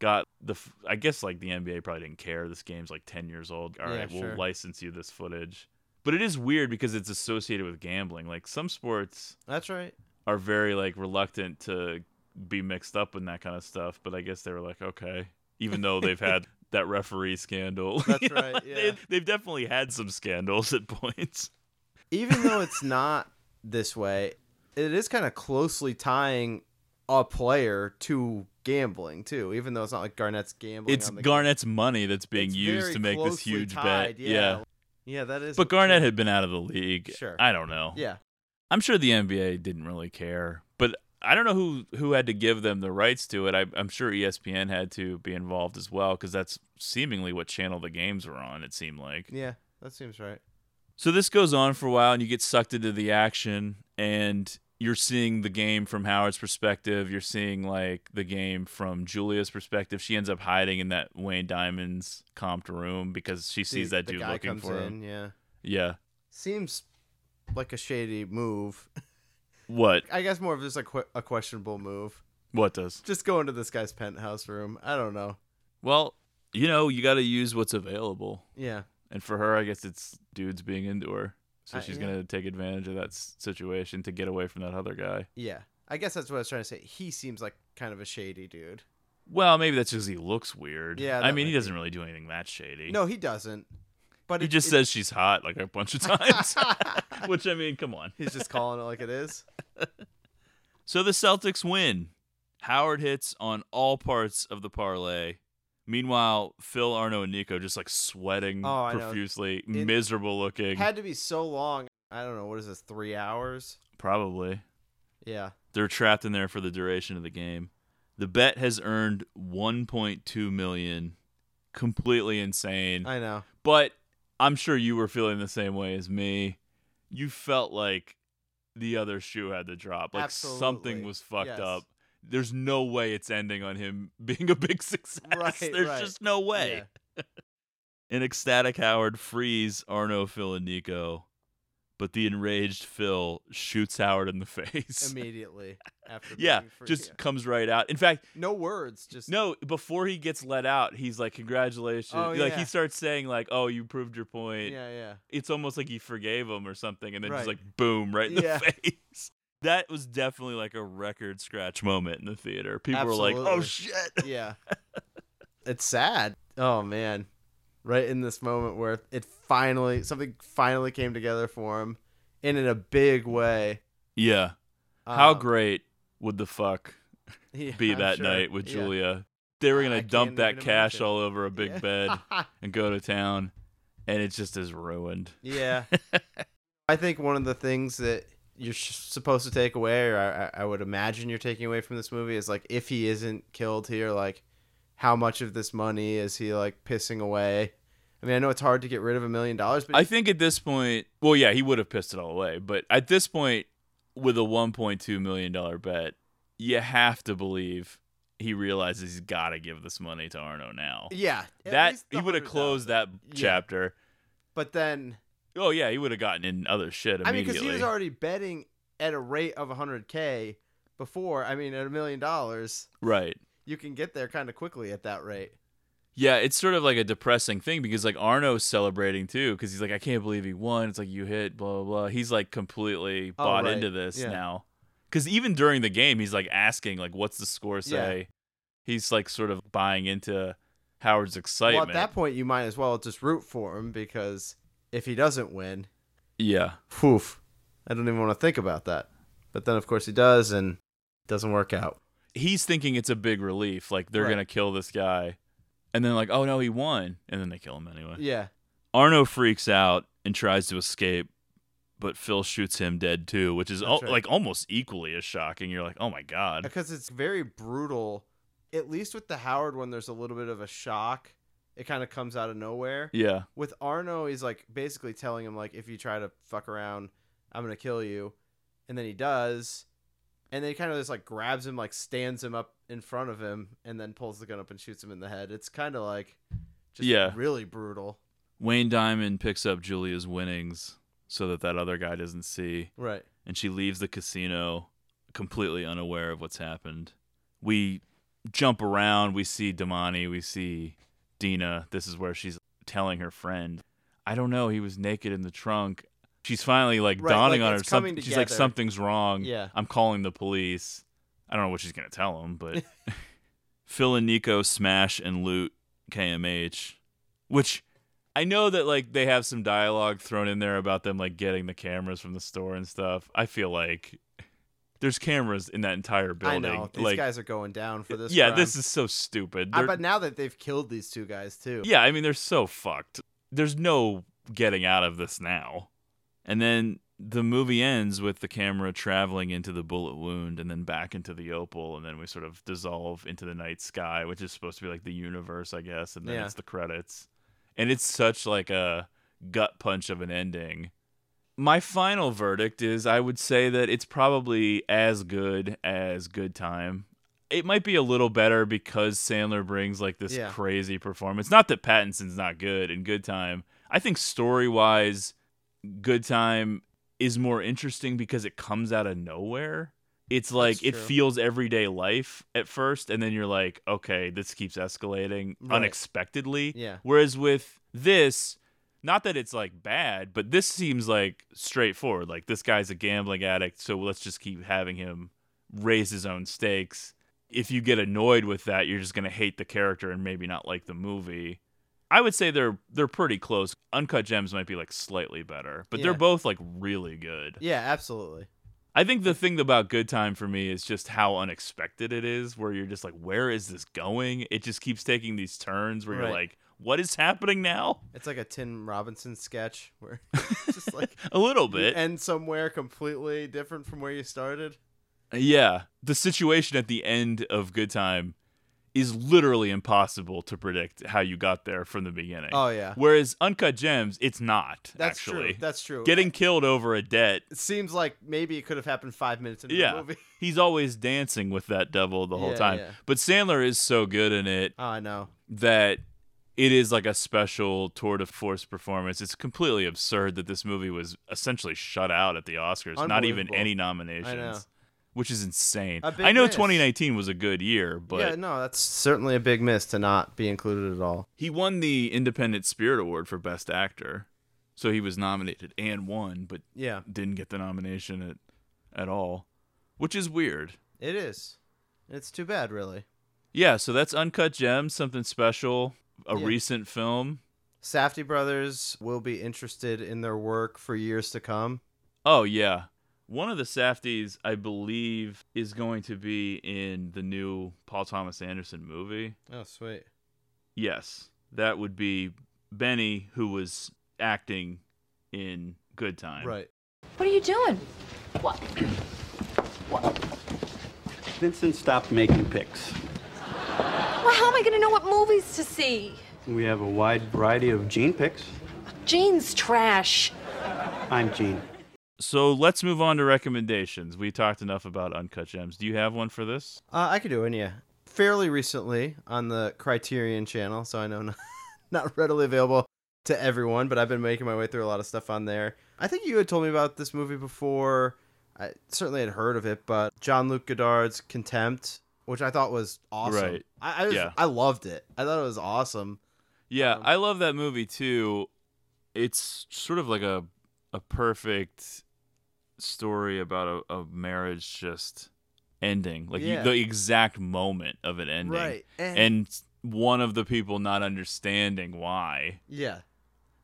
got the I guess like the N B A probably didn't care. This game's like ten years old. All yeah, right, sure. We'll license you this footage. But it is weird because it's associated with gambling. Like some sports That's right. are very like reluctant to be mixed up in that kind of stuff, but I guess they were like, okay, even though they've had that referee scandal. That's right. Know, yeah. They, they've definitely had some scandals at points. Even though it's not this way, it is kind of closely tying a player to gambling too, even though it's not like Garnett's gambling. It's on the Garnett's game. Money that's being it's used to make this huge tied, bet. Yeah. yeah, yeah, that is. But Garnett true. had been out of the league. Sure, I don't know. Yeah, I'm sure the N B A didn't really care, but I don't know who, who had to give them the rights to it. I, I'm sure E S P N had to be involved as well because that's seemingly what channel the games were on. It seemed like. Yeah, that seems right. So this goes on for a while, and you get sucked into the action and. You're seeing the game from Howard's perspective. You're seeing like the game from Julia's perspective. She ends up hiding in that Wayne Diamond's comped room because she sees the, that dude looking for in, him. Yeah. Yeah. Seems like a shady move. What? I guess more of just a, qu- a questionable move. What does? Just go into this guy's penthouse room. I don't know. Well, you know, you got to use what's available. Yeah. And for her, I guess it's dudes being into her. So she's uh, yeah. going to take advantage of that situation to get away from that other guy. Yeah. I guess that's what I was trying to say. He seems like kind of a shady dude. Well, maybe that's because he looks weird. Yeah. I mean, he doesn't be. really do anything that shady. No, he doesn't. But He it, just it, says she's hot like a bunch of times. Which, I mean, come on. He's just calling it like it is. So the Celtics win. Howard hits on all parts of the parlay. Meanwhile, Phil, Arno, and Nico just like sweating oh, profusely, it miserable looking. Had to be so long. I don't know. What is this? Three hours? Probably. Yeah. They're trapped in there for the duration of the game. The bet has earned one point two million dollars. Completely insane. I know. But I'm sure you were feeling the same way as me. You felt like the other shoe had to drop. Like Absolutely. something was fucked yes. up. There's no way it's ending on him being a big success. Right, There's right. just no way. Yeah. An ecstatic Howard frees Arno, Phil, and Nico, but the enraged Phil shoots Howard in the face. Immediately. after. Yeah, free. just yeah. comes right out. In fact... No words. Just No, before he gets let out, he's like, congratulations. Oh, like yeah. He starts saying like, oh, you proved your point. Yeah, yeah. It's almost like he forgave him or something, and then right. just like, boom, right in yeah. the face. That was definitely like a record scratch moment in the theater. People Absolutely. were like, oh, shit. Yeah. It's sad. Oh, man. Right in this moment where it finally, something finally came together for him and in a big way. Yeah. Um, How great would the fuck yeah, be that sure. night with yeah. Julia? They were going to dump that cash all over a big yeah. bed and go to town. And it just is ruined. Yeah. I think one of the things that you're supposed to take away, or I, I would imagine you're taking away from this movie, is like, if he isn't killed here, like how much of this money is he like pissing away? I mean, I know it's hard to get rid of a million dollars, but I think at this point, well, yeah, he would have pissed it all away. But at this point with a one point two million dollars bet, you have to believe he realizes he's got to give this money to Arno now. Yeah. That he would have closed that chapter. Yeah. But then, oh, yeah, he would have gotten in other shit immediately. I mean, because he was already betting at a rate of one hundred K before. I mean, at a million dollars. Right. You can get there kind of quickly at that rate. Yeah, it's sort of like a depressing thing because, like, Arno's celebrating, too, because he's like, I can't believe he won. It's like, you hit, blah, blah, blah. He's, like, completely bought oh, right. into this yeah. now. Because even during the game, he's, like, asking, like, what's the score say? Yeah. He's, like, sort of buying into Howard's excitement. Well, at that point, you might as well just root for him because... if he doesn't win, yeah, poof, I don't even want to think about that. But then, of course, he does, and it doesn't work out. He's thinking it's a big relief, like they're right. gonna kill this guy, and then like, oh no, he won, and then they kill him anyway. Yeah. Arno freaks out and tries to escape, but Phil shoots him dead too, which is al- right. like almost equally as shocking. You're like, oh my god, because it's very brutal. At least with the Howard one, there's a little bit of a shock. It kind of comes out of nowhere. Yeah. With Arno, he's like basically telling him like, if you try to fuck around, I'm gonna kill you, and then he does, and then he kind of just like grabs him, like stands him up in front of him, and then pulls the gun up and shoots him in the head. It's kind of like, just yeah. really brutal. Wayne Diamond picks up Julia's winnings so that that other guy doesn't see. Right. And she leaves the casino completely unaware of what's happened. We jump around. We see Damani. We see Dina. This is where she's telling her friend, I don't know, he was naked in the trunk. She's finally like right, dawning like on her. Some- she's like, something's wrong. Yeah. I'm calling the police. I don't know what she's going to tell him, but Phil and Nico smash and loot K M H, which I know that like they have some dialogue thrown in there about them like getting the cameras from the store and stuff. I feel like there's cameras in that entire building. I know. These like, guys are going down for this. Yeah, crime. This is so stupid. I, but now that they've killed these two guys, too. Yeah, I mean, they're so fucked. There's no getting out of this now. And then the movie ends with the camera traveling into the bullet wound and then back into the opal. And then we sort of dissolve into the night sky, which is supposed to be like the universe, I guess. And then yeah. it's the credits. And it's such like a gut punch of an ending. My final verdict is I would say that it's probably as good as Good Time. It might be a little better because Sandler brings like this yeah. crazy performance. Not that Pattinson's not good in Good Time. I think story-wise, Good Time is more interesting because it comes out of nowhere. It's like it feels everyday life at first, and then you're like, okay, this keeps escalating right. unexpectedly. Yeah. Whereas with this, not that it's like bad, but this seems like straightforward. Like, this guy's a gambling addict, so let's just keep having him raise his own stakes. If you get annoyed with that, you're just going to hate the character and maybe not like the movie. I would say they're they're pretty close. Uncut Gems might be like slightly better, but yeah. they're both like really good. Yeah, absolutely. I think the thing about Good Time for me is just how unexpected it is, where you're just like, where is this going? It just keeps taking these turns where right. you're like, what is happening now? It's like a Tim Robinson sketch where it's just like a little bit, and somewhere completely different from where you started. Yeah. The situation at the end of Good Time is literally impossible to predict how you got there from the beginning. Oh, yeah. Whereas Uncut Gems, it's not, That's actually. True. That's true. Getting killed over a debt. It seems like maybe it could have happened five minutes into yeah. the movie. He's always dancing with that devil the whole yeah, time. Yeah. But Sandler is so good in it. Oh, I know. That it is like a special tour de force performance. It's completely absurd that this movie was essentially shut out at the Oscars. Not even any nominations. I know. Which is insane. I know miss. twenty nineteen was a good year, but... Yeah, no, that's certainly a big miss to not be included at all. He won the Independent Spirit Award for Best Actor, so he was nominated and won, but yeah. didn't get the nomination at, at all, which is weird. It is. It's too bad, really. Yeah, so that's Uncut Gems, something special, a yeah. recent film. Safdie brothers will be interested in their work for years to come. Oh, yeah. One of the Safdies, I believe, is going to be in the new Paul Thomas Anderson movie. Oh, sweet. Yes. That would be Benny, who was acting in Good Time. Right. What are you doing? What? What? Vincent stopped making picks. Well, how am I going to know what movies to see? We have a wide variety of Gene picks. Gene's trash. I'm Gene. So let's move on to recommendations. We talked enough about Uncut Gems. Do you have one for this? Uh, I could do one, yeah. Fairly recently on the Criterion channel, so I know not, not readily available to everyone, but I've been making my way through a lot of stuff on there. I think you had told me about this movie before. I certainly had heard of it, but Jean-Luc Godard's Contempt, which I thought was awesome. Right. I I, was, yeah. I loved it. I thought it was awesome. Yeah, um, I love that movie too. It's sort of like a a perfect... story about a, a marriage just ending, like yeah. you, the exact moment of it ending, right? And, and one of the people not understanding why, yeah,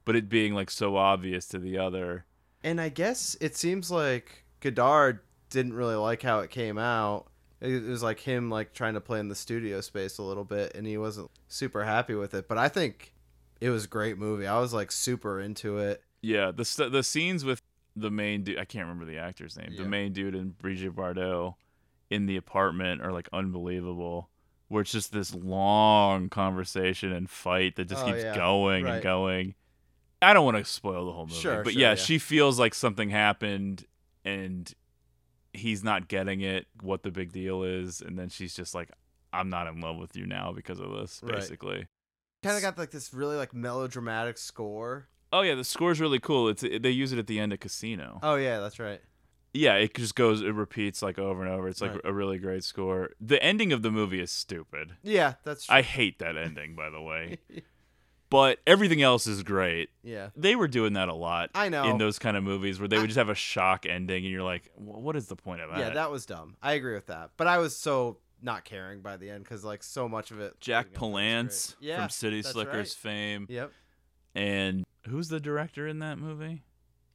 but it being like so obvious to the other. And I guess it seems like Godard didn't really like how it came out. It was like him like trying to play in the studio space a little bit, and he wasn't super happy with it. But I think it was a great movie. I was like super into it. Yeah, the st- the scenes with. The main dude, I can't remember the actor's name, yeah. the main dude and Brigitte Bardot in the apartment are like unbelievable, where it's just this long conversation and fight that just oh, keeps yeah. going right. and going. I don't want to spoil the whole movie, sure, but sure, yeah, yeah, she feels like something happened and he's not getting it, what the big deal is. And then she's just like, I'm not in love with you now because of this, right. basically. Kind of got like this really like melodramatic score. Oh, yeah, the score's really cool. It's it, they use it at the end of Casino. Oh, yeah, that's right. Yeah, it just goes, it repeats like over and over. It's like right. a really great score. The ending of the movie is stupid. Yeah, that's true. I hate that ending, by the way. But everything else is great. Yeah. They were doing that a lot. I know. In those kind of movies where they would I, just have a shock ending and you're like, what is the point of that? Yeah, that was dumb. I agree with that. But I was so not caring by the end because like so much of it. Jack Palance yeah, from City Slickers right. fame. Yep. And who's the director in that movie?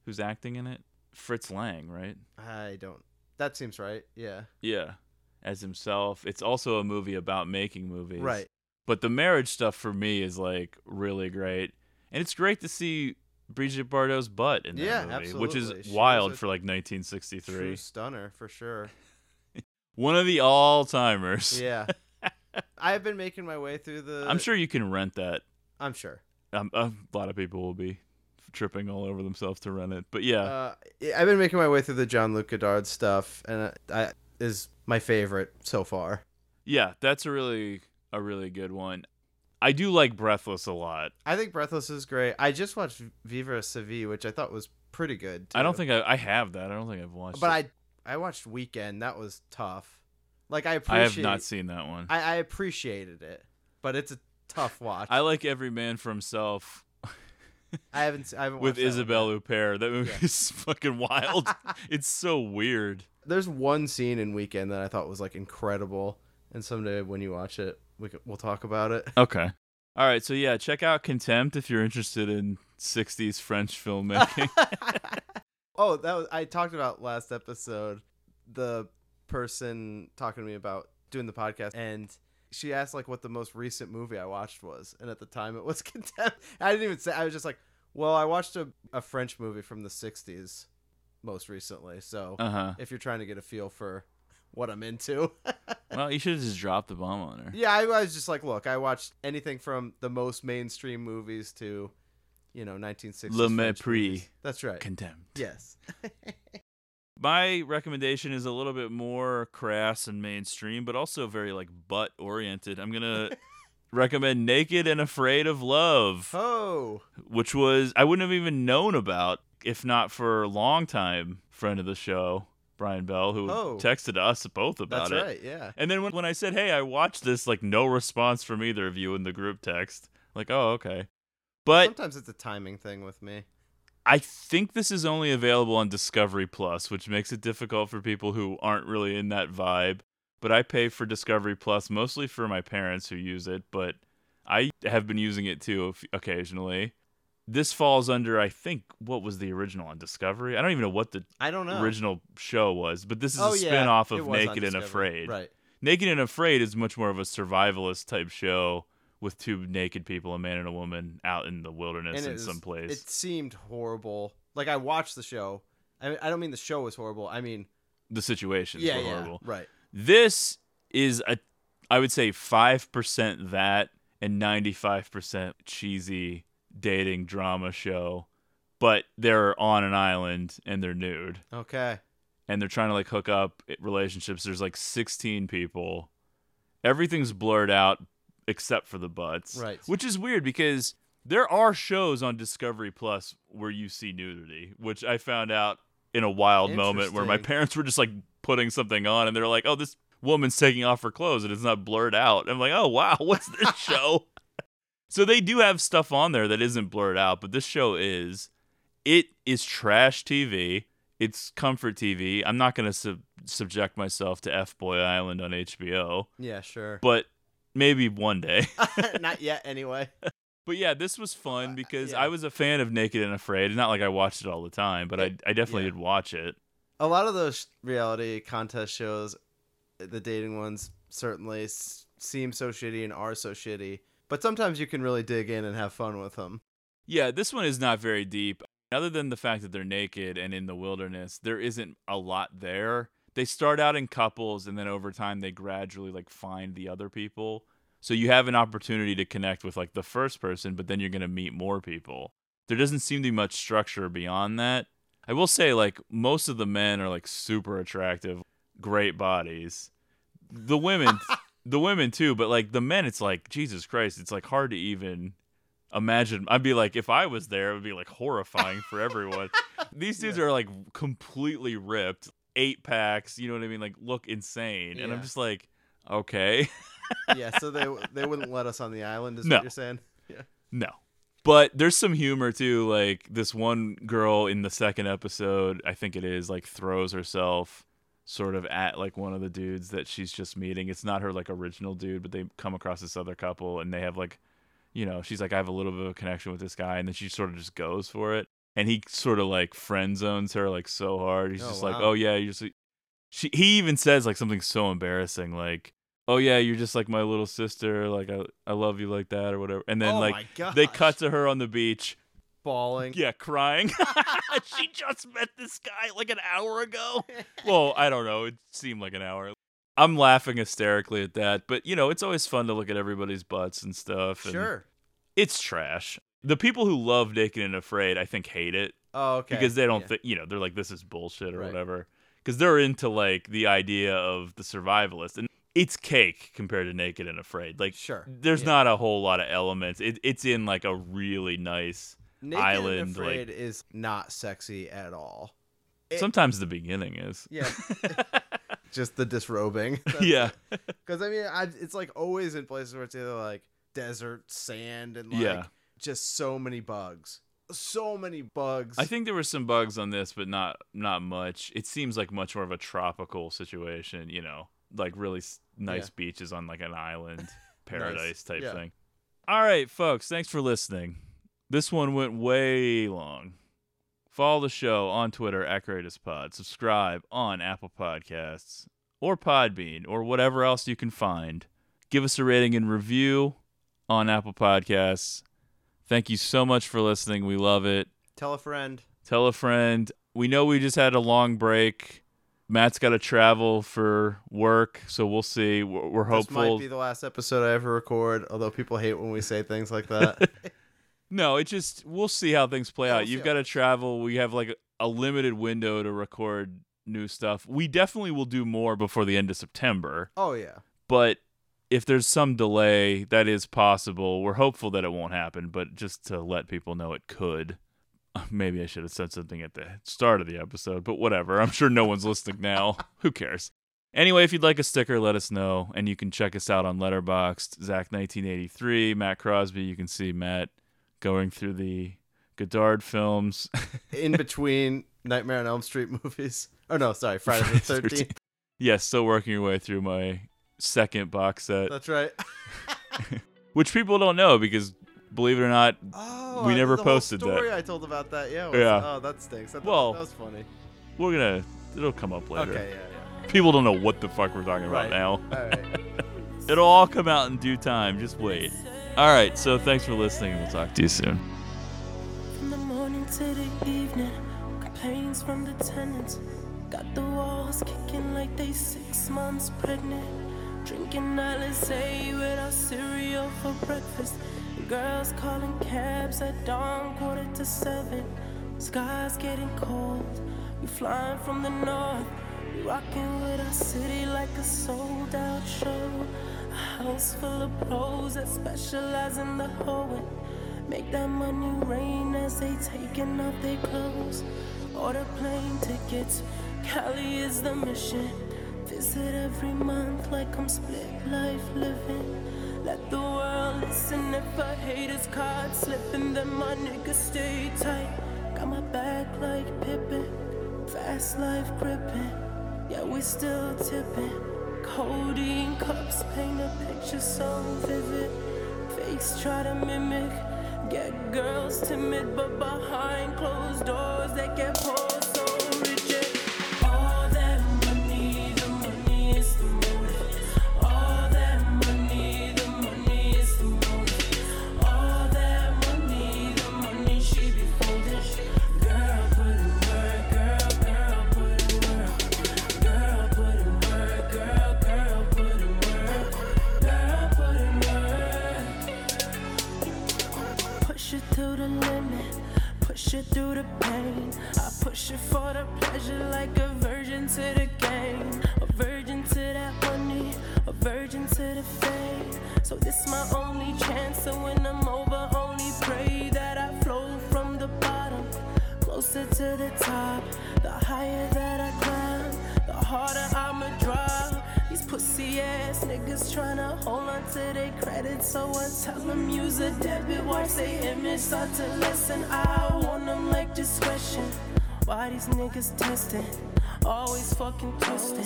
Who's acting in it? Fritz Lang, right? I don't... That seems right, yeah. Yeah, as himself. It's also a movie about making movies. Right. But the marriage stuff for me is, like, really great. And it's great to see Brigitte Bardot's butt in that yeah, movie. Absolutely. Which is she wild for, like, nineteen sixty-three. True stunner, for sure. One of the all-timers. Yeah. I've been making my way through the... I'm sure you can rent that. I'm sure. Um, a lot of people will be tripping all over themselves to rent it, but yeah. Uh, I've been making my way through the Jean-Luc Godard stuff, and that is my favorite so far. Yeah, that's a really a really good one. I do like Breathless a lot. I think Breathless is great. I just watched Vivre à Sa Vie, which I thought was pretty good, too. I don't think I, I have that. I don't think I've watched but it. But I I watched Weekend. That was tough. Like I appreciate. I have not seen that one. I, I appreciated it, but it's a tough watch. I like Every Man for Himself. I haven't. I haven't watched with Isabelle Huppert. That movie yeah. is fucking wild. It's so weird. There's one scene in Weekend that I thought was like incredible, and someday when you watch it, we could, we'll talk about it. Okay. All right. So yeah, check out Contempt if you're interested in sixties French filmmaking. Oh, that was I talked about last episode. The person talking to me about doing the podcast, and she asked like what the most recent movie I watched was, and at the time it was Contempt. I didn't even say. I was just like, well, I watched a, a French movie from the sixties most recently. So uh-huh. if you're trying to get a feel for what I'm into, well, you should have just dropped the bomb on her. Yeah, I, I was just like, look, I watched anything from the most mainstream movies to, you know, nineteen sixties. Le Mépris. That's right. Contempt. Yes. My recommendation is a little bit more crass and mainstream, but also very like butt oriented. I'm going to recommend Naked and Afraid of Love. Oh. Which was, I wouldn't have even known about if not for a longtime friend of the show, Brian Bell, who oh. texted us both about That's it. That's right, yeah. And then when, when I said, hey, I watched this, like no response from either of you in the group text. Like, oh, okay. But sometimes it's a timing thing with me. I think this is only available on Discovery Plus, which makes it difficult for people who aren't really in that vibe. But I pay for Discovery Plus mostly for my parents who use it, but I have been using it too occasionally. This falls under, I think, what was the original on Discovery? I don't even know what the I don't know. original show was, but this is oh, a spinoff yeah, of Naked and Afraid. Right. Naked and Afraid is much more of a survivalist type show, with two naked people, a man and a woman, out in the wilderness in some place. It seemed horrible. Like, I watched the show. I mean, I don't mean the show was horrible. I mean... The situations yeah, were horrible. Yeah, right. This is, a, I would say, five percent that and ninety-five percent cheesy dating drama show. But they're on an island, and they're nude. Okay. And they're trying to, like, hook up relationships. There's, like, sixteen people. Everything's blurred out, except for the butts. Right. Which is weird because there are shows on Discovery Plus where you see nudity, which I found out in a wild moment where my parents were just like putting something on and they're like, oh, this woman's taking off her clothes and it's not blurred out. I'm like, oh, wow, what's this show? So they do have stuff on there that isn't blurred out, but this show is. It is trash T V. It's comfort T V. I'm not going to sub- subject myself to F-Boy Island on H B O. Yeah, sure. But maybe one day. Not yet, anyway. But yeah, this was fun because uh, yeah. I was a fan of Naked and Afraid. Not like I watched it all the time, but I, I definitely yeah. did watch it. A lot of those reality contest shows, the dating ones, certainly seem so shitty and are so shitty. But sometimes you can really dig in and have fun with them. Yeah, this one is not very deep. Other than the fact that they're naked and in the wilderness, there isn't a lot there. They start out in couples, and then over time, they gradually like find the other people. So you have an opportunity to connect with like the first person, but then you're going to meet more people. There doesn't seem to be much structure beyond that. I will say like most of the men are like super attractive, great bodies. The women, the women too, but like the men, it's like, Jesus Christ, it's like hard to even imagine. I'd be like, if I was there, it would be like horrifying for everyone. These dudes yeah. are like completely ripped. Eight packs, you know what I mean? Like, look insane, yeah. and I'm just like, okay. yeah, so they they wouldn't let us on the island, is no. what you're saying? Yeah, no. But there's some humor too. Like this one girl in the second episode, I think it is, like throws herself sort of at like one of the dudes that she's just meeting. It's not her like original dude, but they come across this other couple, and they have like, you know, she's like, I have a little bit of a connection with this guy, and then she sort of just goes for it. And he sort of like friend zones her like so hard. He's oh, just wow. like, oh yeah, you're just. She he even says like something so embarrassing like, oh yeah, you're just like my little sister. Like I I love you like that or whatever. And then oh, like they cut to her on the beach, bawling. Yeah, crying. She just met this guy like an hour ago. Well, I don't know. It seemed like an hour. I'm laughing hysterically at that, but you know it's always fun to look at everybody's butts and stuff. Sure. And it's trash. The people who love Naked and Afraid, I think, hate it. Oh, okay. Because they don't yeah. think, you know, they're like, this is bullshit or right. whatever. Because they're into, like, the idea of the survivalist. And it's cake compared to Naked and Afraid. Like, sure. There's yeah. not a whole lot of elements. It, it's in, like, a really nice Naked island. Naked and Afraid like, is not sexy at all. It, Sometimes the beginning is. Yeah. Just the disrobing. Yeah. Because, I mean, I, it's, like, always in places where it's either, like, desert, sand, and, like, yeah. just so many bugs. So many bugs. I think there were some bugs on this, but not not much. It seems like much more of a tropical situation, you know, like really nice yeah. beaches on like an island paradise nice. type yeah. thing. All right, folks, thanks for listening. This one went way long. Follow the show on Twitter at GreatestPod. Subscribe on Apple Podcasts or Podbean or whatever else you can find. Give us a rating and review on Apple Podcasts. Thank you so much for listening. We love it. Tell a friend. Tell a friend. We know we just had a long break. Matt's got to travel for work, so we'll see. We're, we're hopeful. This might be the last episode I ever record, although people hate when we say things like that. No, it just, we'll see how things play yeah, out. We'll You've got to travel. We have like a limited window to record new stuff. We definitely will do more before the end of September. Oh, yeah. But if there's some delay, that is possible. We're hopeful that it won't happen, but just to let people know it could. Maybe I should have said something at the start of the episode, but whatever. I'm sure no one's listening now. Who cares? Anyway, if you'd like a sticker, let us know. And you can check us out on Letterboxd, Zach nineteen eighty-three, Matt Crosby. You can see Matt going through the Godard films. In between Nightmare on Elm Street movies. Oh, no, sorry, Friday the thirteenth. thirteenth. Yes, yeah, still working your way through my second box set. That's right. Which people don't know because, believe it or not, oh, we never the posted whole story that. I told about that. Yeah. Was, yeah. Oh, that stinks. That, well, that was funny. We're gonna. It'll come up later. Okay. Yeah. yeah. People don't know what the fuck we're talking right. about now. All right. It'll all come out in due time. Just wait. All right. So thanks for listening. We'll talk to you soon. From the morning to the evening, complaints from the tenants. Got the walls kicking like they six months pregnant. Drinking Alizé with our cereal for breakfast. The girls calling cabs at dawn, quarter to seven. Sky's getting cold. We flying from the north. We rocking with our city like a sold-out show. A house full of pros that specialize in the hoeing. Make that money rain as they taking off their clothes. Order plane tickets. Cali is the mission. Visit every month like I'm split life living. Let the world listen if I hate his card slipping. Then my niggas stay tight. Got my back like Pippin. Fast life gripping. Yeah, we still tipping. Codeine cups paint a picture so vivid. Fakes try to mimic. Get girls timid, but behind closed doors they get paused. Through the pain, I push it for the pleasure like a virgin to the game, a virgin to that honey, a virgin to the fame. So this my only chance, so when I'm over, only pray that I flow from the bottom, closer to the top. The higher that I climb, the harder I'ma drop. These pussy ass niggas tryna hold on to their credit, so I tell them use a debit, watch they image start to listen. I want them like discretion. Why these niggas testing? Always fucking twisting.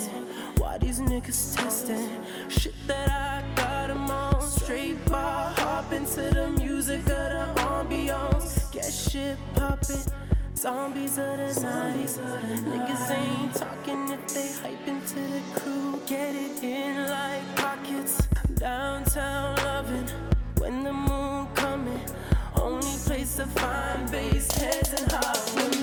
Why these niggas testing? Shit that I got them on. Straight bar hopping to the music of the ambiance. Get shit poppin'. Zombies of the zombies night. Of the niggas night. Ain't talking if they hyping to the crew. Get it in like pockets. Downtown loving. When the moon coming. Only place to find bass heads and hot women.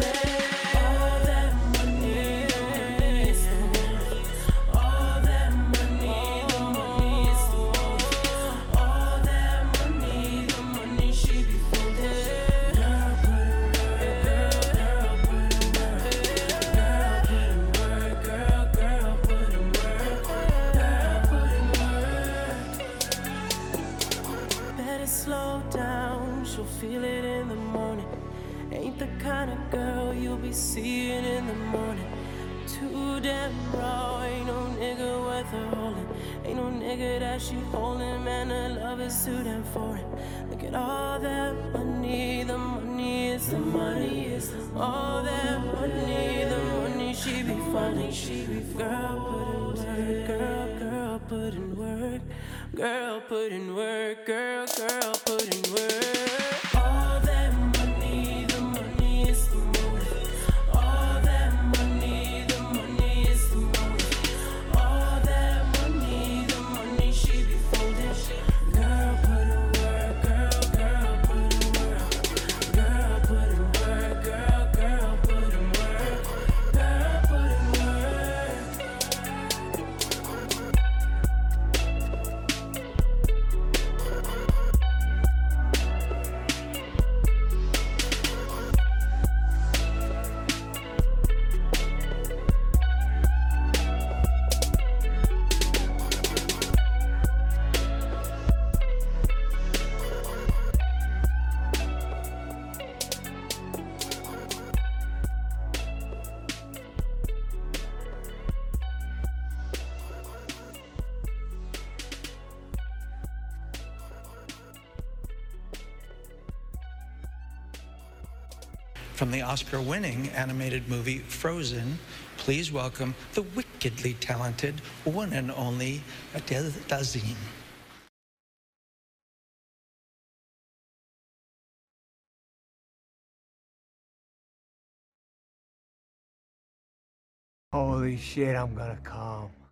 Feel it in the morning. Ain't the kind of girl you'll be seeing in the morning. Too damn raw, ain't no nigga worth her holding. Ain't no nigga that she holding, man, her love is too damn foreign. Look at all that money, the money is the money is all that money, the money she be funny, she be girl put in work, girl, girl put in work, girl put in work, girl, girl put in work. All that money, the money is the money. All that money, the money is the money. All that money, the money she be folding. Girl put in work, girl, girl put in work. Girl put in work, girl, girl put in work. Girl put in work. From the Oscar-winning animated movie Frozen, please welcome the wickedly talented one and only Adel Dazim. Holy shit, I'm gonna come.